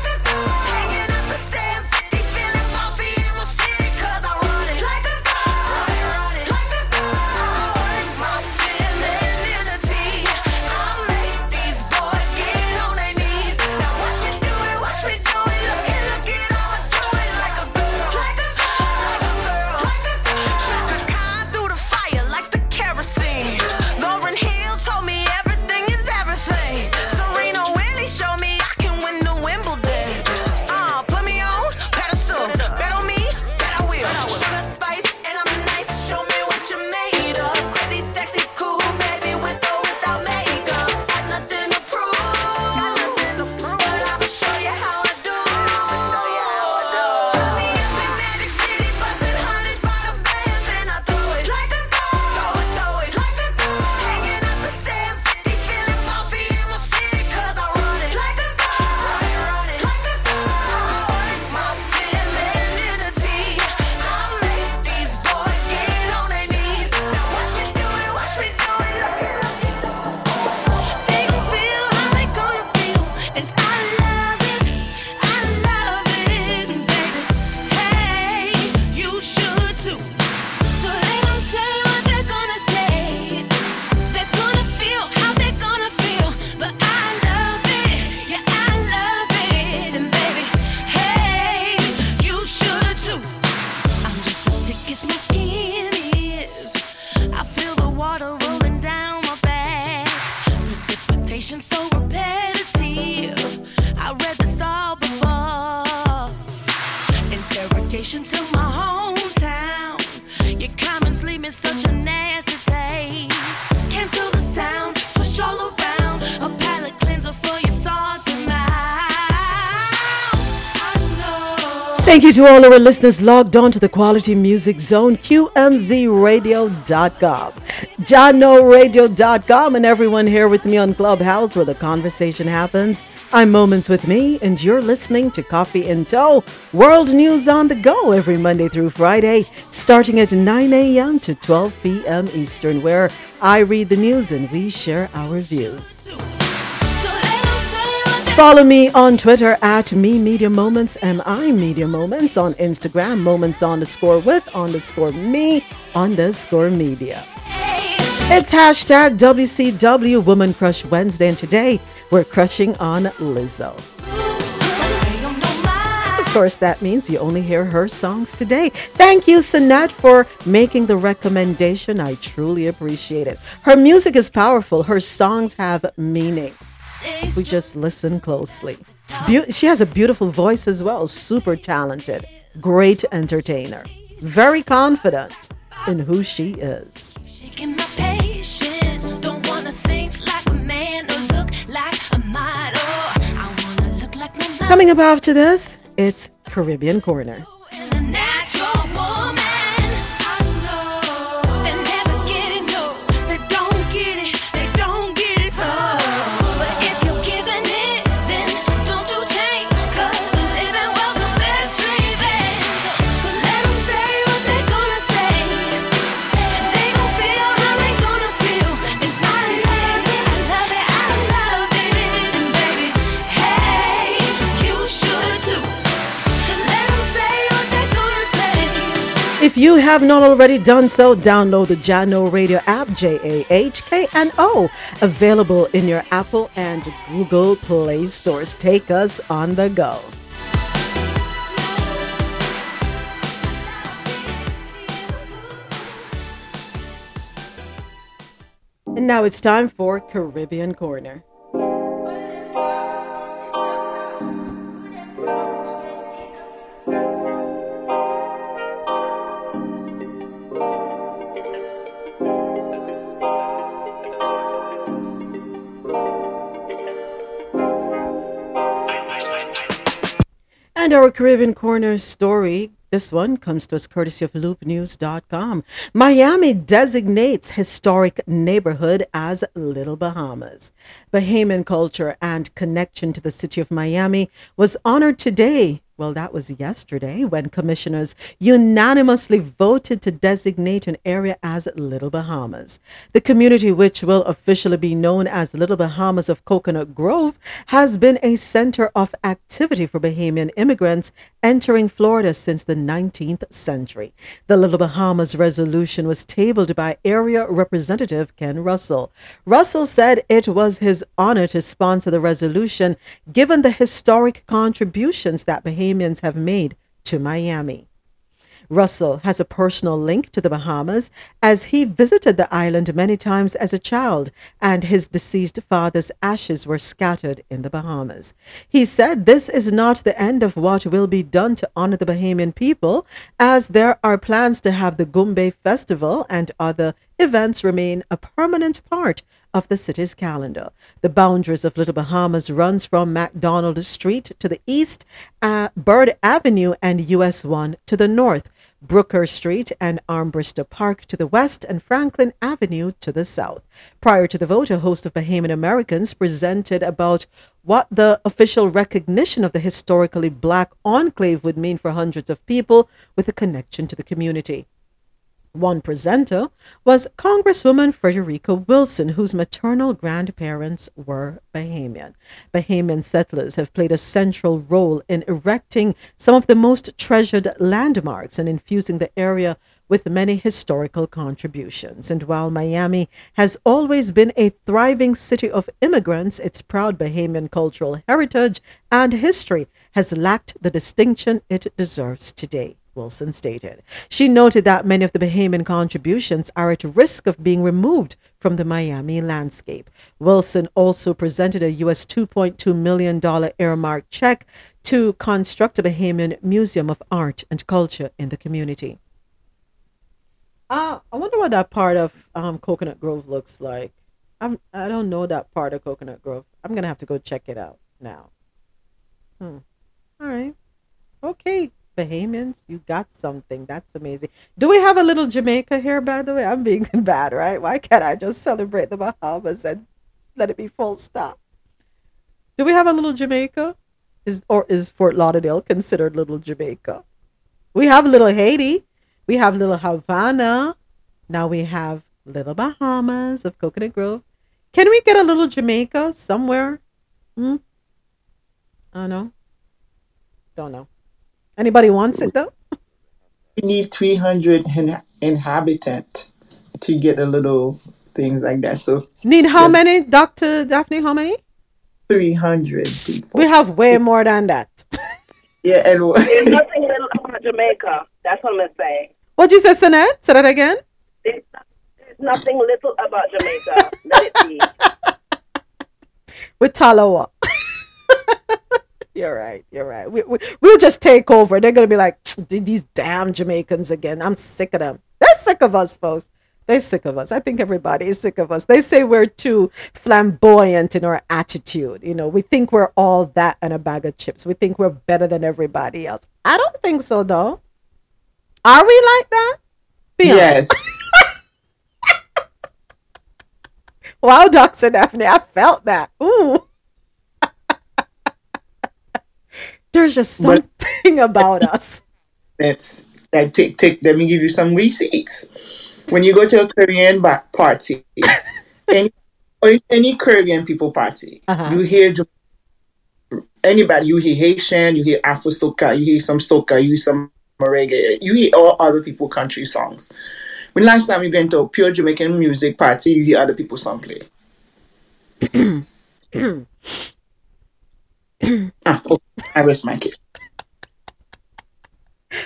Hanging up the sand, 50, feeling bossy in my city, 'cause I run it like a ball. Run it like a ball. I work my femininity. I make these boys get on their knees. Now watch me do it, look it, I'ma do it like a girl, like a girl, like a girl. Shaka Khan through the fire like the kerosene. Lauren Hill told me everything is everything. Serena Williams showed me I can win the Wimbledon. Put me on pedestal, bet on me, bet I will. Sugar spice and I'm nice, show me what you made of. Crazy, sexy, cool, baby, with or without makeup. Got nothing to prove, but I'ma show you how I do. Put me up in Magic City, bustin' hundreds by the bands, and I throw it like a ball. Throw it like a ball. Hanging out the sand, 50, feeling bossy in my city, 'cause I run it like a ball. Run it like a ball. I work my femininity. I make these boys get on their knees. Now watch me do it, look it, look it. They gon' feel how they gonna feel, and I love it, baby. Hey, you should too. So they gon' say what they're gonna say. They're gonna feel how they're gonna feel, but I love it, yeah, I love it, and baby, hey, you should too. I'm just as thick as my skin is. I feel the water rolling down my back. Precipitation so repetitive. I read this all before. Interrogation to my hometown. Your comments leave me such a nasty taste. Cancel the sound, switch all around. A palate cleanser for your salty mouth. I know. Thank you to all our listeners logged on to the Quality Music Zone, QMZRadio.com, JahknoRadio.com, and everyone here with me on Clubhouse where the conversation happens. I'm Moments with Me, and you're listening to Coffee In Toe, world news on the go every Monday through Friday, starting at 9 a.m. to 12 p.m. Eastern, where I read the news and we share our views. So they gon' say what they Follow me on Twitter at Me Media Moments, MI Media Moments, on Instagram, Moments_with_me_media. It's hashtag WCW Woman Crush Wednesday, and today we're crushing on Lizzo. Of course, that means you only hear her songs today. Thank you, Sanat, for making the recommendation. I truly appreciate it. Her music is powerful. Her songs have meaning. We just listen closely. She has a beautiful voice as well, super talented. great entertainer, very confident in who she is. Shaking my patience, don't want to think like a man or look like a model. I want to look like my mom. Coming up after this, it's Caribbean Corner. If you have not already done so, download the Jahkno Radio app, JAHKNO, available in your Apple and Google Play stores. Take us on the go. And now it's time for Caribbean Corner. And our Caribbean Corner story, this one comes to us courtesy of loopnews.com. Miami designates historic neighborhood as Little Bahamas. Bahamian culture and connection to the city of Miami was honored today. Well, that was yesterday when commissioners unanimously voted to designate an area as Little Bahamas. The community, which will officially be known as Little Bahamas of Coconut Grove, has been a center of activity for Bahamian immigrants entering Florida since the 19th century. The Little Bahamas resolution was tabled by area representative Ken Russell. Russell said it was his honor to sponsor the resolution, given the historic contributions that Bahamians have made to Miami. Russell has a personal link to the Bahamas as he visited the island many times as a child, and his deceased father's ashes were scattered in the Bahamas. He said this is not the end of what will be done to honor the Bahamian people, as there are plans to have the Gumbe Festival and other events remain a permanent part of the city's calendar. The boundaries of Little Bahamas runs from McDonald Street to the east, Byrd Avenue and US 1 to the north, Brooker Street and Armbrister Park to the west, and Franklin Avenue to the south. Prior to the vote, a host of Bahamian Americans presented about what the official recognition of the historically black enclave would mean for hundreds of people with a connection to the community. One presenter was Congresswoman Frederica Wilson, whose maternal grandparents were Bahamian. Bahamian settlers have played a central role in erecting some of the most treasured landmarks and infusing the area with many historical contributions. And while Miami has always been a thriving city of immigrants, its proud Bahamian cultural heritage and history has lacked the distinction it deserves today, Wilson stated. She noted that many of the Bahamian contributions are at risk of being removed from the Miami landscape. Wilson also presented a U.S. $2.2 million earmarked check to construct a Bahamian museum of art and culture in the community. I wonder what that part of Coconut Grove looks like. I don't know that part of Coconut Grove. I'm going to have to go check it out now. All right. Okay. Bahamians, you got something. That's amazing. Do we have a little Jamaica here, by the way? I'm being bad, right? Why can't I just celebrate the Bahamas and let it be full stop? Do we have a little Jamaica? Is Fort Lauderdale considered little Jamaica? We have little Haiti. We have little Havana. Now we have little Bahamas of Coconut Grove. Can we get a little Jamaica somewhere? I don't know. Anybody wants it, though? You need 300 inhabitants to get a little things like that. So need how many, Dr. Daphne? How many? 300 people. We have way more than that. Yeah, and there's nothing little about Jamaica. That's what I'm gonna say. What'd you say, Sanette? Say that again. There's nothing little about Jamaica. Let it be. With Talawa. You're right. We'll just take over. They're going to be like, these damn Jamaicans again. I'm sick of them. They're sick of us, folks. They're sick of us. I think everybody is sick of us. They say we're too flamboyant in our attitude. You know, we think we're all that and a bag of chips. We think we're better than everybody else. I don't think so, though. Are we like that? Yes. Wow, Dr. Daphne, I felt that. Ooh. There's just something about us. That's like, take. Let me give you some receipts. When you go to a Korean party, any Korean people party, you hear anybody, you hear Haitian, you hear Afro soca, you hear some soca, you hear some reggae, you hear all other people country songs. When last time you went to a pure Jamaican music party, you hear other people song play. Okay. I rest my case.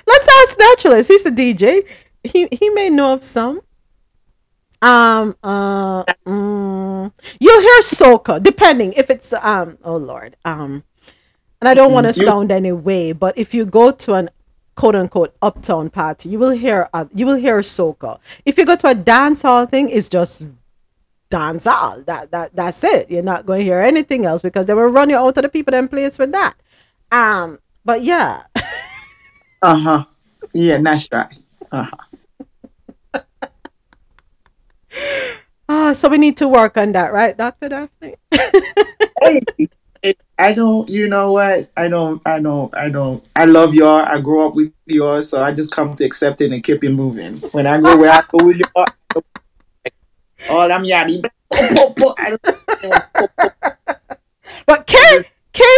Let's ask Naturalist. He's the DJ. He may know of some. You'll hear soca depending if it's and I don't want to sound any way, but if you go to an quote unquote uptown party, you will hear soca. If you go to a dance hall thing, it's just dance hall. That's it. You're not going to hear anything else because they will run you out of the people and place with that. But yeah. Yeah, that's right. So we need to work on that, right, Dr. Daphne? I love y'all. I grew up with y'all, so I just come to accept it and keep it moving. When I go where I go with y'all, all I'm yaddy. But Kay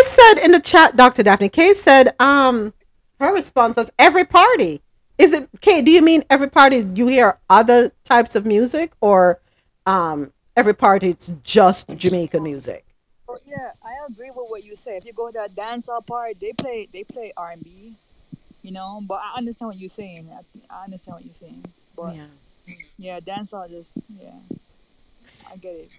said in the chat, Dr. Daphne, Kay said her response was every party. Is it, Kay, do you mean every party you hear other types of music, or every party it's just Jamaican music? Oh, yeah, I agree with what you say. If you go to a dancehall party, they play R&B, you know, but I understand what you're saying. But yeah dancehall just, I get it.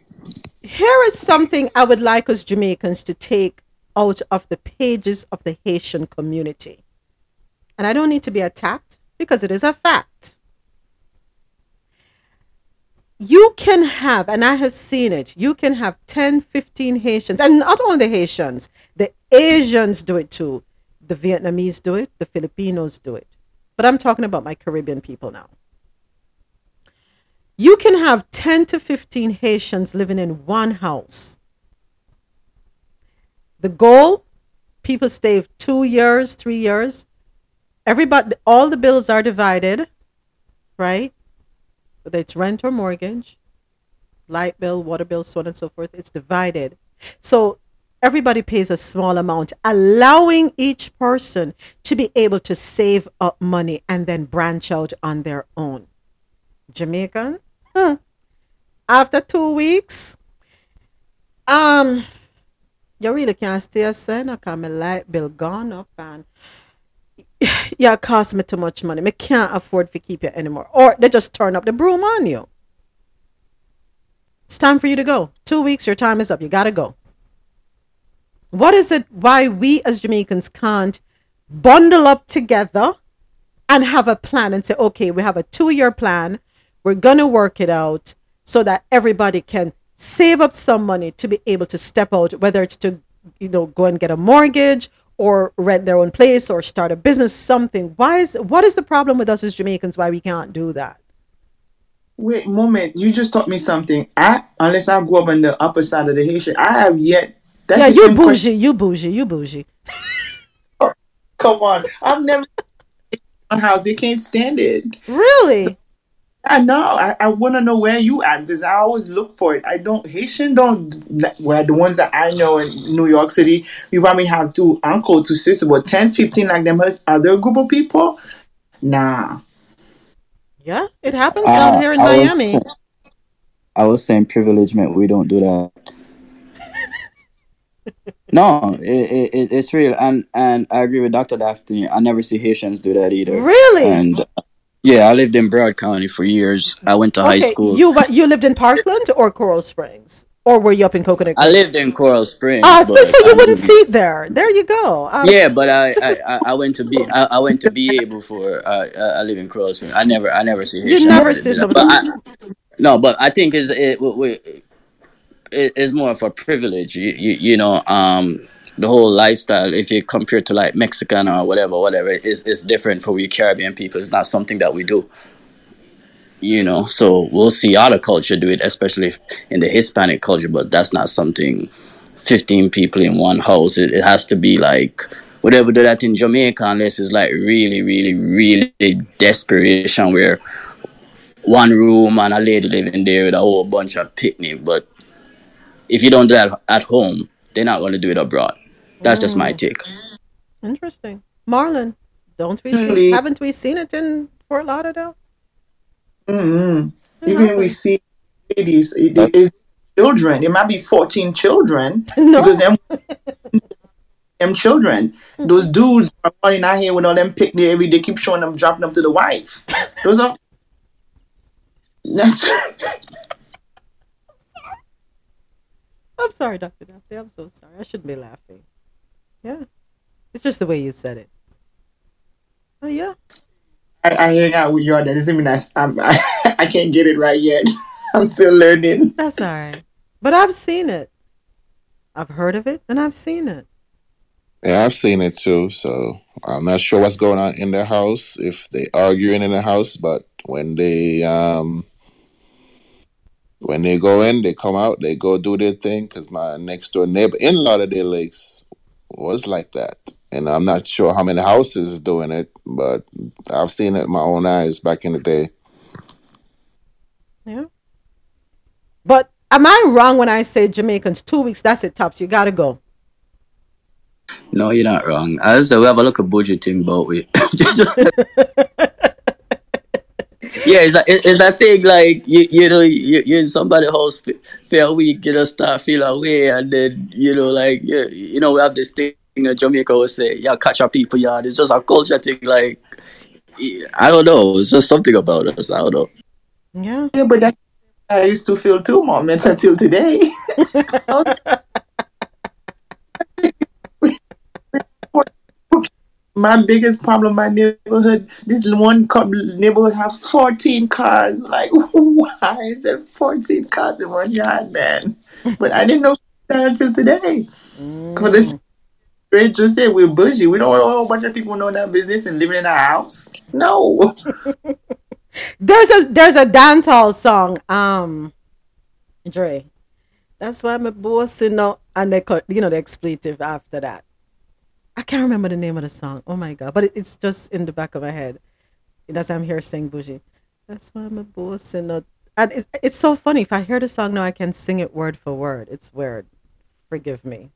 Here is something I would like us Jamaicans to take out of the pages of the Haitian community. And I don't need to be attacked, because it is a fact. You can have, and I have seen it, you can have 10, 15 Haitians, and not only the Haitians, the Asians do it too. The Vietnamese do it, the Filipinos do it. But I'm talking about my Caribbean people now. You can have 10 to 15 Haitians living in one house. The goal, people stay 2 years, 3 years. Everybody, all the bills are divided, right? Whether it's rent or mortgage, light bill, water bill, so on and so forth, it's divided. So everybody pays a small amount, allowing each person to be able to save up money and then branch out on their own. Jamaican, after 2 weeks, you really can't stay a cent. I can't, my light bill gone up and... Yeah, it costs me too much money. Me can't afford to keep it anymore. Or they just turn up the broom on you. It's time for you to go. 2 weeks, your time is up. You got to go. What is it why we as Jamaicans can't bundle up together and have a plan and say, okay, we have a 2-year plan. We're going to work it out so that everybody can save up some money to be able to step out, whether it's to, you know, go and get a mortgage or rent their own place or start a business, something. What is the problem with us as Jamaicans, why we can't do that? Wait a moment. You just taught me something. Unless I grew up on the upper side of the Haitian, I have yet. That's the same question. You bougie. Oh, come on. I've never seen one house. They can't stand it. Really? So, I know. I want to know where you at because I always look for it. The ones that I know in New York City, you probably have 2 uncles, 2 sisters, but 10, 15 like them other group of people? Nah. Yeah, it happens down here in Miami. I was saying privilege, man. We don't do that. No, it's real. And I agree with Dr. Daphne. I never see Haitians do that either. Really? And... yeah, I lived in Broward County for years. I went to high school. You lived in Parkland or Coral Springs? Or were you up in Coconut Grove? I lived in Coral Springs. So you wouldn't see it there. There you go. I went to Bié before I live in Coral Springs. I never see Haitians. You never see something. But I think it's more of a privilege. You know, the whole lifestyle. If you compare to like Mexican or whatever, it's different for we Caribbean people. It's not something that we do. You know, so we'll see other culture do it, especially in the Hispanic culture, but that's not something 15 people in one house. It has to be like, whatever do that in Jamaica, unless it's like really, really, really desperation where one room and a lady living there with a whole bunch of picnic. But if you don't do that at home, they're not going to do it abroad. That's just my take. Interesting. Marlon, haven't we seen it in Fort Lauderdale? Mm-hmm. Even we see ladies, it children. It might be 14 children because them children. Those dudes are running out here with all them picnic every day. Keep showing them, dropping them to the wife. Those are. I'm sorry, Dr. Daphne. I'm so sorry. I shouldn't be laughing. Yeah, it's just the way you said it. Oh yeah. I hang out with y'all. That doesn't mean I can't get it right yet. I'm still learning. That's all right. But I've seen it. I've heard of it, and I've seen it. Yeah, I've seen it too. So I'm not sure what's going on in the house, if they arguing in the house. But when they go in, they come out, they go do their thing. Because my next door neighbor in Lauderdale Lakes was like that. And I'm not sure how many houses doing it, but I've seen it with my own eyes back in the day. Yeah. But am I wrong when I say Jamaicans, 2 weeks, that's it, tops. You got to go. No, you're not wrong. I just we have a look at budgeting, but we... Yeah, it's that thing like, you're in somebody's house for a week, you know, start feeling away, and then, you know, like, you know, we have this thing. You know, Jamaica would say, "Yeah, catch our people, yeah." It's just a culture thing. Like, I don't know. It's just something about us. I don't know. Yeah, but that I used to feel too, Mom, until today. My biggest problem, my neighborhood. This one neighborhood have 14 cars. Like, why is there 14 cars in one yard, man? But I didn't know that until today. They just say we're bougie. We don't want a whole bunch of people knowing our business and living in our house. No. There's a dance hall song, Dre. That's why I'm a boss, you know, and they cut, you know, the expletive after that. I can't remember the name of the song. Oh my God. But it's just in the back of my head. As I'm here saying bougie. That's why I'm a boss, you know. And it's so funny. If I hear the song now, I can sing it word for word. It's weird. Forgive me.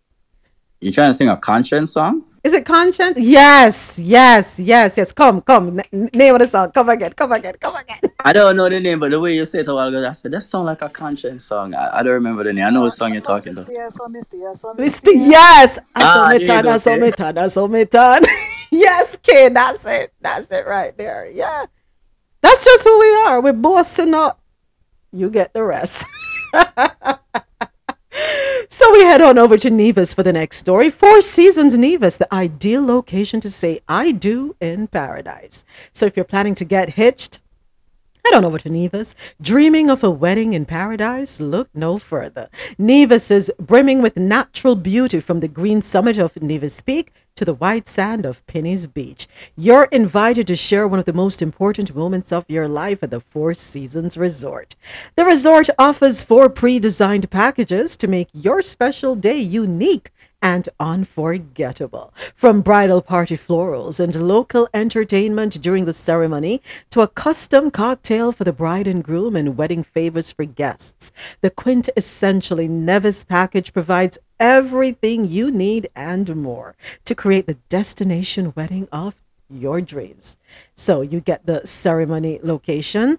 You trying to sing a conscience song? Is it conscience? Yes. Come. Name of the song. Come again. I don't know the name, but the way you said it a while ago, I said, that sounds like a conscience song. I don't remember the name. I know what song you're talking about. Mr. Yes. I saw me turn. Yes, kid. That's it. That's it right there. Yeah. That's just who we are. We're bossing up. You get the rest. So we head on over to Nevis for the next story. Four Seasons Nevis, the ideal location to say I do in paradise. So if you're planning to get hitched, head on over to Nevis. Dreaming of a wedding in paradise? Look no further. Nevis is brimming with natural beauty from the green summit of Nevis Peak to the white sand of Penny's Beach. You're invited to share one of the most important moments of your life at the Four Seasons Resort. The resort offers 4 pre-designed packages to make your special day unique and unforgettable. From bridal party florals and local entertainment during the ceremony to a custom cocktail for the bride and groom and wedding favors for guests, the quintessentially Nevis package provides everything you need and more to create the destination wedding of your dreams. So you get the ceremony location,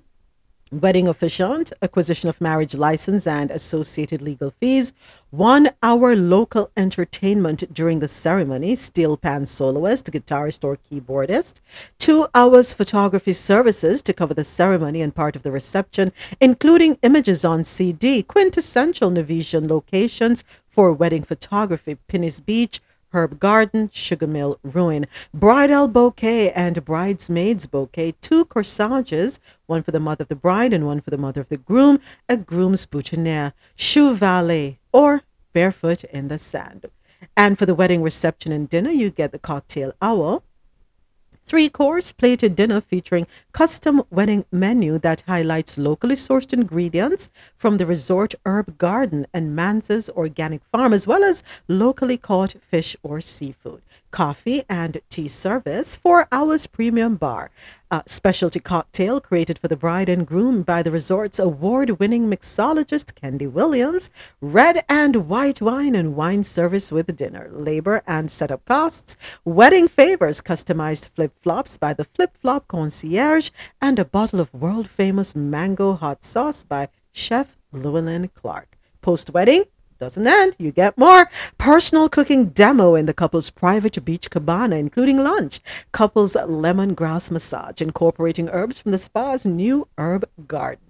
wedding officiant, acquisition of marriage license and associated legal fees, 1 hour local entertainment during the ceremony, steel pan soloist, guitarist or keyboardist, 2 hours photography services to cover the ceremony and part of the reception, including images on CD, quintessential Norwegian locations for wedding photography, Pinnis Beach, Herb Garden, Sugar Mill Ruin, bridal bouquet and bridesmaid's bouquet, 2 corsages, one for the mother of the bride and one for the mother of the groom, a groom's boutonniere, shoe valet, or barefoot in the sand. And for the wedding reception and dinner, you get the cocktail hour, 3-course plated dinner featuring custom wedding menu that highlights locally sourced ingredients from the resort herb garden and Manz's organic farm, as well as locally caught fish or seafood. Coffee and tea service, 4 hours premium bar, a specialty cocktail created for the bride and groom by the resort's award-winning mixologist Kendi Williams, red and white wine and wine service with dinner, labor and setup costs, wedding favors, customized flip-flops by the flip-flop concierge, and a bottle of world-famous mango hot sauce by Chef Llewellyn Clark. Post-wedding doesn't end. You get more. Personal cooking demo in the couple's private beach cabana, including lunch. Couple's lemongrass massage, incorporating herbs from the spa's new herb garden.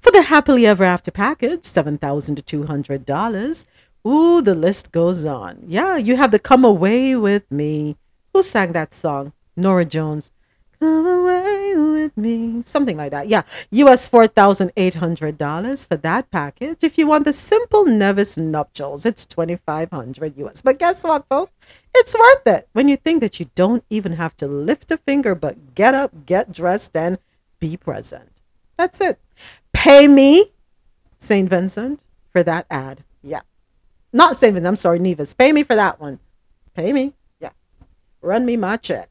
For the happily ever after package, $7,000 to $200. Ooh, the list goes on. Yeah, you have the Come Away With Me. Who sang that song? Norah Jones. Come away with me. Something like that. Yeah. US $4,800 for that package. If you want the simple novice nuptials, it's $2,500 US. But guess what, folks? It's worth it when you think that you don't even have to lift a finger, but get up, get dressed, and be present. That's it. Pay me, St. Vincent, for that ad. Yeah. Not St. Vincent. I'm sorry, Nevis. Pay me for that one. Pay me. Yeah. Run me my check.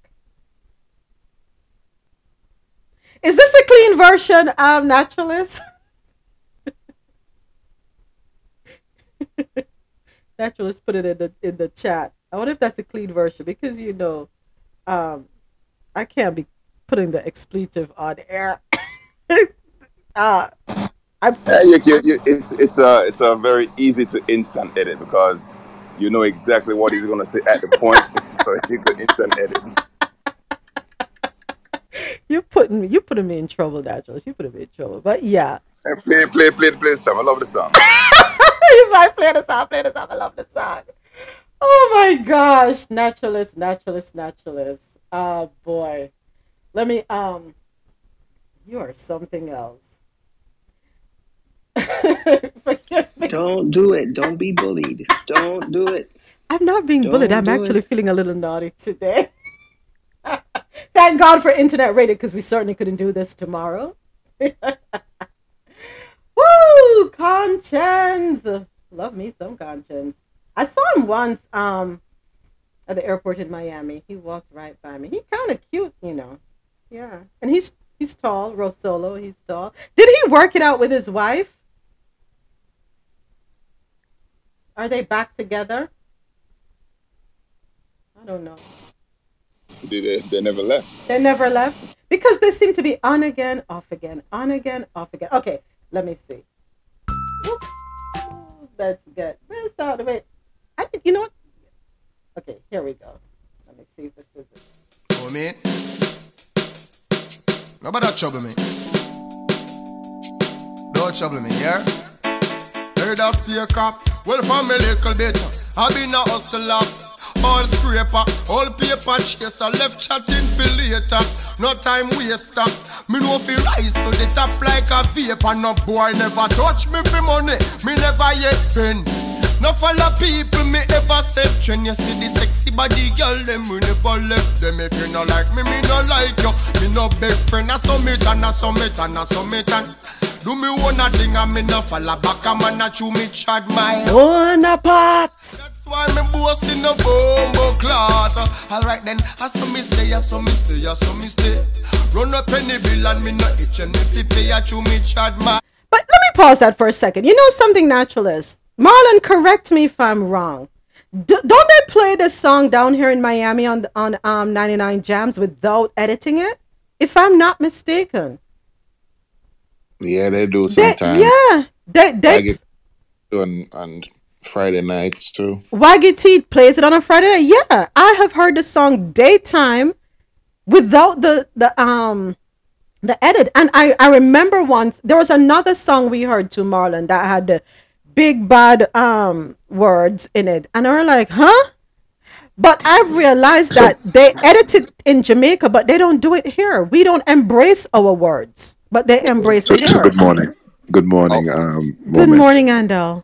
Is this a clean version of Naturalist? Naturalist put it in the chat. I wonder if that's a clean version, because you know, I can't be putting the expletive on air. It's a very easy to instant edit, because you know exactly what he's going to say at the point, so you can instant edit. You're putting me in trouble, Naturalist. You're putting me in trouble. But yeah. And play the song. I love the song. He's like, play the song. I love the song. Oh my gosh. Naturalist. Oh boy. Let me you are something else. Forgive me. Don't do it. Don't be bullied. Don't do it. I'm not being bullied. I'm actually feeling a little naughty today. Thank God for internet radio, because we certainly couldn't do this tomorrow. Woo! Conscience! Love me some Conscience. I saw him once at the airport in Miami. He walked right by me. He's kind of cute, you know. Yeah. And he's tall. Rosolo, he's tall. Did he work it out with his wife? Are they back together? I don't know. They never left. They never left? Because they seem to be on again, off again, on again, off again. Okay, let me see. Whoop. Let's get this out of it. I think, you know what? Okay, here we go. Let me see if this is it. Oh, man. Nobody trouble me. Don't trouble me, yeah? Heard I see a cop. Well, from a little bit, I've been a hustler. All scraper, all paper chaser, left chatting for later, no time waster. Me no fi rise to the top like a vapor, no boy never touch me for money, me never yet been. No follow people me ever said, when you see the sexy body girl, them we never left them. If you no like me no like you, me no big friend, I summit. Do me one thing and me no follow back, a man that you me chad my own apart. That's why me boss in the bombo class. Alright then, I saw me stay. Run up any bill and me no itch and me pay at you me chad my. But let me pause that for a second. You know something, Naturalist? Marlon, correct me if I'm wrong. Don't they play this song down here in Miami on 99 Jams without editing it? If I'm not mistaken. Yeah, they do sometimes. Yeah, they get on Friday nights too. YGT plays it on a Friday night. Yeah, I have heard the song daytime without the edit. And I remember once there was another song we heard to Marlon that had the big bad words in it, and we're like, huh? But I've realized that they edit it in Jamaica, but they don't do it here. We don't embrace our words, but they embrace it here. Good morning. Good morning, Andel.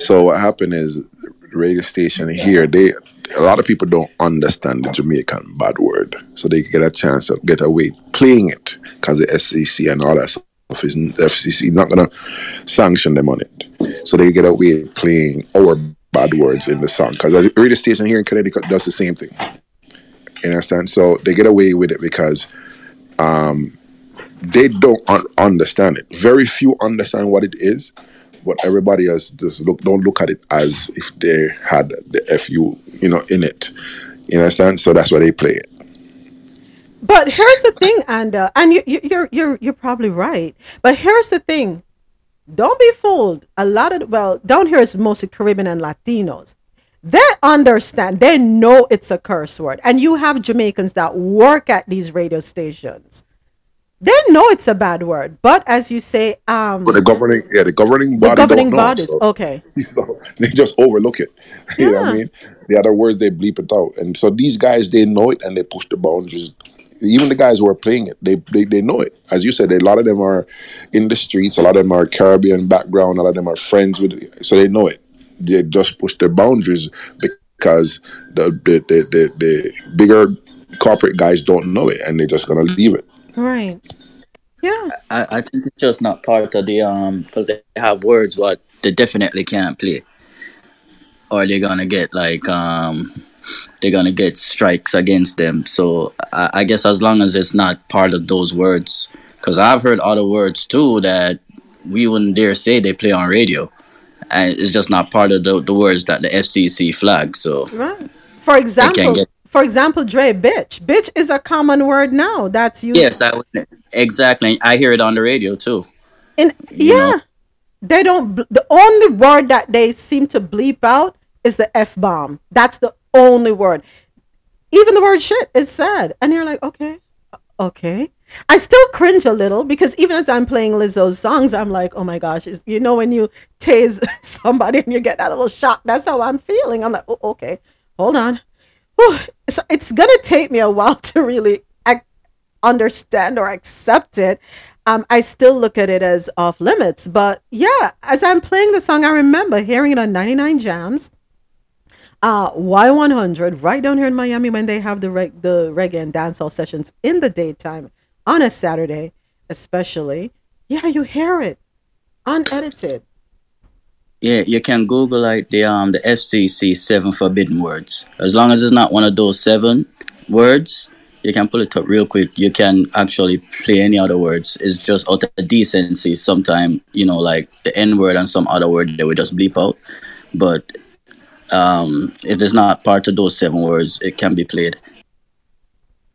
So what happened is the radio station here, a lot of people don't understand the Jamaican bad word, so they get a chance to get away playing it because the SEC and all that stuff is the FCC not gonna sanction them on it, so they get away playing our bad words in the song because the radio station here in Connecticut does the same thing. You understand? So they get away with it because they don't understand it. Very few understand what it is, but everybody else just don't look at it as if they had the FU, in it. You understand? So that's why they play it. But here's the thing, Anda, and you're probably right. But here's the thing. Don't be fooled. A lot of, down here is mostly Caribbean and Latinos. They understand. They know it's a curse word. And you have Jamaicans that work at these radio stations. They know it's a bad word. But as you say, but the governing bodies. Okay. So they just overlook it. Yeah. You know what I mean? The other words, they bleep it out. And so these guys, they know it and they push the boundaries. Even the guys who are playing it, they know it. As you said, a lot of them are in the streets. A lot of them are Caribbean background. A lot of them are friends with it. So they know it. They just push their boundaries because the bigger corporate guys don't know it, and they're just going to leave it. Right. Yeah. I think it's just not part of the because they have words what they definitely can't play, or they're going to get they're going to get strikes against them. So I guess as long as it's not part of those words, because I've heard other words too that we wouldn't dare say they play on radio. And it's just not part of the words that the FCC flags. So, right. For example, Dre, bitch. Bitch is a common word now. That's used. Yes, exactly. I hear it on the radio too. They don't. The only word that they seem to bleep out is the F-bomb. That's the only word. Even the word shit is sad, and you're like, okay. I still cringe a little because even as I'm playing Lizzo's songs, I'm like, oh my gosh, when you tase somebody and you get that little shock, that's how I'm feeling. I'm like, oh, okay, hold on. Whew. So it's gonna take me a while to really understand or accept it. I still look at it as off limits, but yeah, as I'm playing the song, I remember hearing it on 99 Jams. Y100 right down here in Miami when they have the reggae and dancehall sessions in the daytime on a Saturday, especially. Yeah, you hear it unedited. Yeah, you can Google like the FCC 7 forbidden words. As long as it's not one of those 7 words, you can pull it up real quick. You can actually play any other words. It's just out of decency. Sometimes like the N word and some other word they would just bleep out, but. If it's not part of those 7 words, it can be played.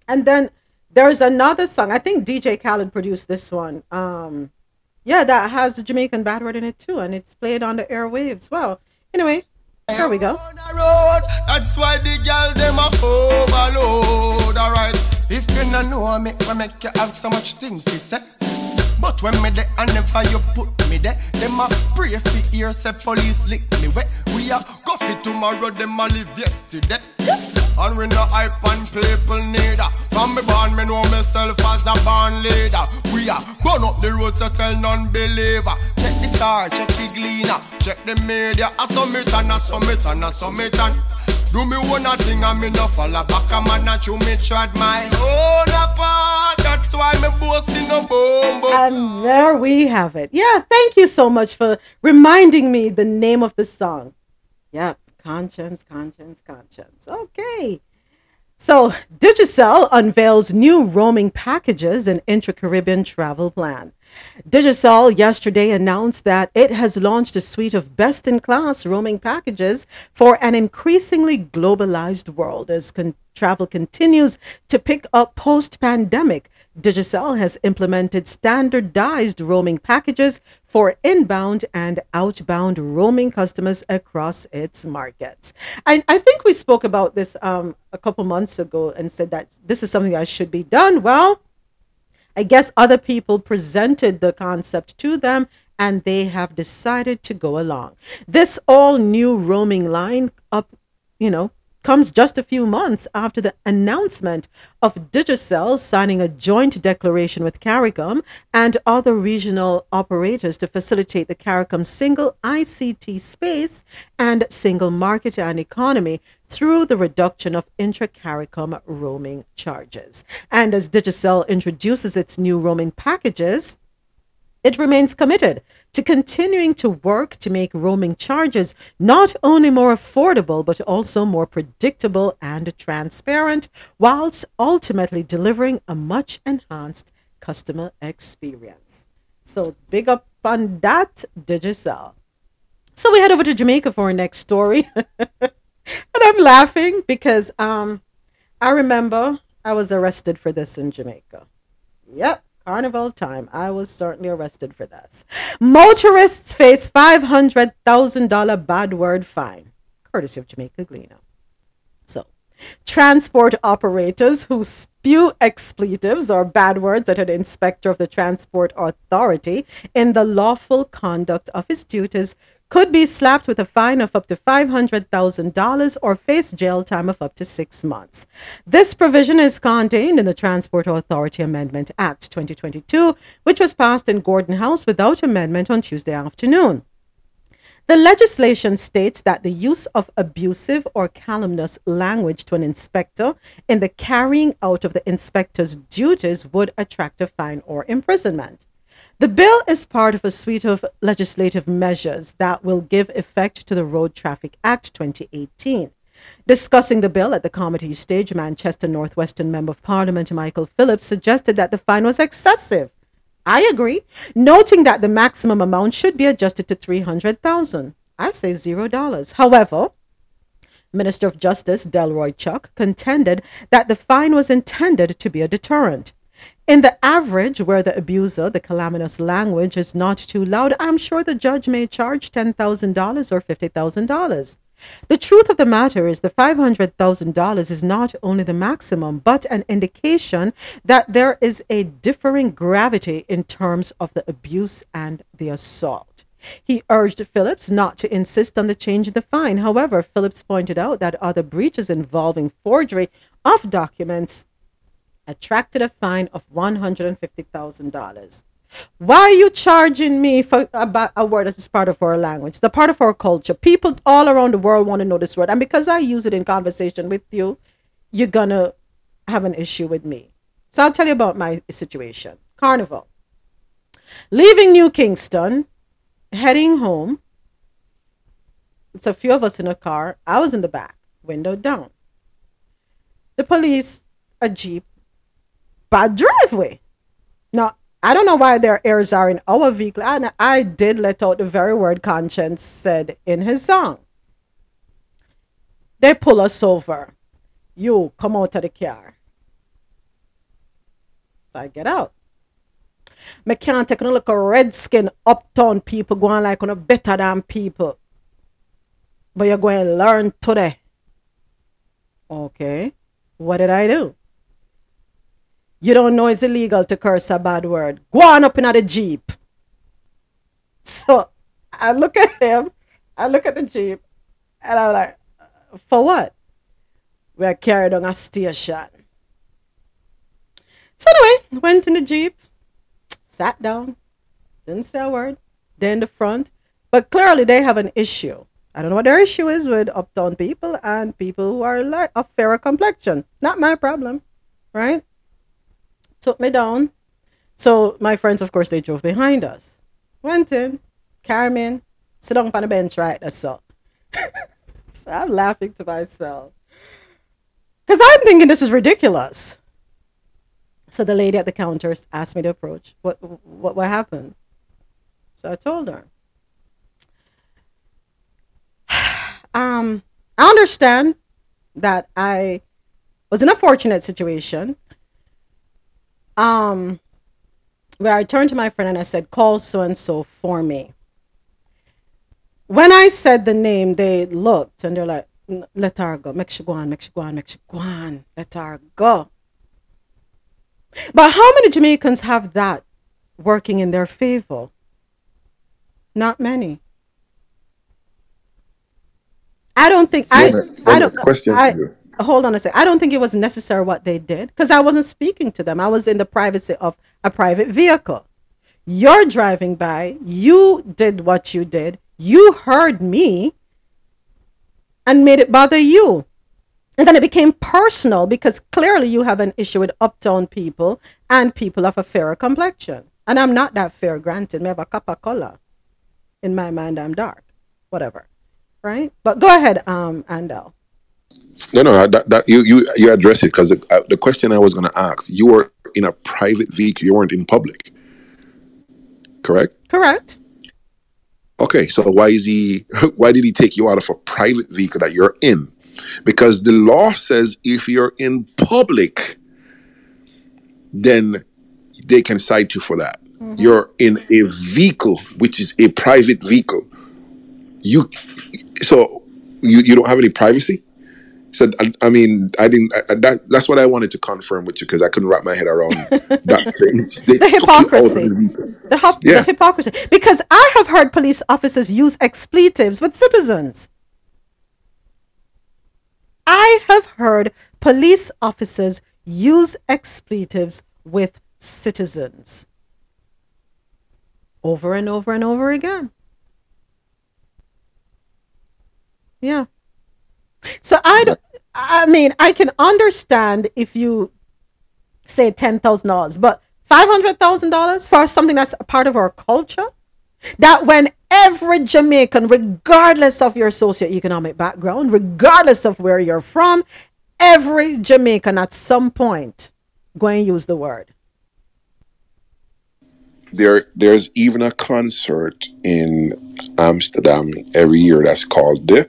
And then there's another song. I think DJ Khaled produced this one. That has a Jamaican bad word in it too, and it's played on the airwaves. Wow. Anyway, here we go. That's why the girl them are overload. All right. If you don't know I make you have so much thing to say. But when me there and never you put me there, them a pray for ears, say police lick me wet. We a coffee tomorrow, them a live yesterday. And we no hype on people neither. From me born, me know myself as a born leader. We a burn up the road, so tell non-believer. Check the star, check the gleaner, check the media. A summit and a summit and a summit and do me one thing and me no follow back. A man that you me tried my own apart. That's why me boasting no bomb. And there we have it. Yeah, thank you so much for reminding me the name of the song. Yeah, Conscience. Okay. So Digicel unveils new roaming packages and intra-Caribbean travel plan. Digicel yesterday announced that it has launched a suite of best-in-class roaming packages for an increasingly globalized world as travel continues to pick up post-pandemic. Digicel has implemented standardized roaming packages for inbound and outbound roaming customers across its markets. And I think we spoke about this a couple months ago and said that this is something that should be done. Well, I guess other people presented the concept to them and they have decided to go along. This all new roaming line up, comes just a few months after the announcement of Digicel signing a joint declaration with CARICOM and other regional operators to facilitate the CARICOM single ICT space and single market and economy through the reduction of intra-CARICOM roaming charges. And as Digicel introduces its new roaming packages, it remains committed to continuing to work to make roaming charges not only more affordable, but also more predictable and transparent, whilst ultimately delivering a much enhanced customer experience. So big up on that, Digicel. So we head over to Jamaica for our next story. And I'm laughing because I remember I was arrested for this in Jamaica. Yep. Carnival time. I was certainly arrested for this. Motorists face $500,000 bad word fine, courtesy of Jamaica Gleaner. So, transport operators who spew expletives or bad words at an inspector of the Transport Authority in the lawful conduct of his duties could be slapped with a fine of up to $500,000 or face jail time of up to 6 months. This provision is contained in the Transport Authority Amendment Act 2022, which was passed in Gordon House without amendment on Tuesday afternoon. The legislation states that the use of abusive or calumnious language to an inspector in the carrying out of the inspector's duties would attract a fine or imprisonment. The bill is part of a suite of legislative measures that will give effect to the Road Traffic Act 2018. Discussing the bill at the committee stage, Manchester Northwestern Member of Parliament Michael Phillips suggested that the fine was excessive. I agree, noting that the maximum amount should be adjusted to $300,000. I say $0. However, Minister of Justice Delroy Chuck contended that the fine was intended to be a deterrent. In the average where the abuser, the calumnious language is not too loud, I'm sure the judge may charge $10,000 or $50,000. The truth of the matter is the $500,000 is not only the maximum, but an indication that there is a differing gravity in terms of the abuse and the assault. He urged Phillips not to insist on the change in the fine. However, Phillips pointed out that other breaches involving forgery of documents attracted a fine of $150,000. Why are you charging me for about a word that is part of our language, the part of our culture? People all around the world want to know this word. And because I use it in conversation with you, you're going to have an issue with me. So I'll tell you about my situation. Carnival. Leaving New Kingston, heading home. It's a few of us in a car. I was in the back, window down. The police, a Jeep, bad driveway. Now, I don't know why their ears are in our vehicle. And I did let out the very word Conscience said in his song. They pull us over. You come out of the car. So I get out. Me can't take no look at redskin uptown people going like on a better than people. But you're going to learn today. Okay. What did I do? You don't know it's illegal to curse a bad word. Go on up in the Jeep. So I look at him. I look at the Jeep. And I'm like, for what? We're carried on a station. So anyway, went in the Jeep. Sat down. Didn't say a word. They're in the front. But clearly they have an issue. I don't know what their issue is with uptown people and people who are like a fairer complexion. Not my problem. Right? Took me down. So my friends, of course, they drove behind us. Went in, carried me in, sit down on the bench right there. So I'm laughing to myself because I'm thinking this is ridiculous. So the lady at the counter asked me to approach. What happened? So I told her. I understand that I was in a fortunate situation. where I turned to my friend and I said, call so-and-so for me. When I said the name, they looked and they're like, let her go. Make she go on, make she go on, make she go on. Let her go. But how many Jamaicans have that working in their favor? Not many. I don't think hold on a second. I don't think it was necessary what they did, because I wasn't speaking to them. I was in the privacy of a private vehicle. You're driving by. You did what you did. You heard me and made it bother you. And then it became personal, because clearly you have an issue with uptown people and people of a fairer complexion. And I'm not that fair, granted. I have a copper color. In my mind, I'm dark. Whatever. Right? But go ahead, Andel. No, you address it, because the question I was going to ask, you were in a private vehicle, you weren't in public, correct? Correct. Okay, so why did he take you out of a private vehicle that you're in? Because the law says if you're in public, then they can cite you for that. Mm-hmm. You're in a vehicle, which is a private vehicle. You don't have any privacy? So, that's what I wanted to confirm with you, because I couldn't wrap my head around that thing. The hypocrisy. The hypocrisy. Because I have heard police officers use expletives with citizens. I have heard police officers use expletives with citizens. Over and over and over again. Yeah. So I can understand if you say $10,000, but $500,000 for something that's a part of our culture, that when every Jamaican, regardless of your socioeconomic background, regardless of where you're from, every Jamaican at some point going to use the word. There's even a concert in Amsterdam every year that's called the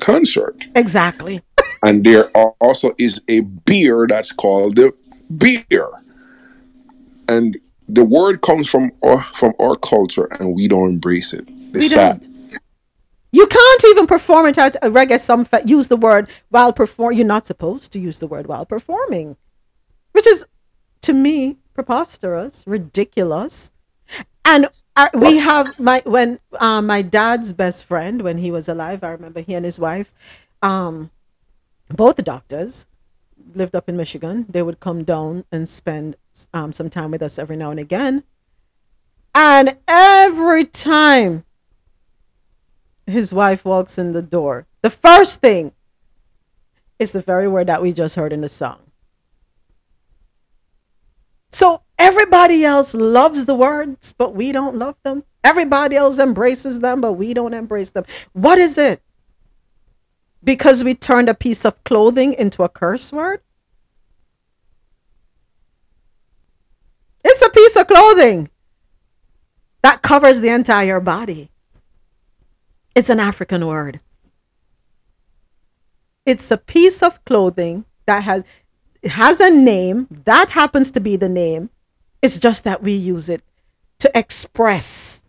concert. Exactly. And there also is a beer that's called the beer, and the word comes from our culture, and we don't embrace it. It's sad. You can't even perform it at a reggae. Some use the word while performing. You're not supposed to use the word while performing, which is, to me, preposterous, ridiculous. And we have my dad's best friend, when he was alive, I remember he and his wife, both doctors, lived up in Michigan. They would come down and spend some time with us every now and again. And every time his wife walks in the door, the first thing is the very word that we just heard in the song. So everybody else loves the words, but we don't love them. Everybody else embraces them, but we don't embrace them. What is it? Because we turned a piece of clothing into a curse word? It's a piece of clothing that covers the entire body. It's an African word. It's a piece of clothing that has a name, that happens to be the name. It's just that we use it to express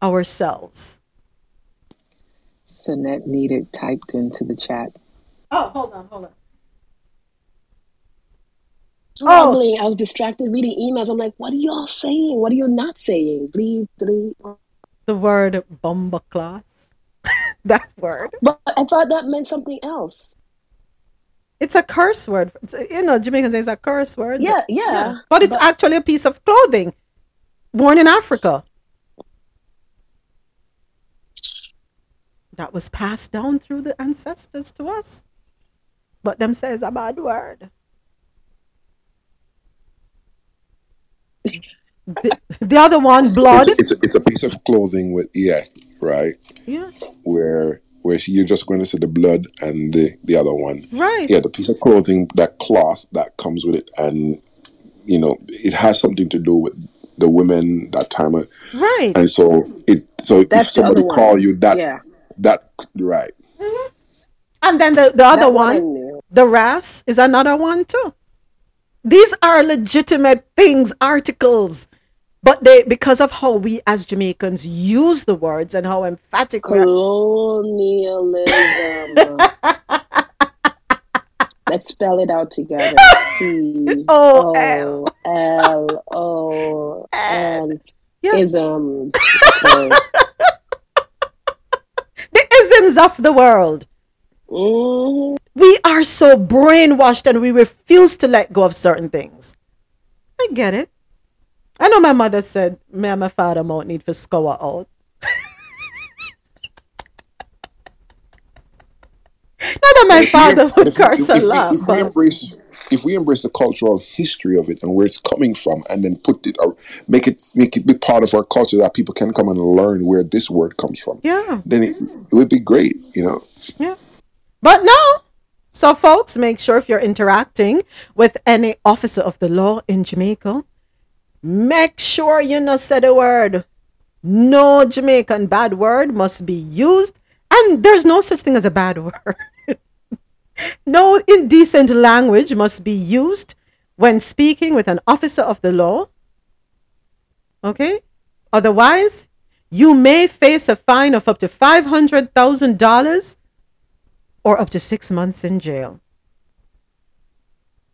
ourselves. Sunette needed typed into the chat. Oh, hold on. Struggling. I was distracted reading emails. I'm like, what are y'all saying? What are you not saying? Bleep. The word bumbacloth. That word. But I thought that meant something else. It's a curse word. Jamaicans say it's a curse word. Yeah. But it's actually a piece of clothing worn in Africa that was passed down through the ancestors to us. But them say it's a bad word. The other one, blood. It's a piece of clothing with, yeah, right? Yeah. Where you're just going to see the blood and the other one. Right. Yeah, the piece of clothing, that cloth that comes with it. And, it has something to do with the women that time. Right. And so that's if somebody call you that, yeah. That, right. Mm-hmm. And then the other one, the ras, is another one too. These are legitimate things, articles. But they, because of how we as Jamaicans use the words and how emphatic colonialism. Let's spell it out together. C-O-L-O-N isms. The isms of the world. Mm. We are so brainwashed and we refuse to let go of certain things. I get it. I know my mother said, me and my father won't need for scour out. Not that my father would curse a lot. If we embrace the cultural history of it and where it's coming from, and then put it or make it be part of our culture that people can come and learn where this word comes from, then it would be great, you know. Yeah, but no. So, folks, make sure if you're interacting with any officer of the law in Jamaica, make sure you not say the word. No Jamaican bad word must be used, and there's no such thing as a bad word. No indecent language must be used when speaking with an officer of the law. Okay? Otherwise, you may face a fine of up to $500,000 or up to 6 months in jail.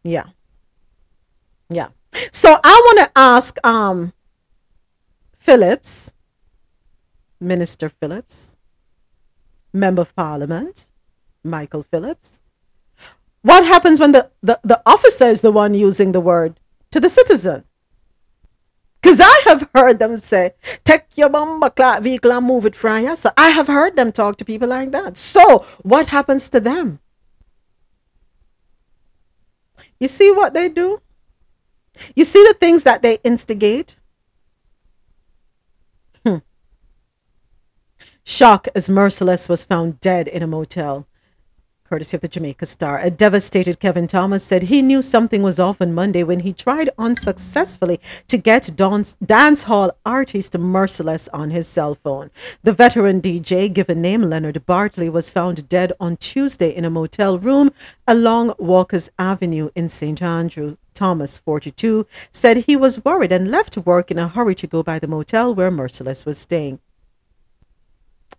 Yeah. Yeah. So I want to ask Phillips, Minister Phillips, Member of Parliament, Michael Phillips, what happens when the officer is the one using the word to the citizen? Because I have heard them say, take your bomba vehicle and move it from here. So I have heard them talk to people like that. So what happens to them? You see what they do? You see the things that they instigate? Shock as Merciless was found dead in a motel, courtesy of the Jamaica Star. A devastated Kevin Thomas said he knew something was off on Monday when he tried unsuccessfully to get dance hall artist Merciless on his cell phone. The veteran DJ, given name Leonard Bartley, was found dead on Tuesday in a motel room along Walker's Avenue in St. Andrew. Thomas, 42, said he was worried and left work in a hurry to go by the motel where Merciless was staying.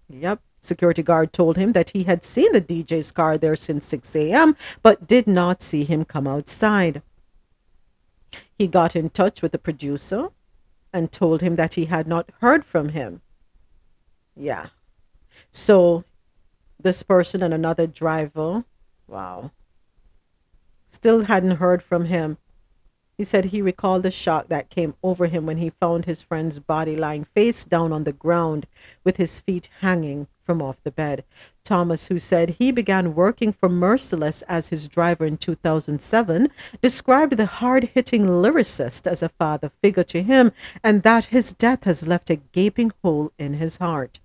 Yep. Security guard told him that he had seen the DJ's car there since 6 a.m., but did not see him come outside. He got in touch with the producer and told him that he had not heard from him. Yeah. So this person and another driver, wow, still hadn't heard from him. He said he recalled the shock that came over him when he found his friend's body lying face down on the ground with his feet hanging from off the bed. Thomas, who said he began working for Merciless as his driver in 2007, described the hard-hitting lyricist as a father figure to him and that his death has left a gaping hole in his heart.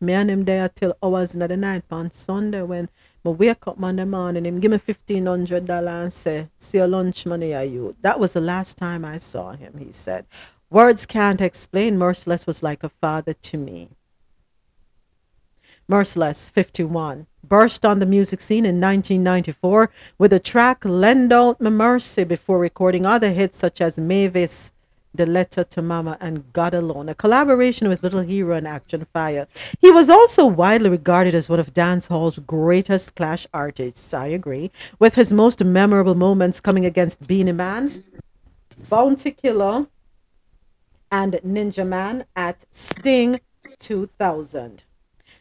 Me and him there till hours in the night on Sunday when I wake up Monday morning, him give me $1,500 and say, see your lunch money, are you? That was the last time I saw him, he said. Words can't explain. Merciless was like a father to me. Merciless, 51, burst on the music scene in 1994 with the track Lend Out Me Mercy before recording other hits such as Mavis, The Letter to Mama, and God Alone, a collaboration with Little Hero and Action Fire. He was also widely regarded as one of dancehall's greatest clash artists, I agree, with his most memorable moments coming against Beanie Man, Bounty Killer, and Ninja Man at Sting 2000.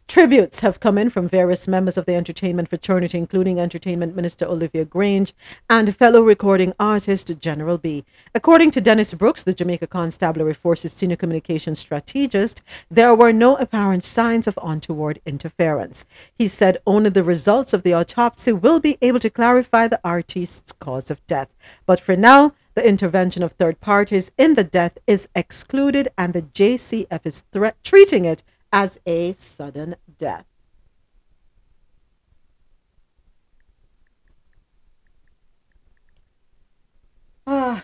Tributes have come in from various members of the entertainment fraternity, including Entertainment Minister Olivia Grange and fellow recording artist General B. According to Dennis Brooks, the Jamaica Constabulary Force's senior communications strategist, there were no apparent signs of untoward interference. He said only the results of the autopsy will be able to clarify the artist's cause of death. But for now, the intervention of third parties in the death is excluded and the JCF is treating it as a sudden death.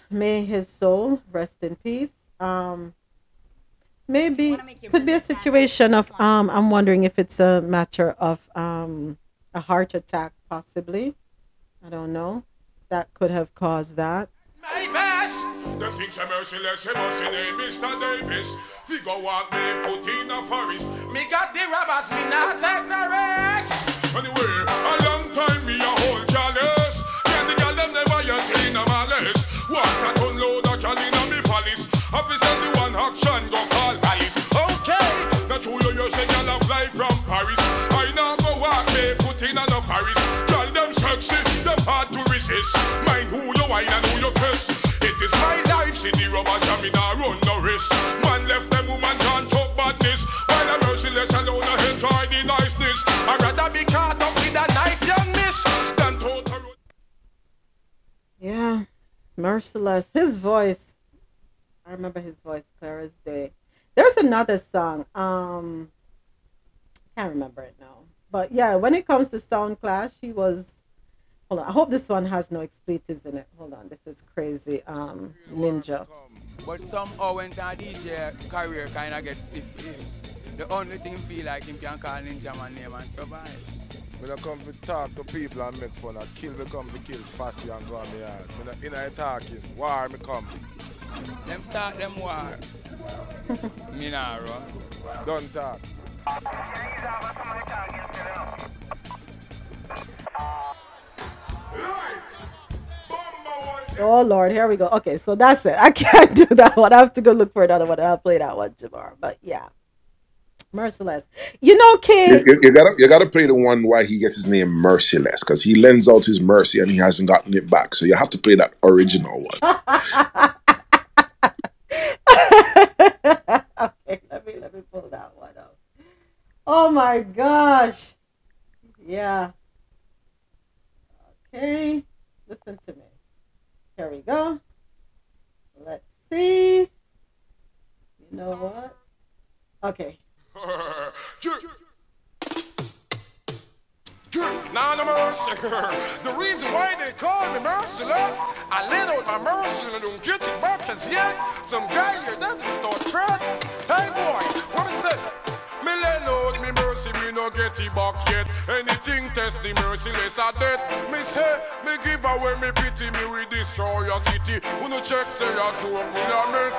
May his soul rest in peace. Maybe could be a situation of I'm wondering if it's a matter of a heart attack, possibly. I don't know. that could have caused that. Them things are merciless, you must name Mr. Davis. We go walk me foot in the forest. Me got the robbers, me not take the rest. Anyway, a long time me a whole chalice. Yeah, the gal them never yet in a malice. What a ton load of gal in a me palace. Officer, the one action go call Alice. Okay, that's who you use the gal a fly from Paris. I now go walk me foot in the forest. Gal them sexy, them hard to resist. Mind who you wine and who you kiss. It's my life, see the robbers and me nah run no risk. Man left them woman can't talk badness. While I'm merciless alone I enjoy the niceness. I'd rather be caught up with a nice young miss than total. Yeah, merciless. His voice, I remember his voice clear as day. There's another song, I can't remember it now. But yeah, when it comes to sound clash, he was... Hold on, I hope this one has no expletives in it. Hold on, this is crazy. Ninja. But somehow when the DJ career kind of gets stiff, the only thing feel like him can call Ninja my name and survive. When I come to talk to people and make fun, I kill me come to kill fast and go on my yard. When I inner talking, war me come. Them start them war. Me nah run. Don't talk. Oh Lord, here we go. Okay, so that's it. I can't do that one. I have to go look for another one, and I'll play that one tomorrow. But yeah, merciless. You know, Kay. You gotta play the one why he gets his name merciless, because he lends out his mercy and he hasn't gotten it back. So you have to play that original one. Okay, let me pull that one up. Oh my gosh. Yeah. Okay, listen to me. Here we go. Let's see. You know what? Okay. Now the mercy. The reason why they call me merciless, I let out my mercy and I don't get it back as yet. Some guy here that is not track. Hey boy, what is it? Me lay out me mercy, me no get it back yet. Anything test the merciless a death. Me say, me give away me pity, me we destroy your city. Who no check say a joke, me a make.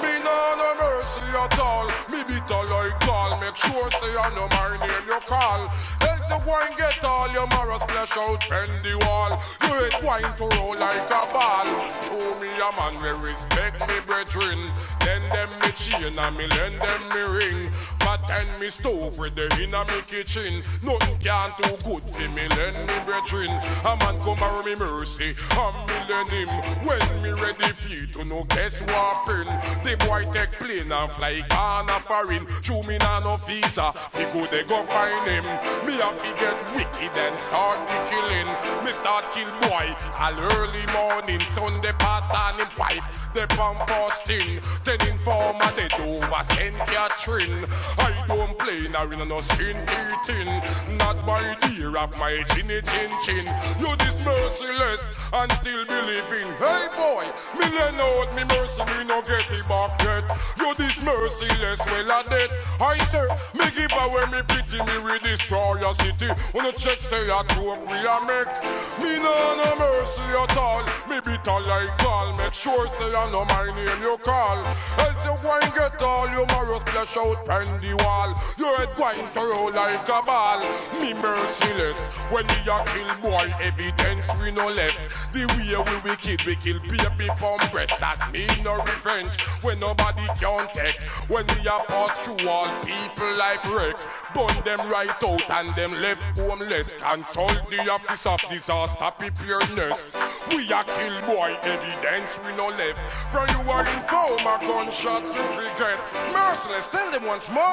Me no mercy at all. Me bitter like gall. Make sure say I know my name you call. Else the wine get all your morals splash out pen the wall. You hate wine to roll like a ball. Show me a man we respect me brethren. Lend them me chain and me lend them me ring. But and me stove with the inna me kitchen. Nothing can do good for me, lend me brethren. A man come around me mercy, and me lend him. When me ready for you to no guess what friend. The boy take plane and fly gone a foreign. Chew me na no visa, he go they go find him. Me have to get wicked and start the killing. Me start kill boy, all early morning. Sunday past and him wife, they pump fasting. Then informer they do over send your trin. I don't play now in no skin eating. Not by the ear of my chinny chin chin. You this merciless and still believing. Hey boy, me lend out me mercy, me no get it back yet. You this merciless, well a dead. I sir, me give away me pity, me we destroy your city. When you check say a joke we a make. Me no mercy at all. Me bitter like gall. Make sure say I know my name you call. Else you wine get all your morals splash out and the wall. You're a going to roll like a ball. Me merciless. When we are kill boy, evidence we no left. The way we kill baby from breast. That mean no revenge. When nobody can take. When we are passed through all people life wreck. Burn them right out and them left homeless. Consult the office of disaster preparedness. We are kill boy, evidence we no left. From you are informed, a gunshot you forget. Merciless, tell them once more.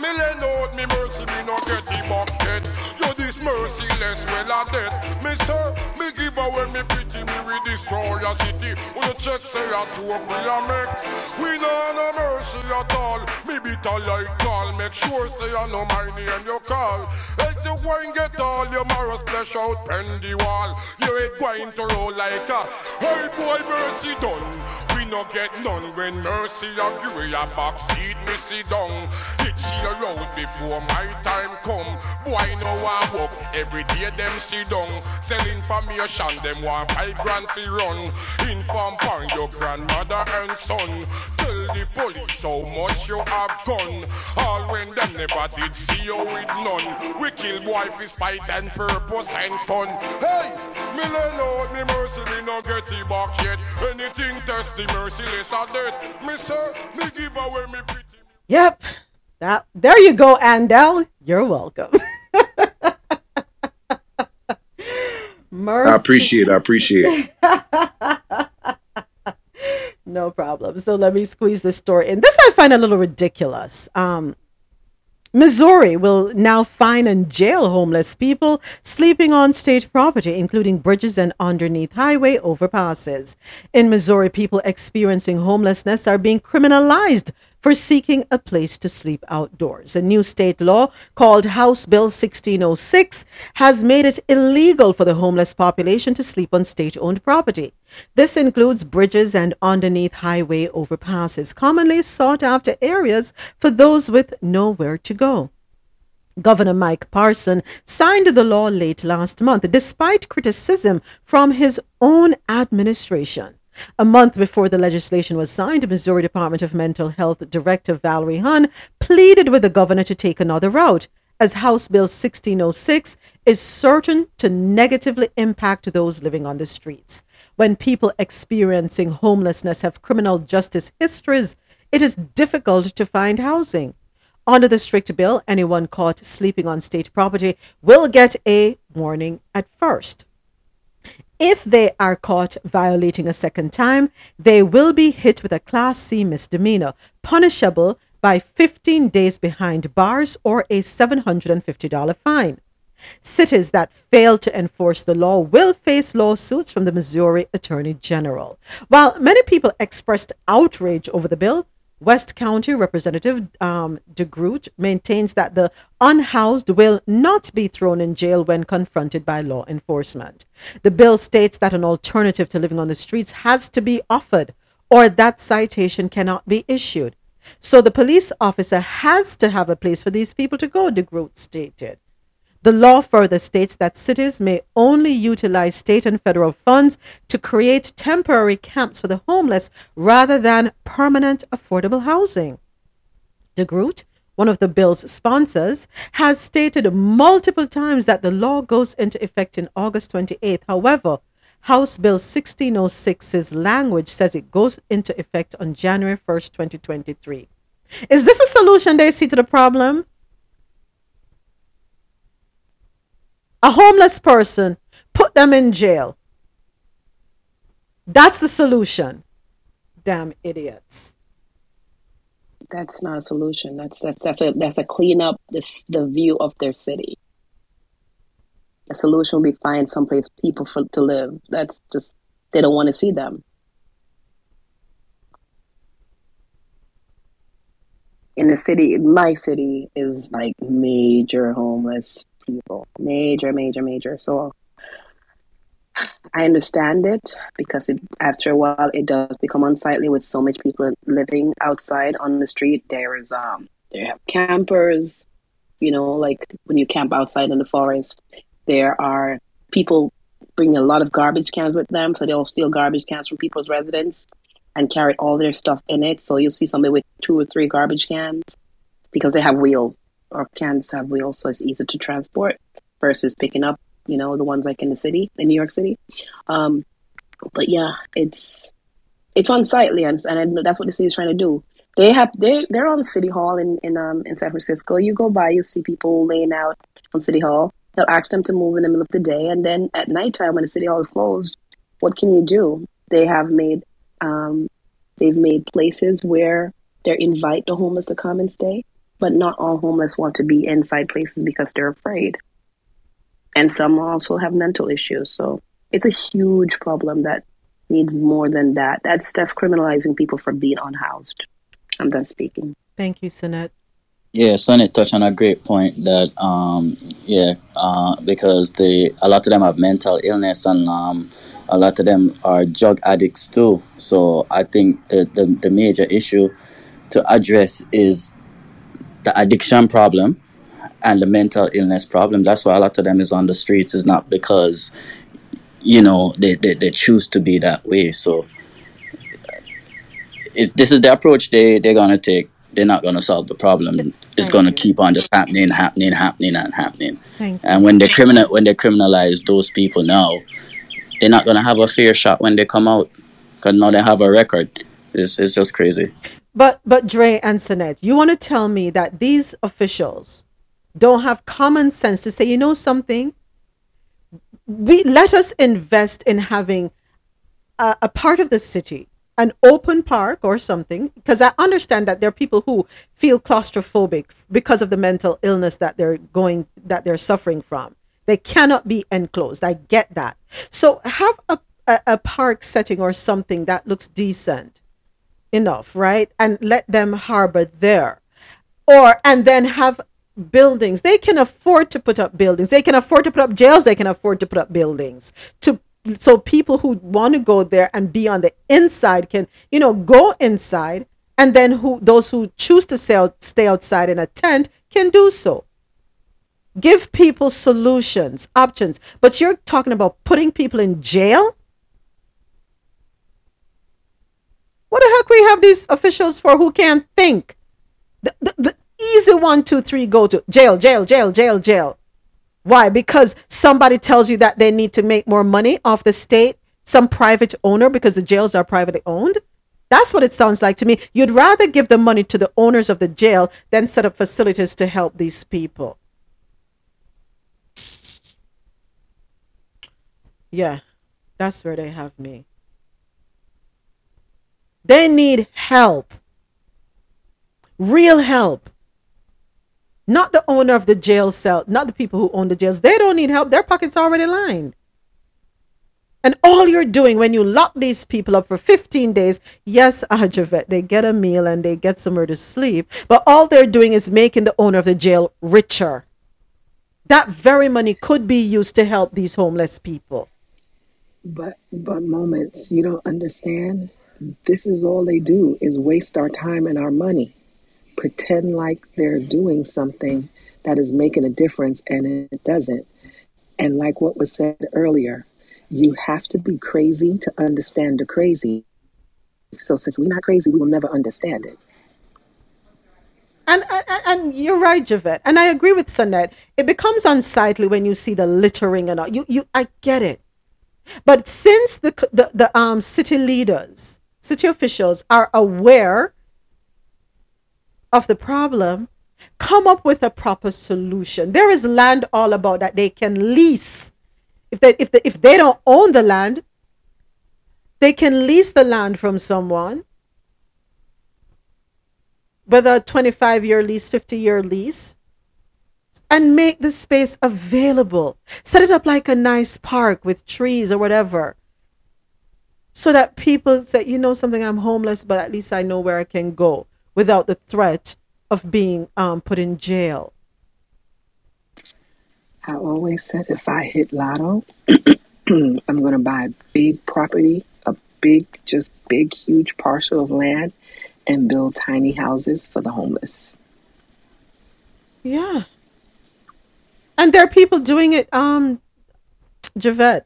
Me lend out me mercy, me no get it back yet. You this merciless, well a death. Me sir, me give away me pity, me we destroy your city. When you check say that's what we a make. We no mercy at all. Me bitter like call. Make sure say I know my name you call. Else you won't get all your morals splash out pen the wall. You ain't going to roll like a hey boy mercy done. No get none when mercy of you a box seat me sit down. It's your road before my time come. Boy no I walk every day them sit down. Sell information, them want $5,000 fee run. Inform on your grandmother and son. Tell the police how much you have gone. All when them never did see you with none. We kill boy for spite and purpose and fun. Hey, me learn out me mercy, me no get it back yet. Anything test the merciless of death. Me sir, me give away me pretty. Yep. That, there you go, Andel. You're welcome. Mercy. I appreciate No problem. So let me squeeze this story in. This I find a little ridiculous. Missouri will now fine and jail homeless people sleeping on state property, including bridges and underneath highway overpasses. In Missouri, people experiencing homelessness are being criminalized for seeking a place to sleep outdoors. A new state law called House Bill 1606 has made it illegal for the homeless population to sleep on state-owned property. This includes bridges and underneath highway overpasses, commonly sought-after areas for those with nowhere to go. Governor Mike Parson signed the law late last month, despite criticism from his own administration. A month before the legislation was signed, Missouri Department of Mental Health Director Valerie Hahn pleaded with the governor to take another route, as House Bill 1606 is certain to negatively impact those living on the streets. When people experiencing homelessness have criminal justice histories, it is difficult to find housing. Under the strict bill, anyone caught sleeping on state property will get a warning at first. If they are caught violating a second time, they will be hit with a Class C misdemeanor, punishable by 15 days behind bars or a $750 fine. Cities that fail to enforce the law will face lawsuits from the Missouri Attorney General. While many people expressed outrage over the bill, West County Representative DeGroote maintains that the unhoused will not be thrown in jail when confronted by law enforcement. The bill states that an alternative to living on the streets has to be offered, or that citation cannot be issued. So the police officer has to have a place for these people to go, DeGroote stated. The law further states that cities may only utilize state and federal funds to create temporary camps for the homeless rather than permanent affordable housing. DeGroote, one of the bill's sponsors, has stated multiple times that the law goes into effect in August 28th. However, House Bill 1606's language says it goes into effect on January 1st, 2023. Is this a solution they see to the problem? A homeless person, put them in jail. That's the solution. Damn idiots. That's not a solution. That's a clean up the view of their city. The solution would be find someplace people to live. That's just, they don't want to see them. In the city, my city is like major homeless people, major. So I understand it, because after a while it does become unsightly with so much people living outside on the street. There's they have campers, you know, like when you camp outside in the forest, there are people bringing a lot of garbage cans with them, so they'll steal garbage cans from people's residence and carry all their stuff in it. So you'll see somebody with 2 or 3 garbage cans, because they have wheels. Or cans have wheels, so it's easier to transport versus picking up, you know, the ones like in the city, in New York City. But yeah, it's unsightly, and I know that's what the city is trying to do. They're on City Hall in San Francisco. You go by, you see people laying out on City Hall. They'll ask them to move in the middle of the day, and then at nighttime when the City Hall is closed, what can you do? They have made they've made places where they invite the homeless to come and stay. But not all homeless want to be inside places because they're afraid. And some also have mental issues. So it's a huge problem that needs more than that. That's criminalizing people for being unhoused. I'm done speaking. Thank you, Sunit. Yeah, Sunit touched on a great point that, because a lot of them have mental illness, and a lot of them are drug addicts too. So I think the major issue to address is the addiction problem, and the mental illness problem. That's why a lot of them is on the streets. It's not because, you know, they choose to be that way. So if this is the approach they're going to take, they're not going to solve the problem. It's going to keep on just happening. And when they criminalize those people now, they're not going to have a fair shot when they come out, because now they have a record. It's just crazy. But Dre and Sanette, you want to tell me that these officials don't have common sense to say, you know something? Let us invest in having a part of the city, an open park or something, because I understand that there are people who feel claustrophobic because of the mental illness that they're suffering from. They cannot be enclosed. I get that. So have a park setting or something that looks decent enough, right? And let them harbor there, and then have buildings. They can afford to put up buildings. They can afford to put up jails. They can afford to put up buildings so people who want to go there and be on the inside can, you know, go inside, and then those who choose to stay outside in a tent can do so. Give people solutions, options. But you're talking about putting people in jail? What the heck we have these officials for who can't think? The easy 1, 2, 3 go to jail, jail, jail, jail, jail. Why? Because somebody tells you that they need to make more money off the state, some private owner, because the jails are privately owned. That's what it sounds like to me. You'd rather give the money to the owners of the jail than set up facilities to help these people. Yeah, that's where they have me. They need help. Real help. Not the owner of the jail cell, not the people who own the jails. They don't need help. Their pockets are already lined. And all you're doing when you lock these people up for 15 days, yes, Ajavette, they get a meal and they get somewhere to sleep, but all they're doing is making the owner of the jail richer. That very money could be used to help these homeless people. But Moments, you don't understand. This is all they do is waste our time and our money. Pretend like they're doing something that is making a difference, and it doesn't. And like what was said earlier, you have to be crazy to understand the crazy. So since we're not crazy, we will never understand it. And you're right, Javette. And I agree with Sanette. It becomes unsightly when you see the littering and all. I get it. But since the city leaders, city officials are aware of the problem, come up with a proper solution. There is land all about that they can lease. If they don't own the land, they can lease the land from someone. Whether a 25-year lease, 50-year lease, and make the space available. Set it up like a nice park with trees or whatever, so that people say, you know something, I'm homeless, but at least I know where I can go without the threat of being put in jail. I always said if I hit lotto, I'm going to buy a big property, a big, huge parcel of land, and build tiny houses for the homeless. Yeah. And there are people doing it, Javette.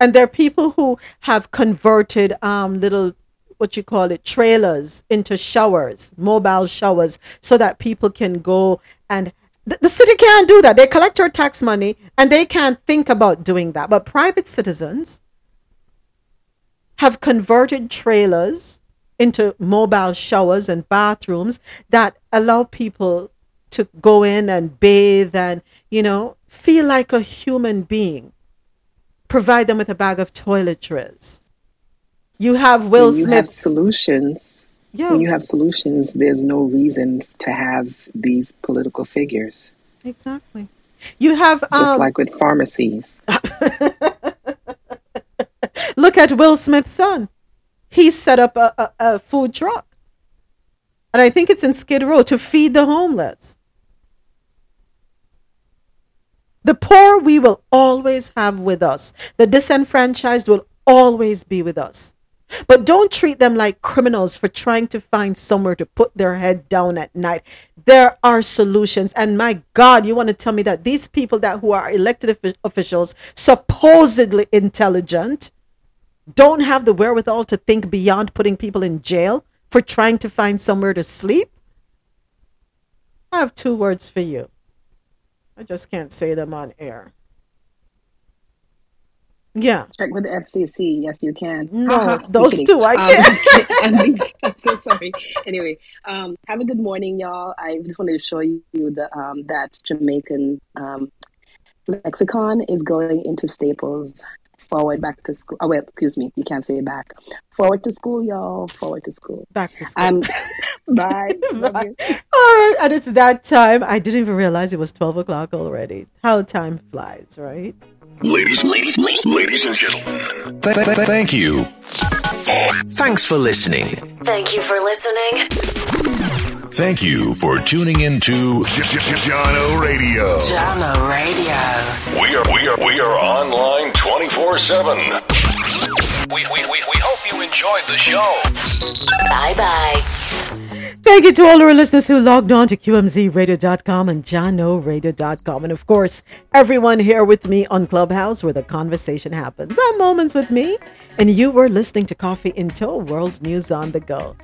And there are people who have converted little, what you call it, trailers into showers, mobile showers, so that people can go and... The city can't do that. They collect your tax money and they can't think about doing that. But private citizens have converted trailers into mobile showers and bathrooms that allow people to go in and bathe and, you know, feel like a human being. Provide them with a bag of toiletries. You have Will Smith. When you have solutions, there's no reason to have these political figures. Exactly. You have... just like with pharmacies. Look at Will Smith's son. He set up a food truck, and I think it's in Skid Row, to feed the homeless. The poor we will always have with us. The disenfranchised will always be with us. But don't treat them like criminals for trying to find somewhere to put their head down at night. There are solutions. And my God, you want to tell me that these people that who are elected officials, supposedly intelligent, don't have the wherewithal to think beyond putting people in jail for trying to find somewhere to sleep? I have two words for you. I just can't say them on air. Yeah. Check with the FCC. Yes, you can. No, those two I can't. I'm so sorry. Anyway, have a good morning, y'all. I just wanted to show you that Jamaican lexicon is going into Staples. Forward back to school. Oh, well, excuse me. You can't say it back. Forward to school, y'all. Forward to school. Back to school. Bye. Bye. All right. And it's that time. I didn't even realize it was 12 o'clock already. How time flies, right? Ladies and gentlemen. Thank you. Thanks for listening. Thank you for listening. Thank you for tuning in to JahknoRadio. JahknoRadio. We are online 24/7. We hope you enjoyed the show. Bye-bye. Thank you to all our listeners who logged on to QMZRadio.com and JahknoRadio.com. And of course, everyone here with me on Clubhouse where the conversation happens. On Moments with Me. And you were listening to Coffee In Toe, World News on the Go.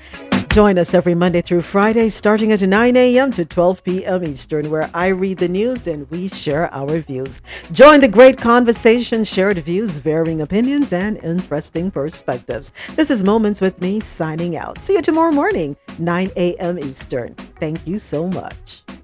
Join us every Monday through Friday starting at 9 a.m. to 12 p.m. Eastern, where I read the news and we share our views. Join the great conversation, shared views, varying opinions, and interesting perspectives. This is Moments with Me signing out. See you tomorrow morning, 9 a.m. Eastern. Thank you so much.